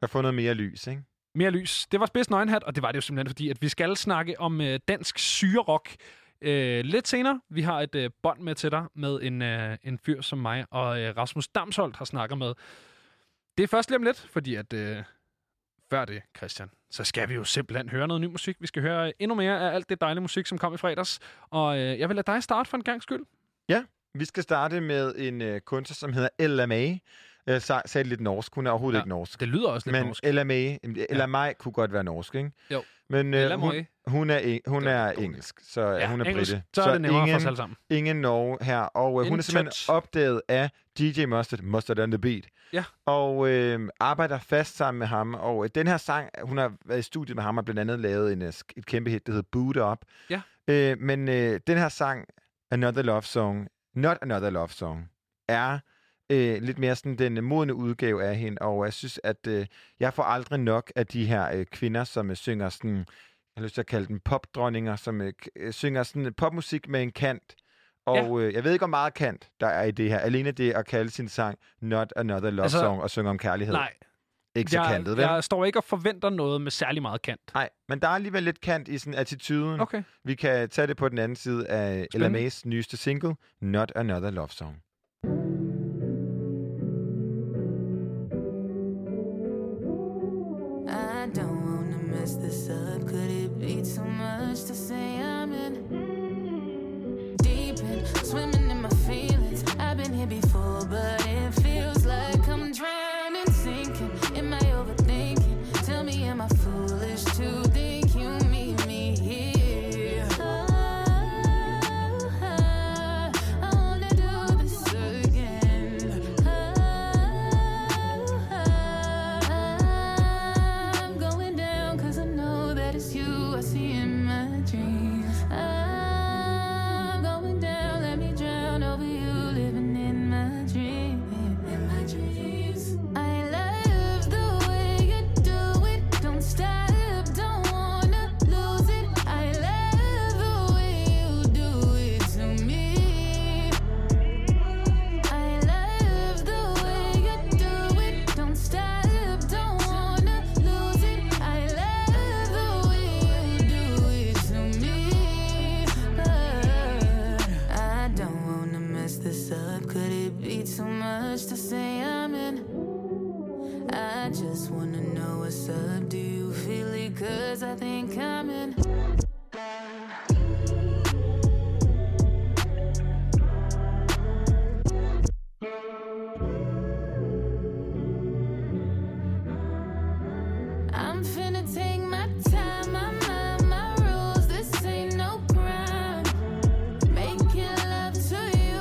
jeg får noget mere lys, ikke? Mere lys. Det var Spids Nøgenhat, og det var det jo simpelthen, fordi at vi skal snakke om øh, dansk syrerok øh, lidt senere. Vi har et øh, bånd med til dig med en, øh, en fyr som mig, og øh, Rasmus Damsholdt har snakket med. Det er først lige om lidt, fordi at øh, før det, Christian, så skal vi jo simpelthen høre noget ny musik. Vi skal høre endnu mere af alt det dejlige musik, som kom i fredags. Og øh, jeg vil lade dig starte for en gang skyld. Ja, vi skal starte med en øh, kunstner, som hedder Ella Mai. Jeg sagde lidt norsk. Hun er overhovedet ja, ikke norsk. Det lyder også lidt men norsk. Men Ella Mai, Ella Mai kunne godt være norsk, ikke? Jo. Men øh, hun, hun er, en, hun er engelsk, så ja, hun er britte. Så, så er det nemmere for os alle sammen. Ingen Norge her. Og øh, hun er simpelthen touch. opdaget af D J Mustard, Mustard on the Beat. Ja. Og øh, arbejder fast sammen med ham. Og øh, den her sang, hun har været i studiet med ham, og blandt andet lavet en, et kæmpe hit, der hedder Boot Up. Ja. Øh, men øh, den her sang, Another Love Song, Not Another Love Song, er... Øh, lidt mere sådan den modne udgave af hende, og jeg synes, at øh, jeg får aldrig nok af de her øh, kvinder, som øh, synger sådan, jeg har lyst til at kalde dem popdronninger, som øh, øh, synger sådan popmusik med en kant, og ja. øh, jeg ved ikke, hvor meget kant der er i det her. Alene det at kalde sin sang Not Another Love altså, Song og synge om kærlighed. Nej. Ikke så jeg, kantet, vel? Jeg står ikke og forventer noget med særlig meget kant. Nej, men der er alligevel lidt kant i sådan attituden. Okay. Vi kan tage det på den anden side af Ella Mai's nyeste single, Not Another Love Song. This up, could it be too much to say I'm in deep in, swimming in my feelings? I've been here before, but it feels like I'm drowning, sinking. Am I overthinking? Tell me, am I foolish to think you meet me here? Oh, I wanna do this again. Oh, I'm going down, cause I know that it's you I see in my dreams. I'm going down, let me drown over you, living in my dreams. In my dreams. I love the way you do it. Don't stop, don't wanna lose it. I love the way you do it to me. I love the way you do it. Don't stop, don't wanna lose it. I love the way you do it to me. But I don't wanna mess this up. Could it be too much to say I'm in? I just wanna know what's up. Do you feel it? Cause I think I'm in. I'm finna take my time, my mind, my rules. This ain't no crime. Making love to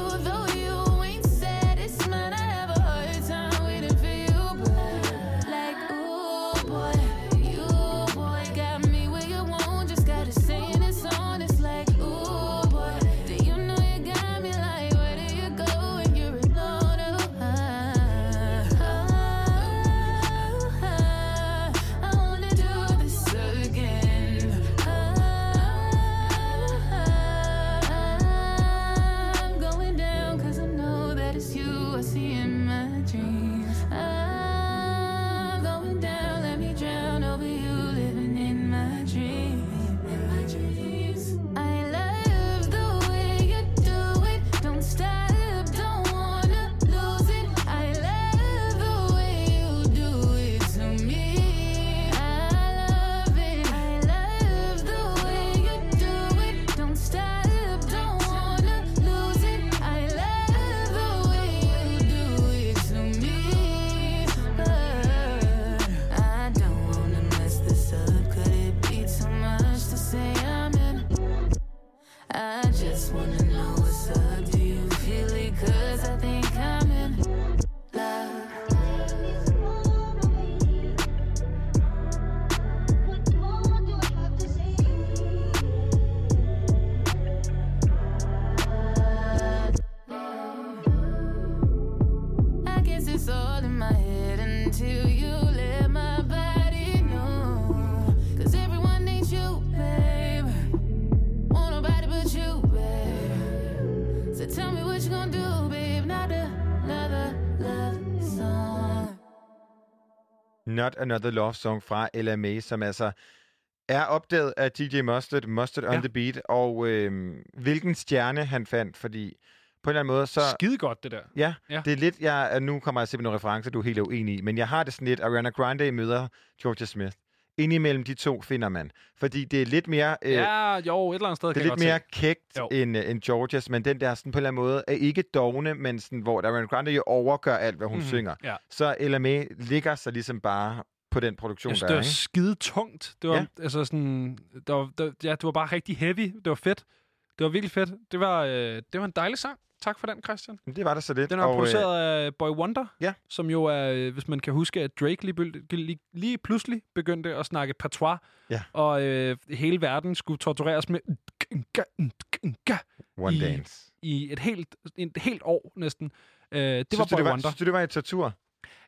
you, though you ain't said it's mine. I have a hard time waiting for you, but like, ooh boy, you boy got me where you want. Just gotta say it, it's on. It's like, ooh boy, do you know you got me? Like, where do you go when you're alone? Oh, I, oh, I, I wanna do this again. Oh, I, I'm going down, cause I know that it's you I see in my dreams. I'm going down, let me drown over you, living in my dreams. In my dreams. I love the way you do it. Don't stop, don't wanna lose it. I love the way you do it to me. I love it. I love the way you do it. Don't stop, don't wanna lose it. I love the way you do it to me. But I don't wanna mess this up. Could it be too much to say I'm in? I just wanna know what's up. Do you feel it? Cause I think I'm in love. you, babe. So tell me what you gonna do, babe. Not another love song. Not Another Love Song fra Ella Mai, som altså er opdaget af D J Mustard, Mustard on ja. The Beat, og øh, hvilken stjerne han fandt, fordi på en eller anden måde, så... Skide godt, det der. Ja, ja, det er lidt... Jeg, nu kommer jeg til nogle referencer, du er helt uenig i, men jeg har det sådan lidt, Ariana Grande møder Georgia Smith. Indimellem de to finder man. Fordi det er lidt mere... Øh, ja, jo, et eller andet sted. Det er lidt mere kægt end, end Georgias, men den der sådan på en eller anden måde er ikke dogne, men sådan, hvor Ariana Grande jo overgør alt, hvad hun mm-hmm. synger. Ja. Så Ella Mai ligger sig ligesom bare... på den produktion, synes, der er, det var skide tungt. Det var, ja. altså sådan, det var, det, ja, det var bare rigtig heavy. Det var fedt. Det var virkelig fedt. Det var, øh, det var en dejlig sang. Tak for den, Christian. Det var der så lidt. Den var produceret øh... af Boy Wonder, ja. som jo er, hvis man kan huske, at Drake lige, lige, lige pludselig begyndte at snakke patois, ja. og øh, hele verden skulle tortureres med One Dance i et helt, et helt år næsten. Øh, det synes var Boy det var, Wonder. Synes du, det var et tortur?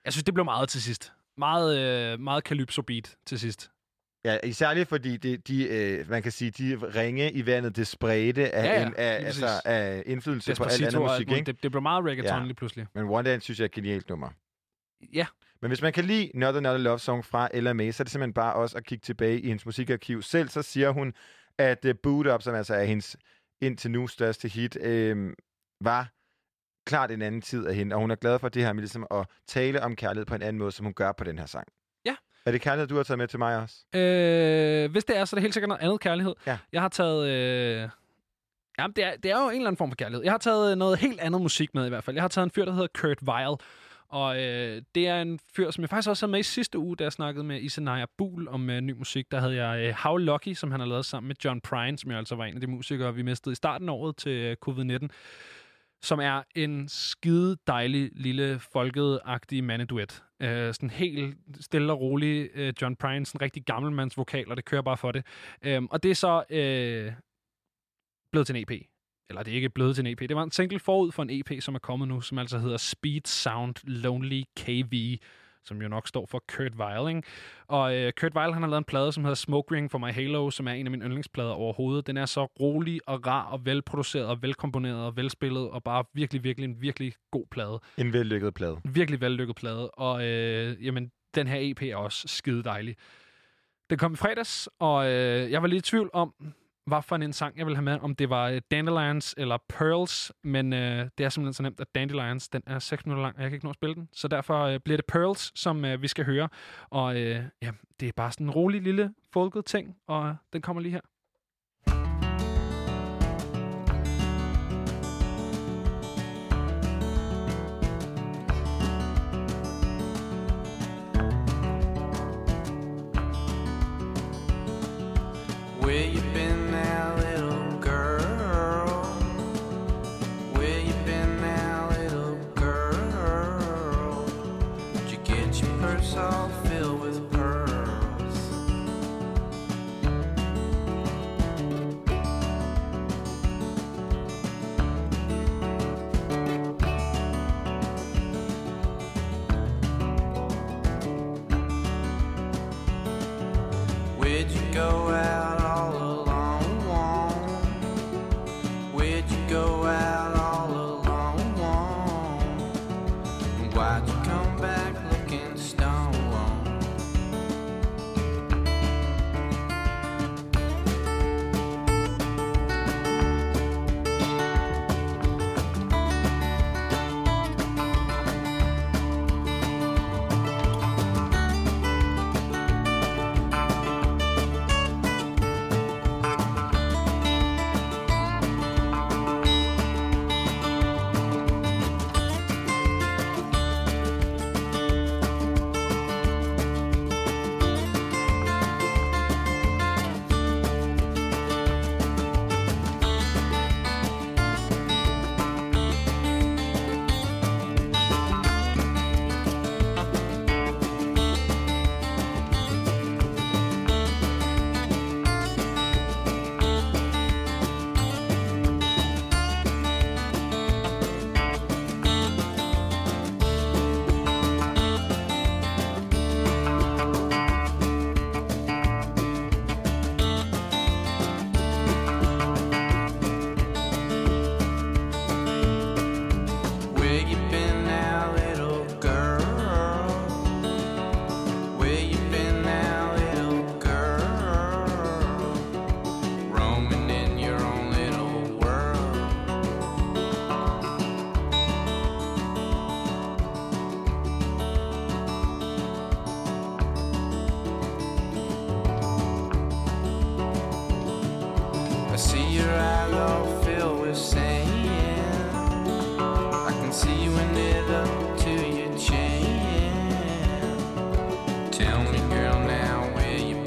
Jeg synes, det blev meget til sidst. Meget, meget calypso-beat til sidst. Ja, især fordi det, de, øh, man kan sige, de ringe i vandet, det spredte af, ja, ja. En, af, altså, af indflydelse på alt andet musik. Ikke? Det, det blev meget reggaeton ja. lige pludselig. Men One Dance synes jeg er et genialt nummer. Ja. Men hvis man kan lide Not Another Love Song fra Ella Mai, så er det simpelthen bare også at kigge tilbage i hendes musikarkiv. Selv så siger hun, at uh, Boot Up, som altså er hendes indtil nu største hit, øh, var... klart en anden tid af hende, og hun er glad for det her med ligesom at tale om kærlighed på en anden måde, som hun gør på den her sang. Ja. Er det kærlighed, du har taget med til mig også? Øh, hvis det er, så er det helt sikkert noget andet kærlighed. Ja. Jeg har taget... Øh... Jamen, det er, det er jo en eller anden form for kærlighed. Jeg har taget noget helt andet musik med i hvert fald. Jeg har taget en fyr, der hedder Kurt Vile, og øh, det er en fyr, som jeg faktisk også havde med i sidste uge, da jeg snakkede med Isenaya Buhl om øh, ny musik. Der havde jeg øh, How Lucky, som han har lavet sammen med John Prine, som jeg altså var en af de musikere, vi mistede i starten af året til øh, covid nitten. Som er en skide dejlig, lille, folkeagtig mandeduet. Øh, sådan helt stille og rolig øh, John Prine, sådan rigtig gammelmands vokal, og det kører bare for det. Øh, og det er så øh, blevet til en E P. Eller det er ikke blevet til en E P. Det var en single forud for en E P, som er kommet nu, som altså hedder Speed Sound Lonely K V, som jo nok står for Kurt Vile, ikke? Og øh, Kurt Vile, han har lavet en plade, som hedder Smoke Ring for My Halo, som er en af mine yndlingsplader overhovedet. Den er så rolig og rar og velproduceret og velkomponeret og velspillet, og bare virkelig, virkelig en virkelig god plade. En vellykket plade. En virkelig vellykket plade, og øh, jamen, den her E P er også skide dejlig. Den kom i fredags, og øh, jeg var lidt i tvivl om, hvad for en sang jeg ville have med, om det var Dandelions eller Pearls, men øh, det er simpelthen så nemt, at Dandelions, den er seks minutter lang, og jeg kan ikke nå at spille den, så derfor øh, bliver det Pearls, som øh, vi skal høre, og øh, ja, det er bare sådan en rolig lille folket ting, og øh, den kommer lige her. Where you been? All filled with pearls. shallow filled with sand. I can see you in it up to your chin. Tell me, girl, now where you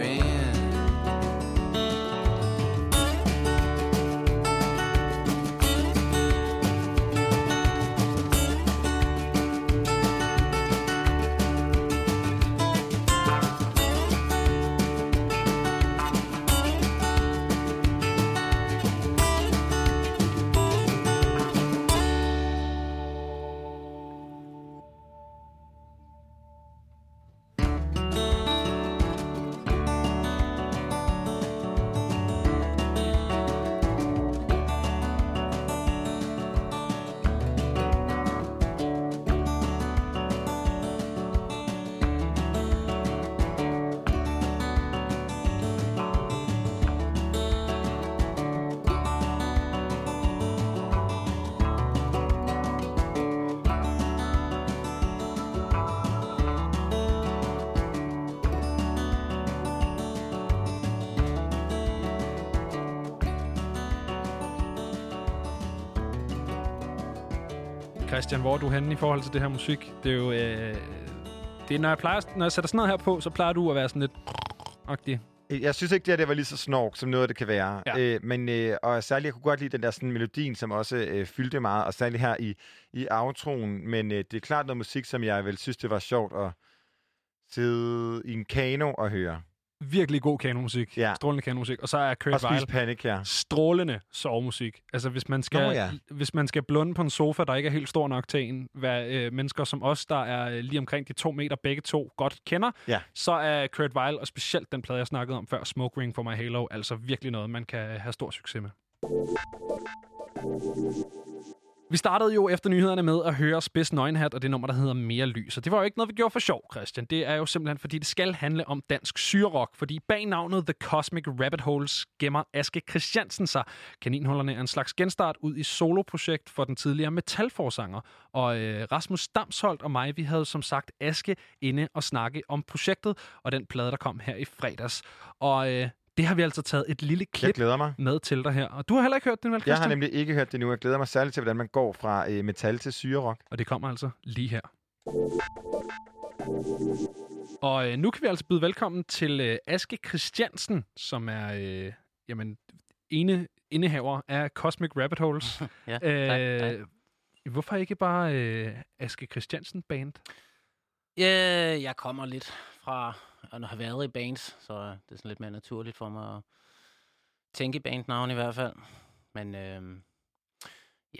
Christian, hvor er du henne i forhold til det her musik? Det er jo... Øh, det er, når, jeg plejer, når jeg sætter sådan noget her på, så plejer du at være sådan lidt... agtig. Jeg synes ikke, det her det var lige så snork, som noget det kan være. Ja. Øh, men, øh, og særligt, jeg kunne godt lide den der sådan, melodien, som også øh, fyldte meget, og særligt her i, i outroen. Men øh, det er klart noget musik, som jeg vel synes, det var sjovt at sidde i en kano og høre. Virkelig god kanomusik. Ja. Strålende kanomusik. Og så er Kurt Vile Panic, ja. Strålende sovemusik. Altså, hvis man, skal, oh, ja. hvis man skal blunde på en sofa, der ikke er helt stor nok til en, hvad øh, mennesker som os, der er øh, lige omkring de to meter, begge to godt kender, ja. Så er Kurt Vile, og specielt den plade, jeg snakkede om før, Smoke Ring for My Halo, altså virkelig noget, man kan have stor succes med. Vi startede jo efter nyhederne med at høre Spids Nøgenhat og det nummer, der hedder Mere Lys. Og det var jo ikke noget, vi gjorde for sjov, Christian. Det er jo simpelthen, fordi det skal handle om dansk syrerock. Fordi bag navnet The Cosmic Rabbit Holes gemmer Aske Christiansen sig. Kaninhullerne er en slags genstart ud i soloprojekt for den tidligere metalforsanger. Og øh, Rasmus Damsholdt og mig, vi havde som sagt Aske inde og snakke om projektet og den plade, der kom her i fredags. Og... Øh, det har vi altså taget et lille klip med til dig her. Og du har heller ikke hørt den, vel, Christian? Jeg har nemlig ikke hørt det nu. Jeg glæder mig særligt til, hvordan man går fra øh, metal til syrerock. Og det kommer altså lige her. Og øh, nu kan vi altså byde velkommen til øh, Aske Christiansen, som er øh, jamen, ene indehaver af Cosmic Rabbit Holes. Ja, øh, tak, tak. Hvorfor ikke bare øh, Aske Christiansen Band? Ja, jeg kommer lidt fra... og har været i bands, så det er sådan lidt mere naturligt for mig at tænke i bandnavn i hvert fald. Men øh, ja,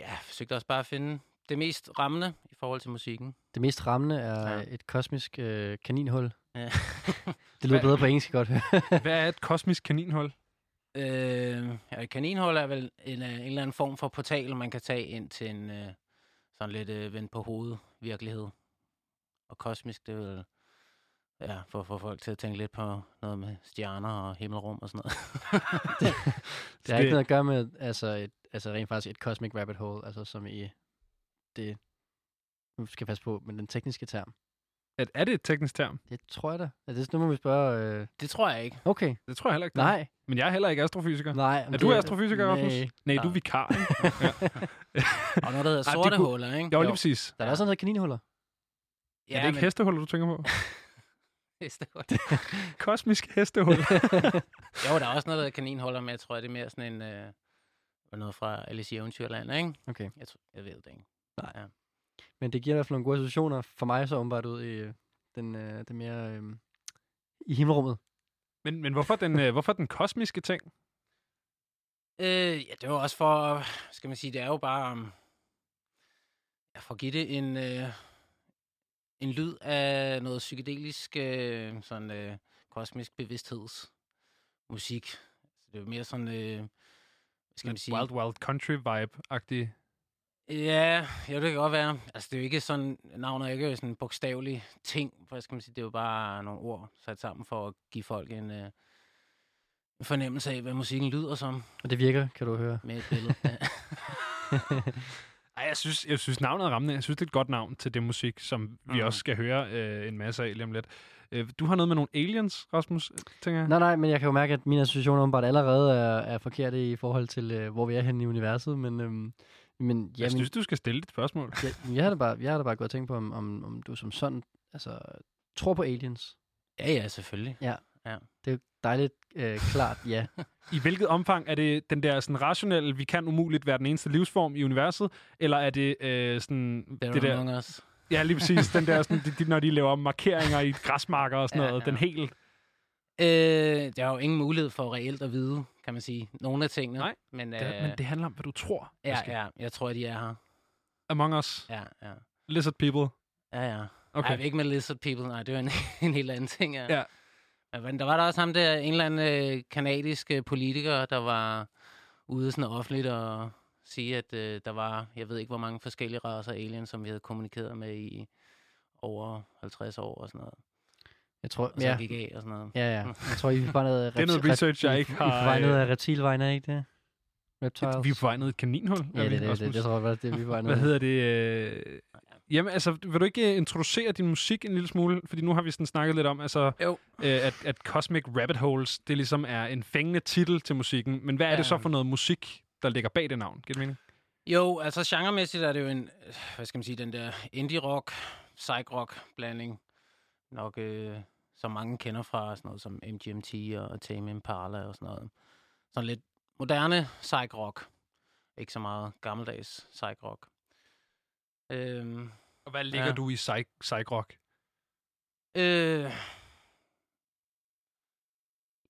jeg forsøgte også bare at finde det mest rammende i forhold til musikken. Det mest rammende er ja. et kosmisk øh, kaninhul. Ja. Det lyder bedre på engelsk, godt høre. Hvad er et kosmisk kaninhul? Øh, ja, et kaninhul er vel en, en eller anden form for portal, man kan tage ind til en øh, sådan lidt øh, vendt på hovedet virkelighed. Og kosmisk, det er vel... Ja, for at få folk til at tænke lidt på noget med stjerner og himmelrum og sådan noget. det, det har ikke noget at gøre med, altså, et, altså rent faktisk et cosmic rabbit hole, altså som i det, nu skal jeg passe på, men den tekniske term. At, er det et teknisk term? Det tror jeg da. Er det, nu må vi spørge... Øh... Det tror jeg ikke. Okay. Det tror jeg heller ikke. Nej. Det. Men jeg er heller ikke astrofysiker. Nej. Er du er astrofysiker, Rasmus? Nej. Nej, du er vikar, ikke? Ja. Og noget, der hedder sorte Ej, kunne... huller, ikke? Jo, lige præcis. Der er ja. Også noget kaninhuller. Ja, er det ikke men... hestehuller, du tænker på? Kosmisk hestehul. Jo, der er også noget, der kaninholder med. Jeg tror, det er mere sådan en... Øh, noget fra Alice i Eventyrland, ikke? Okay. Jeg, tror, jeg ved det ikke. Nej. Ja. Men det giver i hvert fald nogle gode situationer for mig så umiddelbart ud i den, øh, den mere... Øh, i himmelrummet. Men, men hvorfor, den, øh, hvorfor den kosmiske ting? Øh, ja, det var også for... Skal man sige, det er jo bare... Um, for at give det en... Øh, en lyd af noget psykedelisk, øh, sådan øh, kosmisk bevidsthedsmusik. Så det er mere sådan, øh, skal man sige... Wild Wild Country vibe-agtig. Ja, ja, det kan godt være. Altså, det er jo ikke sådan, navnet er ikke sådan en bogstavelig ting, for skal man sige, det er jo bare nogle ord sat sammen for at give folk en øh, fornemmelse af, hvad musikken lyder som. Og det virker, kan du høre. Med et billede. Ej, jeg synes, jeg synes navnet er rammende. Jeg synes, det er et godt navn til det musik, som vi mm. også skal høre øh, en masse af lige om lidt. Du har noget med nogle aliens, Rasmus, tænker jeg? Nej, nej, men jeg kan jo mærke, at mine associationer åbenbart allerede er, er forkerte i forhold til, øh, hvor vi er henne i universet, men... Øhm, men ja, jeg synes, min... du skal stille dit spørgsmål. Ja, jeg har da bare, jeg har da bare gået og tænkt på, om, om, om du som sådan altså, tror på aliens. Ja, ja, selvfølgelig. Ja, ja. Det er dejligt øh, klart, ja. I hvilket omfang er det den der sådan rationelle, vi kan umuligt være den eneste livsform i universet, eller er det øh, sådan... Better det der... Us. Ja, lige præcis. Den der, sådan, de, de, når de laver markeringer i græsmarker og sådan ja, noget. Ja. Den helt... Øh, der er jo ingen mulighed for reelt at vide, kan man sige. Nogle af tingene. Nej, men, det, øh, men det handler om, hvad du tror. Ja, måske. Ja. Jeg tror, at de er her. Among Us. Ja, ja. Lizard People. Ja, ja. Okay. Ej, ikke med Lizard People. Nej, det var en, en helt anden ting. Ja. Ja. Men der var der også ham der, en eller anden kanadisk politiker, der var ude sådan offentligt og... sige, at øh, der var, jeg ved ikke, hvor mange forskellige racer aliens, som vi havde kommunikeret med i over halvtreds år og sådan noget. Jeg tror, og så ja. Gik af og sådan noget. Ja, ja. Jeg tror, I er på vej ned af reptilvejner, ikke det? Reptiles. Vi er på vej ned et kaninhul. Ja, det, det, det, det, det tror jeg faktisk, det vi er på vej ned. Hvad hedder det? Øh... Jamen, altså, vil du ikke introducere din musik en lille smule? Fordi nu har vi sådan snakket lidt om, altså, øh, at, at Cosmic Rabbit Holes, det ligesom er en fængende titel til musikken. Men hvad er ja. Det så for noget musik, der ligger bag det navn? Giver det mening? Jo, altså genremæssigt er det jo en, hvad skal man sige, den der indie-rock, psych-rock-blanding. Nok, øh, som mange kender fra sådan noget som M G M T og Tame Impala og sådan noget. Sådan lidt moderne psych-rock. Ikke så meget gammeldags psych-rock. Øhm, og hvad ligger ja. Du i psych- psych-rock? Øh,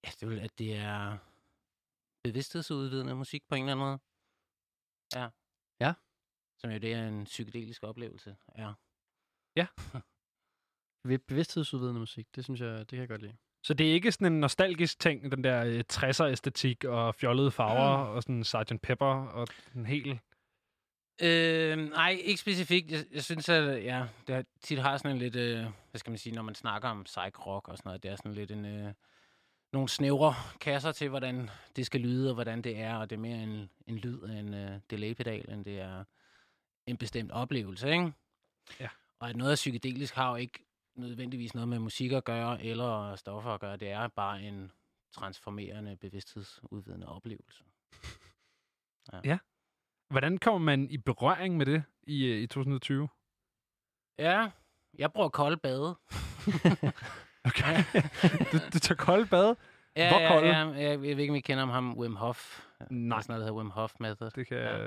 ja, det vil, at det er... bevidsthedsudvidende musik på en eller anden måde. Ja. Ja. Som jo det er en psykedelisk oplevelse. Ja. Ja. Bevidsthedsudvidende musik, det synes jeg, det kan jeg godt lide. Så det er ikke sådan en nostalgisk ting, den der tresser-æstetik og fjollede farver mm. og sådan sergeant Pepper og den hele? Øh, nej, ikke specifikt. Jeg, jeg synes, at ja, det tit har sådan en lidt, øh, hvad skal man sige, når man snakker om psych-rock og sådan noget, det er sådan lidt en... Øh, nogle snævre kasser til, hvordan det skal lyde, og hvordan det er, og det er mere en, en lyd af en uh, delay-pedal, end det er en bestemt oplevelse, ikke? Ja. Og at noget af psykedelisk har jo ikke nødvendigvis noget med musik at gøre, eller stoffer at gøre, det er bare en transformerende, bevidsthedsudvidende oplevelse. Ja. Ja. Hvordan kommer man i berøring med det i, i tyve tyve? Ja, jeg bruger kolde bade. Okay. du, du tager kolde bade? Ja, hvor kolde? Ja, ja, jeg ved ikke, om I kender om ham, Wim Hof. Nej. Sådan noget, der hedder Wim Hof Method. Det kan ja.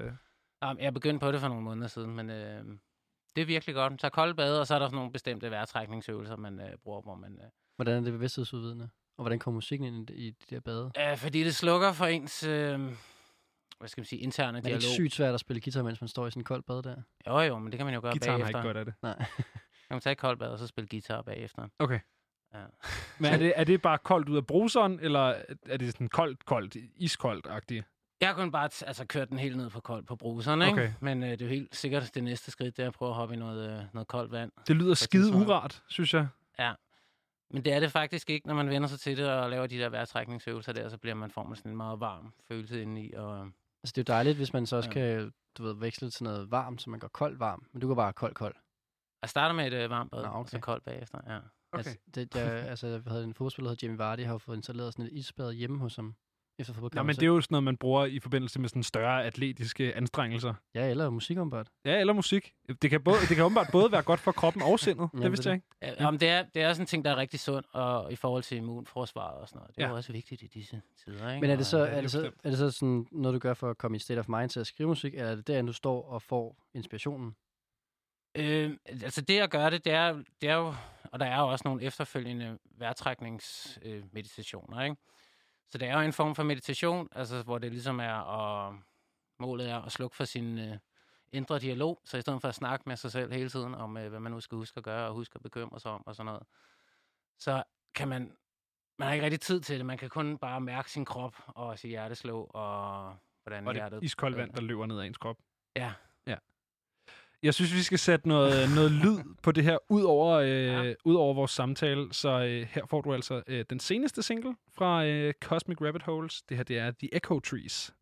Jeg... Jeg begyndte på det for nogle måneder siden, men øh, det er virkelig godt. Man tager kolde bade, og så er der sådan nogle bestemte vejrtrækningsøvelser, man øh, bruger, hvor man... Øh... Hvordan er det bevidsthedsudvidende? Og hvordan kommer musikken ind i de der bade? Ja, fordi det slukker for ens... Øh... Hvad skal man sige, interne dialog. Men det er dialog. Ikke sygt svært at spille guitar, mens man står i sådan en kold bade der? Jo, jo, men det kan man jo gøre guitaren bagefter. Guitaren har ikke godt af det. Nej. Man kan tage et koldt bad, og så spille guitar bagefter. Okay. Ja. Men er det, er det bare koldt ud af bruseren, eller er det sådan koldt, koldt, iskoldt-agtigt? Jeg har kun bare t- altså, kørt den helt ned på koldt på bruseren, ikke? Okay. Men øh, det er jo helt sikkert det næste skridt, det er at prøve at hoppe i noget, øh, noget koldt vand. Det lyder skide urart, synes jeg. Ja, men det er det faktisk ikke, når man vender sig til det og laver de der vejrtrækningsøvelser der, så bliver man formelt sådan en meget varm følelse indeni. Og, øh. Altså det er jo dejligt, hvis man så også ja. Kan du ved, veksle til noget varmt, så man går koldt varm, men du kan bare kold-kold. Jeg starter med et øh, varmt bad, okay. Og så koldt bagefter, ja. Okay. Altså, det, der, altså, jeg havde en fodboldspiller, der hedder Jamie Vardy, har jo fået installeret sådan et isbad hjemme hos ham efter fodboldkampen. Ja, men det er jo sådan noget, man bruger i forbindelse med sådan større atletiske anstrengelser. Ja, eller musik åbenbart. Ja, eller musik. Det kan, både, det kan åbenbart både være godt for kroppen og sindet, ja, det vidste jeg ikke. Ja, ja. Jamen, det, er, det er sådan en ting, der er rigtig sund og i forhold til immunforsvaret og sådan noget. Det er ja. Også vigtigt i disse tider, ikke? Men er det så, er det så, er det så sådan noget, du gør for at komme i state of mind til at skrive musik, eller er det der, du står og får inspirationen? Øh, altså det at gøre det, det er, det er jo, og der er jo også nogle efterfølgende vejrtrækningsmeditationer, øh, ikke? Så det er jo en form for meditation, altså hvor det ligesom er, og målet er at slukke for sin øh, indre dialog, så i stedet for at snakke med sig selv hele tiden om, øh, hvad man nu skal huske at gøre, og huske at bekymre sig om og sådan noget, så kan man, man har ikke rigtig tid til det, man kan kun bare mærke sin krop og sit hjerteslå, og hvordan og det hjertet... Og iskoldt vand, der løber ned ad ens krop. Ja. Ja. Jeg synes, vi skal sætte noget, noget lyd på det her, ud over, øh, ja. Ud over vores samtale. Så øh, her får du altså øh, den seneste single fra øh, Cosmic Rabbit Holes. Det her, det er The Echo Trees.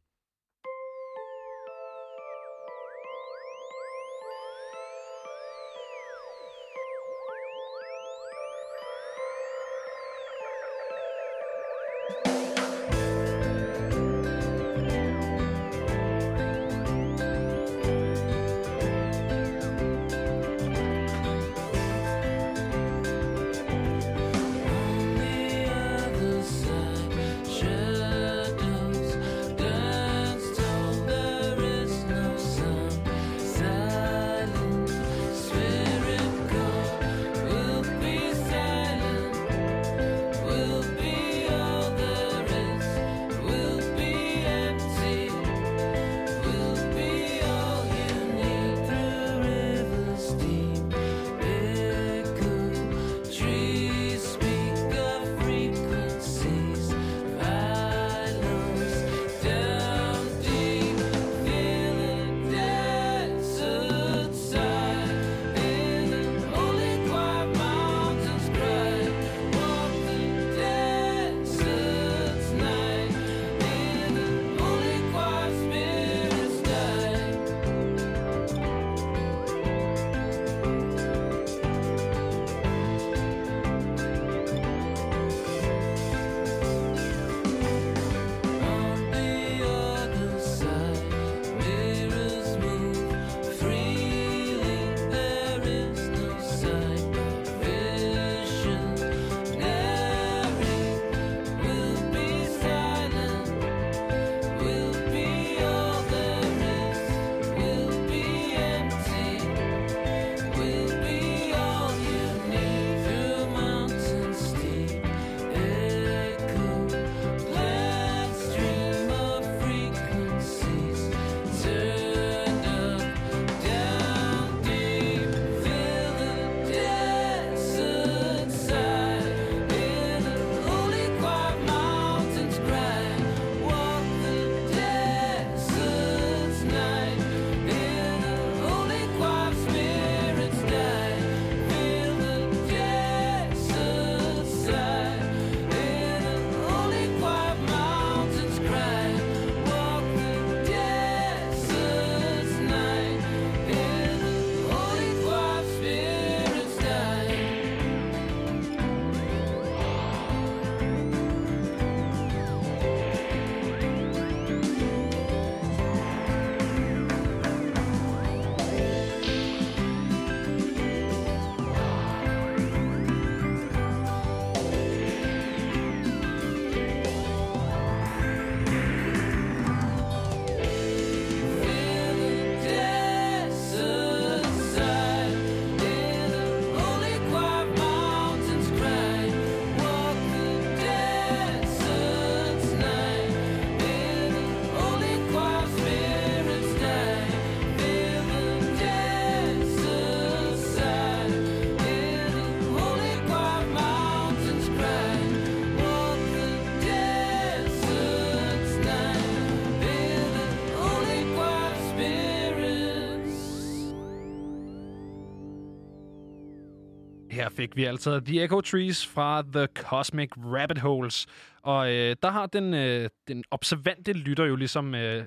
Her fik vi altså The Echo Trees fra The Cosmic Rabbit Holes. Og øh, der har den, øh, den observante lytter jo ligesom øh,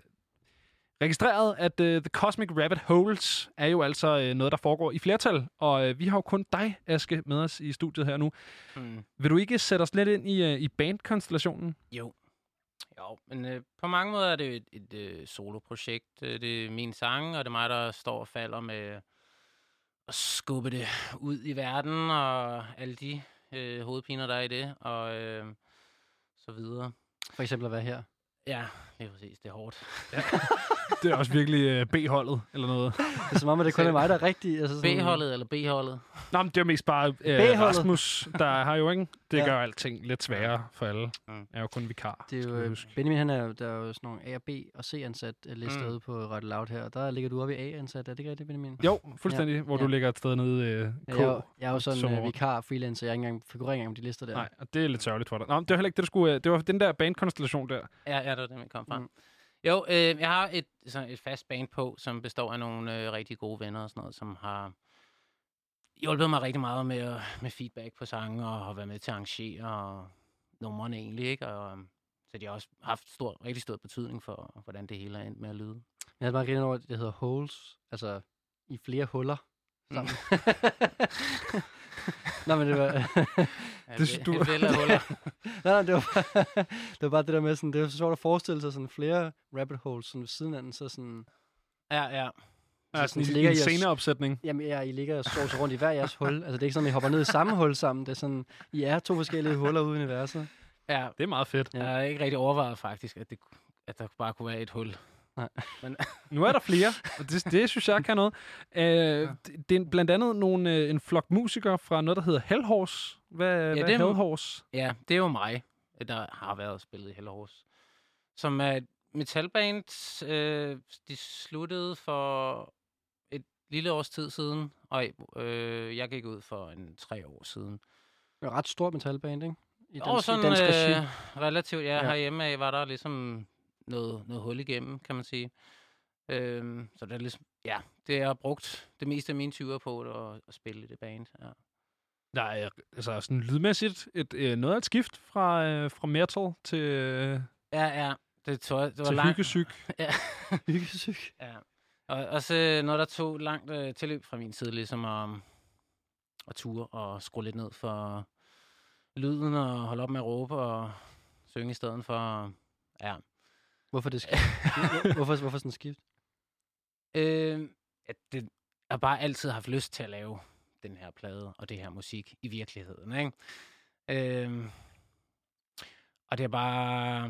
registreret, at øh, The Cosmic Rabbit Holes er jo altså øh, noget, der foregår i flertal. Og øh, vi har jo kun dig, Aske, med os i studiet her nu. Mm. Vil du ikke sætte os lidt ind i, øh, i bandkonstellationen? Jo. Jo, men øh, på mange måder er det et, et, et øh, soloprojekt. Det er min sang, og det er mig, der står og falder med at skubbe det ud i verden, og alle de øh, hovedpiner, der er i det, og øh, så videre. For eksempel at være her? Ja, lige præcis. Det er hårdt. Ja. Det er også virkelig øh, B-holdet, eller noget. Det er som om, at det kun er mig, der er rigtig. Altså sådan... B-holdet eller B-holdet? Nå, men det er mest bare øh, Rasmus, der har jo ikke. Det ja. gør alting lidt sværere for alle. Mm. Er jo kun vikar. Det er jo, Benjamin, han er jo, der er jo sådan nogle A- og B- og C-ansat lister mm. ude på Ret Loud her. Og der ligger du oppe i A-ansat. Er det ikke rigtigt, Benjamin? Jo, fuldstændig. Ja. Hvor ja. du ligger et sted nede øh, K. Ja, jeg, jeg er jo sådan en øh, vikar, freelancer. Jeg ikke engang, figurerer ikke engang om de lister der. Nej, og det er lidt sørgeligt for dig. Nå, men det var heller ikke det, du skulle... Øh, det var den der bandkonstellation der. Ja, ja, det var den, man kom fra. Mm. Jo, øh, jeg har et, sådan et fast band på, som består af nogle øh, rigtig gode venner og sådan noget, som har hjulpet mig rigtig meget med, med feedback på sangen og har været med til at arrangere numrene egentlig, ikke? Og, så de har også haft stor, rigtig stor betydning for, hvordan det hele er endt med at lyde. Jeg har bare grinet over, det hedder Holes, altså i flere huller. Mm. Nå, men det var... Det, du... nej, nej, det, var bare, det var bare det der med sådan, det var så sjovt at forestille sig sådan flere rabbit holes sådan ved siden af den, så sådan ja ja så ja, sådan, sådan I, ligger i en sceneopsætning. Jamen ja, I ligger og sover så rundt i hver jeres hul, altså det er ikke sådan, at I hopper ned i samme hul sammen, det er sådan, I er to forskellige huller ude i universet. Ja, det er meget fedt. Ja. Jeg har ikke rigtig overvejet faktisk, at, det, at der bare kunne være et hul. Nej. Men nu er der flere, og det, det synes jeg kan noget. Æh, ja. Det er blandt andet nogle, øh, en flok musikere fra noget, der hedder Hellhorse. Hvad, ja, hvad det er Hellhorse? Ja, det er jo mig, der har været spillet i Hellhorse. Som er et metalband, øh, de sluttede for et lille års tid siden, og øh, jeg gik ud for en tre år siden. Det er ret stort metalband, ikke? I dans, og sådan i dansk øh, relativt, ja, ja. Herhjemme af var der ligesom... Noget, noget hul igennem, kan man sige. Øhm, så det er ligesom, ja, det har brugt det meste af mine tyver på at, at spille i det band. Ja. Nej, altså sådan lydmæssigt et, øh, noget af et skift fra, øh, fra metal til... Øh, ja, ja. Det, tog, det var til hyggesyg. Ja. Hyggesyg. Ja. Og også noget, der tog langt øh, tilløb fra min side, ligesom at, at ture og skrue lidt ned for lyden og holde op med at råbe og synge i stedet for... Ja. Hvorfor det skift? hvorfor, hvorfor sådan skift? Øh, at det, jeg har bare altid haft lyst til at lave den her plade og det her musik i virkeligheden, ikke? Øh, og det har bare...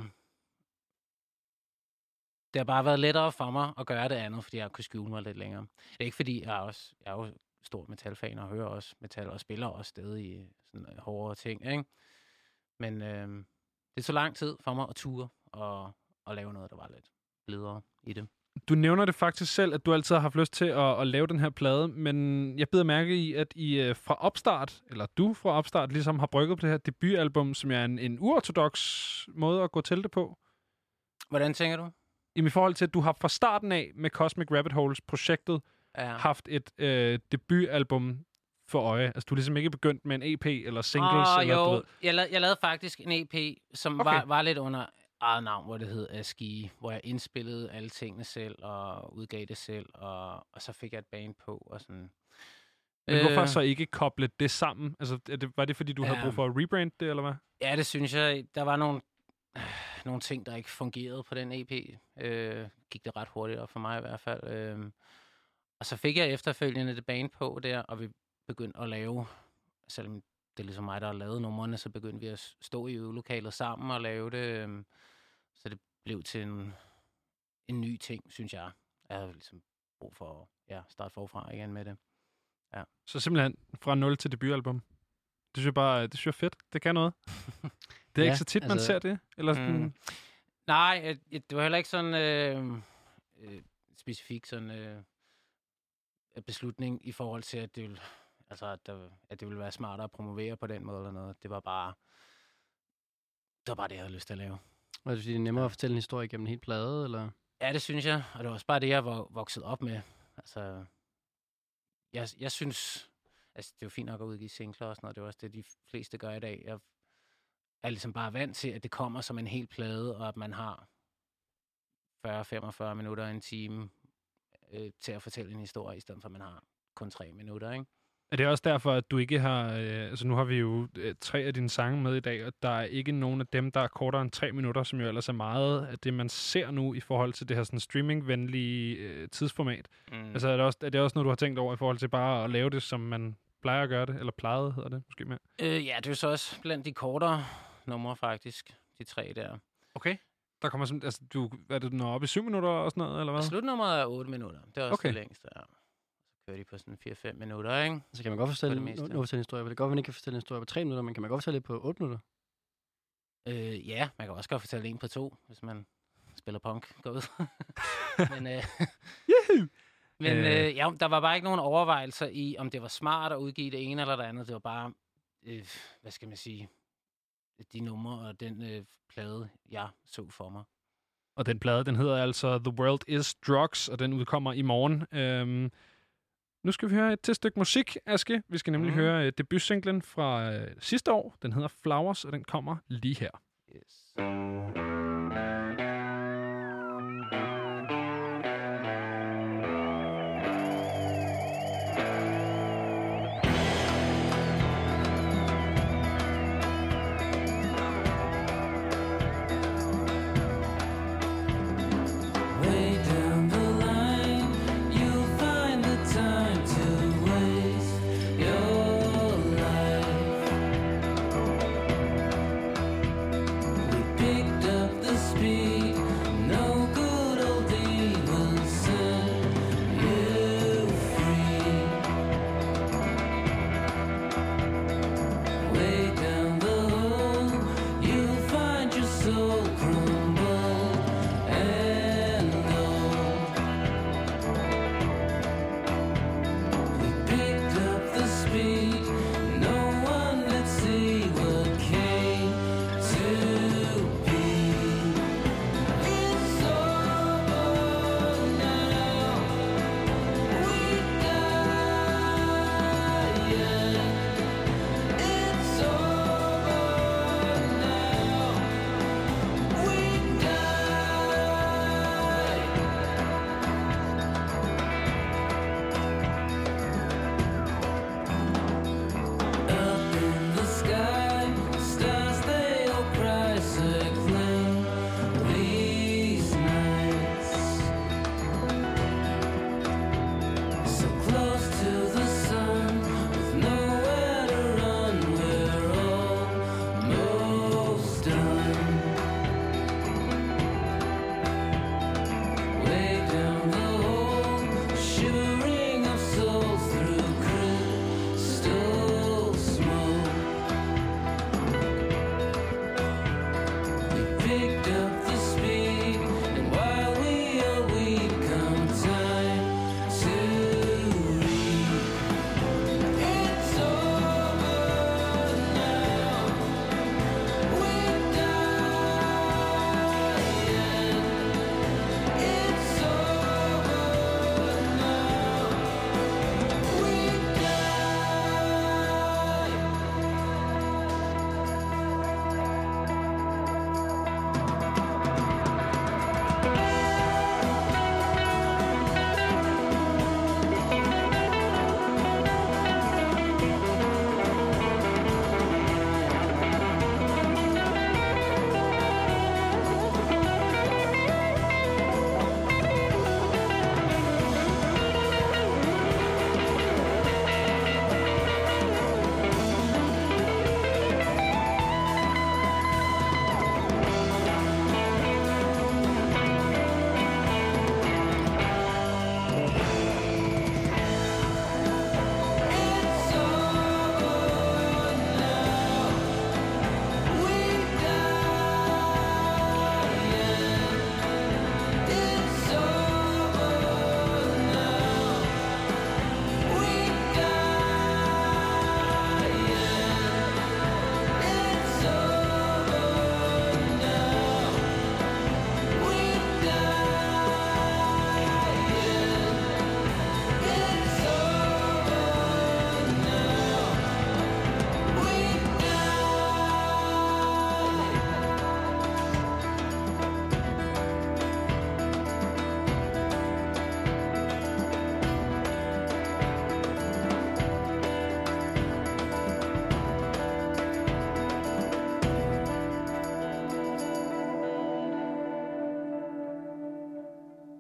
Det har bare været lettere for mig at gøre det andet, fordi jeg kunne skjule mig lidt længere. Det er ikke fordi, jeg er, også, jeg er jo stor metalfan og hører også metal og spiller også stadig i sådan hårdere ting, ikke? Men øh, det tog lang tid for mig at ture og... og lave noget, der var lidt blidere i det. Du nævner det faktisk selv, at du altid har haft lyst til at, at lave den her plade, men jeg bider mærke i, at I fra opstart, eller du fra opstart, ligesom har brygget på det her debutalbum, som er en, en uortodoks måde at gå til det på. Hvordan tænker du? I forhold til, at du har fra starten af med Cosmic Rabbit Holes-projektet ja. haft et øh, debutalbum for øje. Altså, du er ligesom ikke begyndt med en E P eller singles? Åh, eller jo. Du ved. Jeg, la- jeg lavede faktisk en E P, som okay. var, var lidt under... eget navn, hvor det hed Aske, hvor jeg indspillede alle tingene selv, og udgav det selv, og, og så fik jeg et band på, og sådan. Men hvorfor øh, så ikke koble det sammen? Altså, det, var det fordi, du øh, havde brug for at rebrande det, eller hvad? Ja, det synes jeg. Der var nogle, øh, nogle ting, der ikke fungerede på den E P. Øh, gik det ret hurtigt op for mig i hvert fald. Øh, og så fik jeg efterfølgende det band på der, og vi begyndte at lave, selvom det er ligesom mig, der har lavet numrene, så begyndte vi at stå i øvelokalet sammen og lave det. Så det blev til en, en ny ting, synes jeg. Jeg havde ligesom brug for at ja, starte forfra igen med det. Ja. Så simpelthen fra nul til debutalbum. Det synes jeg bare, det synes jeg fedt. Det kan noget. Det er ja, ikke så tit, altså, man ser det. Eller sådan... mm, nej, det var heller ikke sådan øh, øh, specifik sådan, øh, beslutning i forhold til, at det ville... Altså, at, der, at det ville være smartere at promovere på den måde eller noget. Det var bare det, var bare det jeg havde lyst til at lave. Og det er det nemmere at fortælle en historie gennem en hel plade, eller? Ja, det synes jeg. Og det var også bare det, jeg var vokset op med. Altså, jeg, jeg synes... altså det er jo fint nok at udgive singler og sådan noget, det er også det, de fleste gør i dag. Jeg er ligesom bare vant til, at det kommer som en hel plade, og at man har fyrre til femogfyrre minutter og en time øh, til at fortælle en historie, i stedet for at man har kun tre minutter, ikke? Er det også derfor, at du ikke har... Øh, altså nu har vi jo øh, tre af dine sange med i dag, og der er ikke nogen af dem, der er kortere end tre minutter, som jo ellers er meget af det, man ser nu i forhold til det her sådan streaming-venlige øh, tidsformat. Mm. Altså er det, også, er det også noget, du har tænkt over i forhold til bare at lave det, som man plejer at gøre det, eller plejede hedder det måske mere? Øh, ja, det er jo så også blandt de kortere numre faktisk, de tre der. Okay. Der kommer sådan... Altså du, er det, du når op i syv minutter og sådan noget, eller hvad? Slutnummeret er otte minutter. Det er også okay. Det længste, ja. Kører de på sådan fire til fem minutter, ikke? Så kan man godt fortælle, nu, nu fortælle en historie. Det er godt, man ikke kan fortælle en historie på tre minutter, men kan man godt fortælle det på otte minutter? Øh, ja, man kan også godt fortælle en på to, hvis man spiller punk. Gå ud. men øh, men øh, ja, der var bare ikke nogen overvejelser i, om det var smart at udgive det ene eller det andet. Det var bare, øh, hvad skal man sige, de numre og den øh, plade, jeg så for mig. Og den plade, den hedder altså The World Is Drugs, og den udkommer i morgen. Øhm, Nu skal vi høre et til stykke musik, Aske. Vi skal nemlig mm. høre uh, debutsinglen fra uh, sidste år. Den hedder Flowers, og den kommer lige her. Yes. Picked up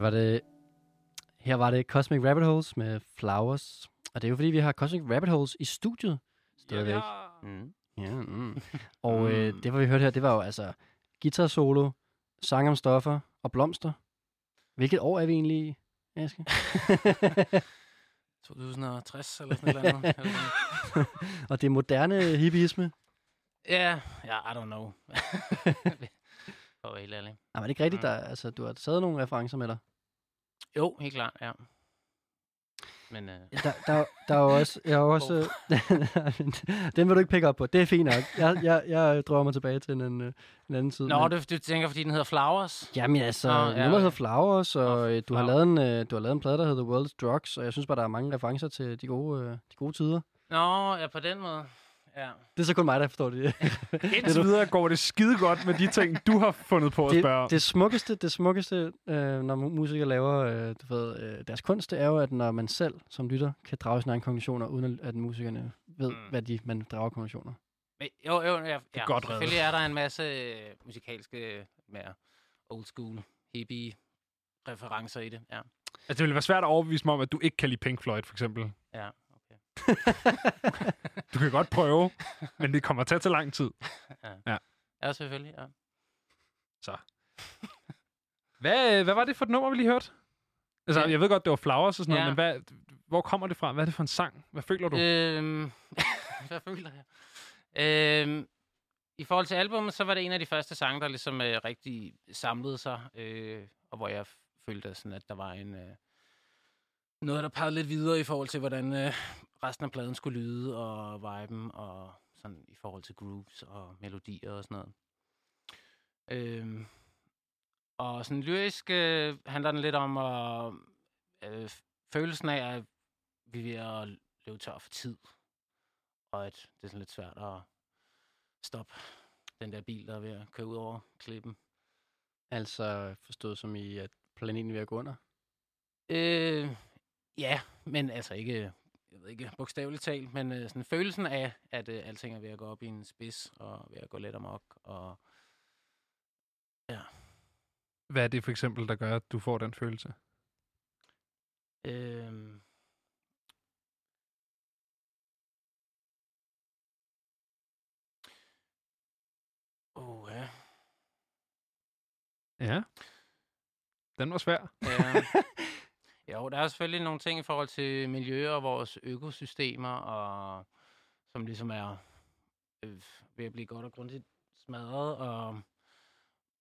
var det her var det Cosmic Rabbit Holes med Flowers. Og det er jo fordi, vi har Cosmic Rabbit Holes i studiet. Stadigvæk. Ja, ja. Mm. Ja, mm. Og mm. Øh, det, hvad vi hørte her, det var jo altså guitar solo, sang om stoffer og blomster. Hvilket år er vi egentlig i, Aske? tyve tres eller sådan noget. Eller sådan. Og det er moderne hippisme. Ja, yeah, I don't know. For helt ærlig. Ah, men det er ikke rigtigt, mm. der, altså, du har taget nogle referencer med dig. Jo, helt klart, ja. Men, øh... der, der, der er også, jeg er også oh. Den vil du ikke pick op på. Det er fint nok. Jeg, jeg, jeg drømmer mig tilbage til en, en, en anden tid. Nå, men... du, du tænker, fordi den hedder Flowers? Jamen altså, den ja, hedder Flowers, og oh, du, har lavet en, du har lavet en plade, der hedder The World's Drugs, og jeg synes bare, der er mange referencer til de gode, de gode tider. Nå, ja, på den måde. Ja. Det er så kun mig, der forstår det. Indtil videre går det skide godt med de ting, du har fundet på at det, spørge om. Det smukkeste, det smukkeste øh, når musikere laver øh, du ved, øh, deres kunst, det er jo, at når man selv som lytter kan drage sine egne konklusioner, uden at musikerne ved, mm. hvad de, man drager konklusioner. Men, jo, jo, ja, ja, godt selvfølgelig reddet. Er der en masse øh, musikalske, mere old school, hippie referencer i det. Ja. Altså, det ville være svært at overbevise mig om, at du ikke kan lide Pink Floyd, for eksempel. Ja. Du kan godt prøve, men det kommer til at tage lang tid. Ja, ja. Ja selvfølgelig, ja. Så. Hvad, hvad var det for et nummer, vi lige hørte? Altså, ja. Jeg ved godt, det var Flowers og sådan ja. noget, men hvad, hvor kommer det fra? Hvad er det for en sang? Hvad føler du? Øhm, hvad føler jeg? Øhm, I forhold til albumet, så var det en af de første sange, der ligesom øh, rigtig samlede sig, øh, og hvor jeg følte sådan, at der var en... Øh, noget, der pegede lidt videre i forhold til, hvordan øh, resten af pladen skulle lyde, og viben, og sådan i forhold til grooves og melodier og sådan noget. Øhm, og sådan lyrisk øh, handler den lidt om at, øh, følelsen af, at vi er ved at løbe tør for tid, og at det er sådan lidt svært at stoppe den der bil, der er ved at køre ud over klippen. Altså forstået som i, at planeten er ved at gå under? Øh... Ja, men altså ikke, jeg ved ikke bogstaveligt talt, men øh, sådan følelsen af, at øh, alting er ved at gå op i en spids, og ved at gå let amok, og ja. Hvad er det for eksempel, der gør, at du får den følelse? Øhm... Åh, ja. Ja. Den var svær. Ja. Jo, der er selvfølgelig nogle ting i forhold til miljø og vores økosystemer, og som ligesom er øh, ved at blive godt og grundigt smadret, og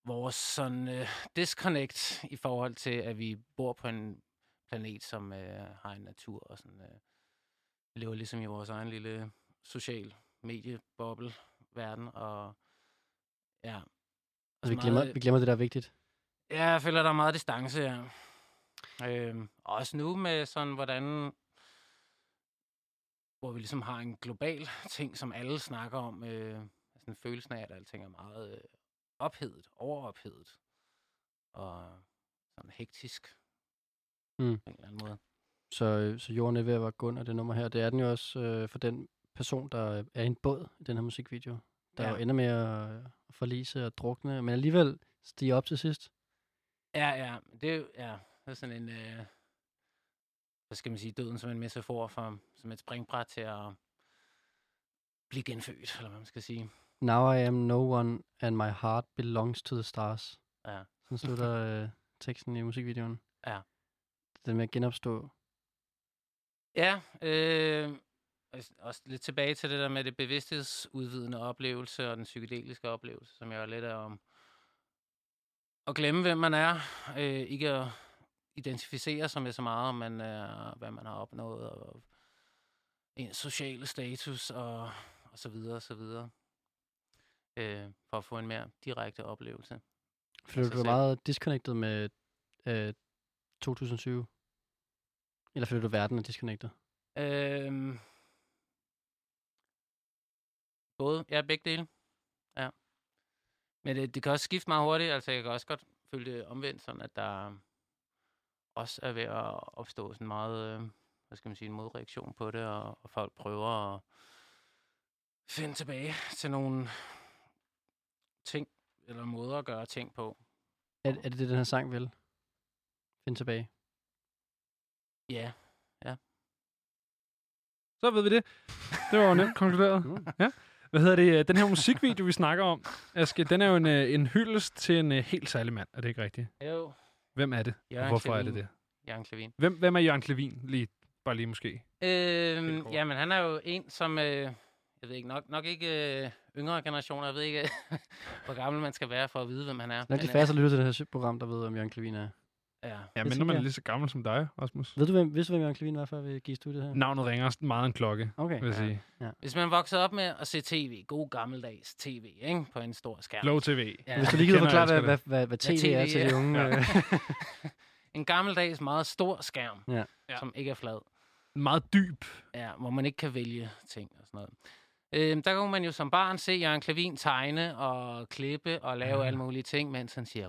vores sådan øh, disconnect i forhold til, at vi bor på en planet, som øh, har en natur, og sådan øh, lever ligesom i vores egen lille social medieboble-verden, og ja. Altså, vi glemmer, meget, vi glemmer det, der er vigtigt. Ja, jeg føler, der er meget distance, ja. Øhm, også nu med sådan, hvordan, hvor vi ligesom har en global ting, som alle snakker om, øh, sådan en følelse af, at alting er meget øh, ophedet, overophedet, og sådan hektisk, mm. på en eller anden måde. Så, så jorden er ved at være gået under det nummer her, det er den jo også øh, for den person, der er i en båd i den her musikvideo, der ja. jo ender med at forlise og drukne, men alligevel stiger op til sidst. Ja, ja, det er jo, ja. Det er sådan en, øh, hvad skal man sige, døden som en metafor, for, som et springbræt til at blive genfødt, eller hvad man skal sige. Now I am no one, and my heart belongs to the stars. Ja. Sådan slutter øh, teksten i musikvideoen. Ja. Den med at genopstå. Ja, øh, også lidt tilbage til det der med det bevidsthedsudvidende oplevelse, og den psykedeliske oplevelse, som jeg er lidt af om at glemme, hvem man er. Øh, ikke at identificere sig med så meget, om man er, hvad man har opnået, og ens sociale status, og, og så videre, og så videre. Øh, for at få en mere direkte oplevelse. Føler du dig meget disconnected med øh, tyve tyve? Eller føler du, verden er disconnected? Øh, både. Ja, begge dele. Ja. Men det, det kan også skifte meget hurtigt. Altså, jeg kan også godt føle det omvendt, sådan at der også er ved at opstå sådan meget, øh, hvad skal man sige, en modreaktion på det, og, og folk prøver at finde tilbage til nogle ting, eller måder at gøre ting på. Er, er det det, den her sang vil? finde tilbage. Ja. Yeah. Ja. Så ved vi det. Det var jo nemt konkluderet. Ja. Hvad hedder det? Den her musikvideo, vi snakker om, Aske, den er jo en, en hyldest til en helt særlig mand. Er det ikke rigtigt? Jo. Hvem er det? Jørgen Hvorfor Clevin. er det det? Jørgen Clevin. Hvem, hvem er Jørgen Clevin? Lige, bare lige måske. Øhm, jamen, han er jo en, som... Øh, jeg ved ikke, nok, nok ikke øh, yngre generationer. Jeg ved ikke, hvor gammel man skal være for at vide, hvem han er. Nok de færreste lytter til det her program, der ved, om Jørgen Clevin er. Ja, ja men når man er lige så gammel som dig, Rasmus. Ved du, hvem, vidste du, hvem Jørgen Clevin var, før vi gik i studiet her? Navnet ringer meget en klokke, okay. vil jeg ja. sige. Ja. Hvis man voksede op med at se tv, god gammeldags tv, ikke? På en stor skærm. Low tv. Ja. Hvis du lige kan forklare, hvad, hvad, hvad, hvad tv, ja, T V er til de unge. Ja. En gammeldags meget stor skærm, ja. som ikke er flad. Meget dyb. Ja, hvor man ikke kan vælge ting og sådan noget. Øhm, der kunne man jo som barn se Jørgen Clevin tegne og klippe og lave ja. alle mulige ting, mens han siger...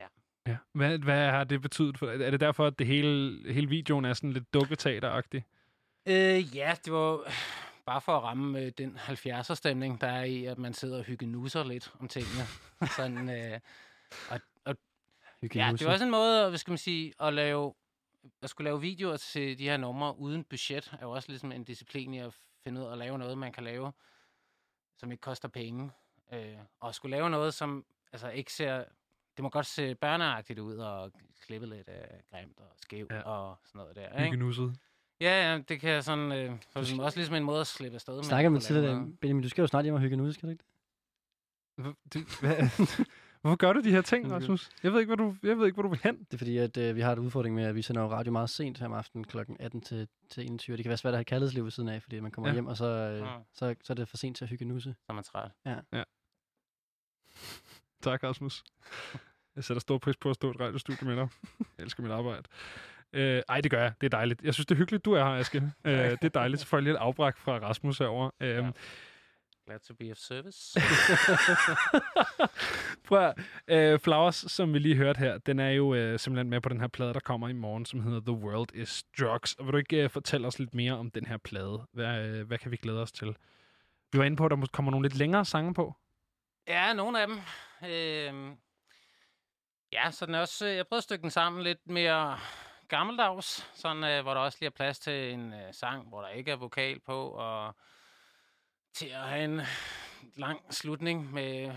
Ja. Ja. Hvad, hvad har det betydet for? Er det derfor, at det hele, hele videoen er sådan lidt dukketeateragtig? Øh, ja, det var bare for at ramme øh, den halvfjerdser stemning, der er i, at man sidder og hyggenusser lidt om tingene. sådan, øh, og, og, ja, det var også en måde, hvad skal man sige, at lave, at skulle lave videoer til de her numre uden budget, er jo også ligesom en disciplin i at finde ud af at lave noget, man kan lave, som ikke koster penge. Øh, og skulle lave noget, som altså ikke ser... Det må godt se børneagtigt ud, og klippe lidt øh, grimt og skævt ja. og sådan noget der. Hyggenusset. Ja, ja, det kan sådan... Øh, for sl- også ligesom en måde at slippe afsted med. Snakker man til det, Benjamin, du skal jo snart hjem og hyggenusset, skal du ikke det? Hvorfor gør du de her ting, Rasmus? Jeg ved ikke, hvor du, jeg ved ikke, hvor du vil hen. Det er fordi, at øh, vi har et udfordring med, at vi sender radio meget sent her om aftenen klokken atten til, til enogtyve. Det kan være svært at have kærlighedsliv ved siden af, fordi man kommer ja. hjem, og så, øh, ja. så, så er det for sent til at hyggenusse. Så er man træt. Ja. ja. Tak, Rasmus. Jeg sætter stor pris på at stå i et radiostudie med dig. Jeg elsker mit arbejde. Øh, ej, det gør jeg. Det er dejligt. Jeg synes, det er hyggeligt, du er her, Aske. Øh, det er dejligt. Så får jeg lidt afbræk fra Rasmus herovre. Øh, ja. Glad to be of service. Prøv at, uh, Flowers, som vi lige hørte her, den er jo uh, simpelthen med på den her plade, der kommer i morgen, som hedder The World is Drugs. Og vil du ikke uh, fortælle os lidt mere om den her plade? Hvad, uh, hvad kan vi glæde os til? Vi var inde på, at der kommer nogle lidt længere sange på. Ja, nogle af dem. Øh... Ja, så den er også... Jeg prøvede at stykke den sammen lidt mere gammeldags, sådan, uh, hvor der også lige er plads til en uh, sang, hvor der ikke er vokal på, og... til at have en lang slutning, med,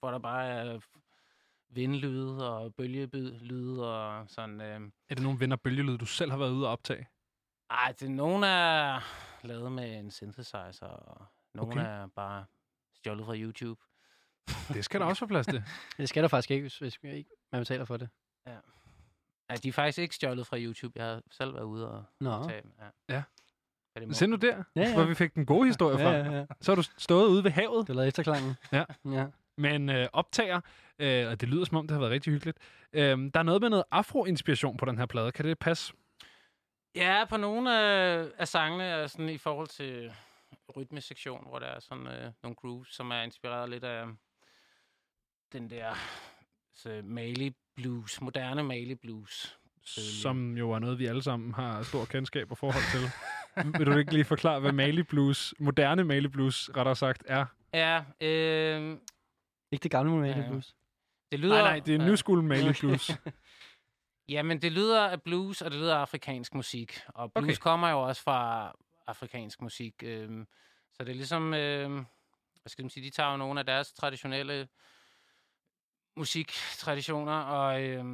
hvor der bare er vindlyde og bølgelyde og sådan... Øh. Er det nogle vind- og bølgelyde, du selv har været ude at optage? Ej, det er nogle er lavet med en synthesizer, og nogle okay. er bare stjålet fra YouTube. Det skal der også være plads til. Det skal der faktisk ikke, hvis ikke man betaler for det. Ja. Altså, de er faktisk ikke stjålet fra YouTube. Jeg har selv været ude og optage dem. Ja. ja. Se nu der, ja, ja. hvor vi fik den gode historie fra. Ja, ja, ja. Så har du stået ude ved havet. Det lavede efterklangen. Ja. ja. Men øh, optager, øh, og det lyder som om, det har været rigtig hyggeligt. Øh, der er noget med noget afro-inspiration på den her plade. Kan det passe? Ja, på nogle øh, af sangene er sådan i forhold til rytmesektion, hvor der er sådan øh, nogle grooves, som er inspireret lidt af den der så Mali blues, moderne Mali blues. Som jo er noget, vi alle sammen har stor kendskab og forhold til. Vil du ikke lige forklare, hvad Mali Blues, moderne Mali Blues, rettere sagt, er? Ja, øh... Ikke det gamle Mali ja. Blues? Det lyder... Nej, nej, det er new school Mali Blues. Jamen, det lyder af blues, og det lyder af afrikansk musik. Og blues okay. kommer jo også fra afrikansk musik. Øh, så det er ligesom... Øh, hvad skal man sige? De tager jo nogle af deres traditionelle musiktraditioner, og... Øh,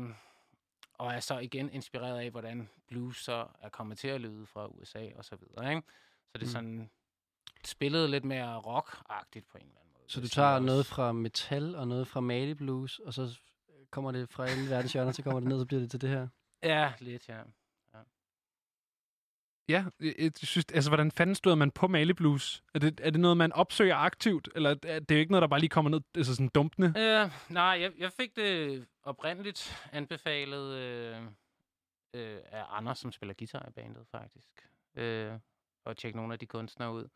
og er så igen inspireret af, hvordan blues så er kommet til at lyde fra U S A og så videre, ikke? Så det er sådan mm. spillet lidt mere rock-agtigt på en eller anden måde. Så du tager noget fra metal og noget fra Mali Blues, og så kommer det fra alle verdens hjørner, så kommer det ned, så bliver det til det her? Ja, lidt, ja. Ja, ja jeg, jeg synes, altså hvordan fanden støder man på Mali Blues? Er det, er det noget, man opsøger aktivt, eller er det jo ikke noget, der bare lige kommer ned, altså sådan dumpende? Øh, nej, jeg, jeg fik det... oprindeligt anbefalet øh, øh, af Anders, som spiller guitar i bandet, faktisk. Øh, og tjekke nogle af de kunstnere ud.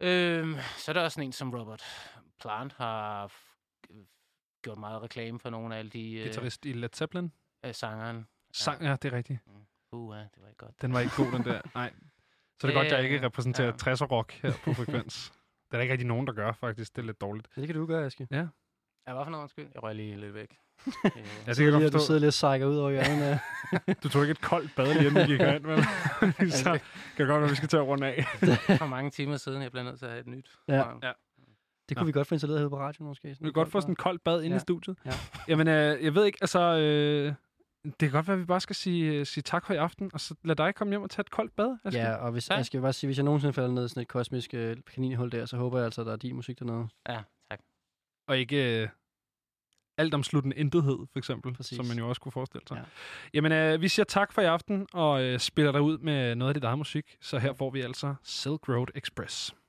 Øh, så er der også sådan en, som Robert Plant har f- f- gjort meget reklame for nogle af alle de... Øh, Guitarist i Led Zeppelin? Øh, sangeren. Sang, ja, det er rigtigt. Mm. Uh, ja, det var ikke godt. Den var ikke god, den der. Nej. Så er det øh, godt, jeg ikke repræsenterer ja. tresser rock her på Frekvens. Det er der ikke rigtig nogen, der gør, faktisk. Det er lidt dårligt. Det kan du gøre, Aske. Ja. Ja, hvad for noget, undskyld? Jeg røg lige lidt væk. Jeg kan lige, godt at du sidder lidt sejker ud over hjørnet. Du tog ikke et koldt bad lige inden vi gik ind, vel? Så kan godt være, vi skal tage rundt af. For mange timer siden, jeg blev nødt til at have et nyt. Ja. Ja. Det kunne ja. vi godt få installeret her på radioen, måske. Sådan vi kunne godt få sådan en koldt bad inde ja. i studiet. Ja. Jamen, øh, jeg ved ikke, altså... Øh, det kan godt være, at vi bare skal sige, sige tak for i aften, og så lad dig komme hjem og tage et koldt bad, Aske. Ja, og hvis, ja. jeg skal bare sige, hvis jeg nogensinde falder ned i sådan et kosmisk øh, kaninhul der, så håber jeg altså, at der er din musik dernede. Ja, tak. Og ikke... Øh, alt om slutten intethed, for eksempel, Præcis. som man jo også kunne forestille sig. Ja. Jamen, øh, vi siger tak for i aften, og øh, spiller dig ud med noget af dit eget musik, så her får vi altså Silk Road Express.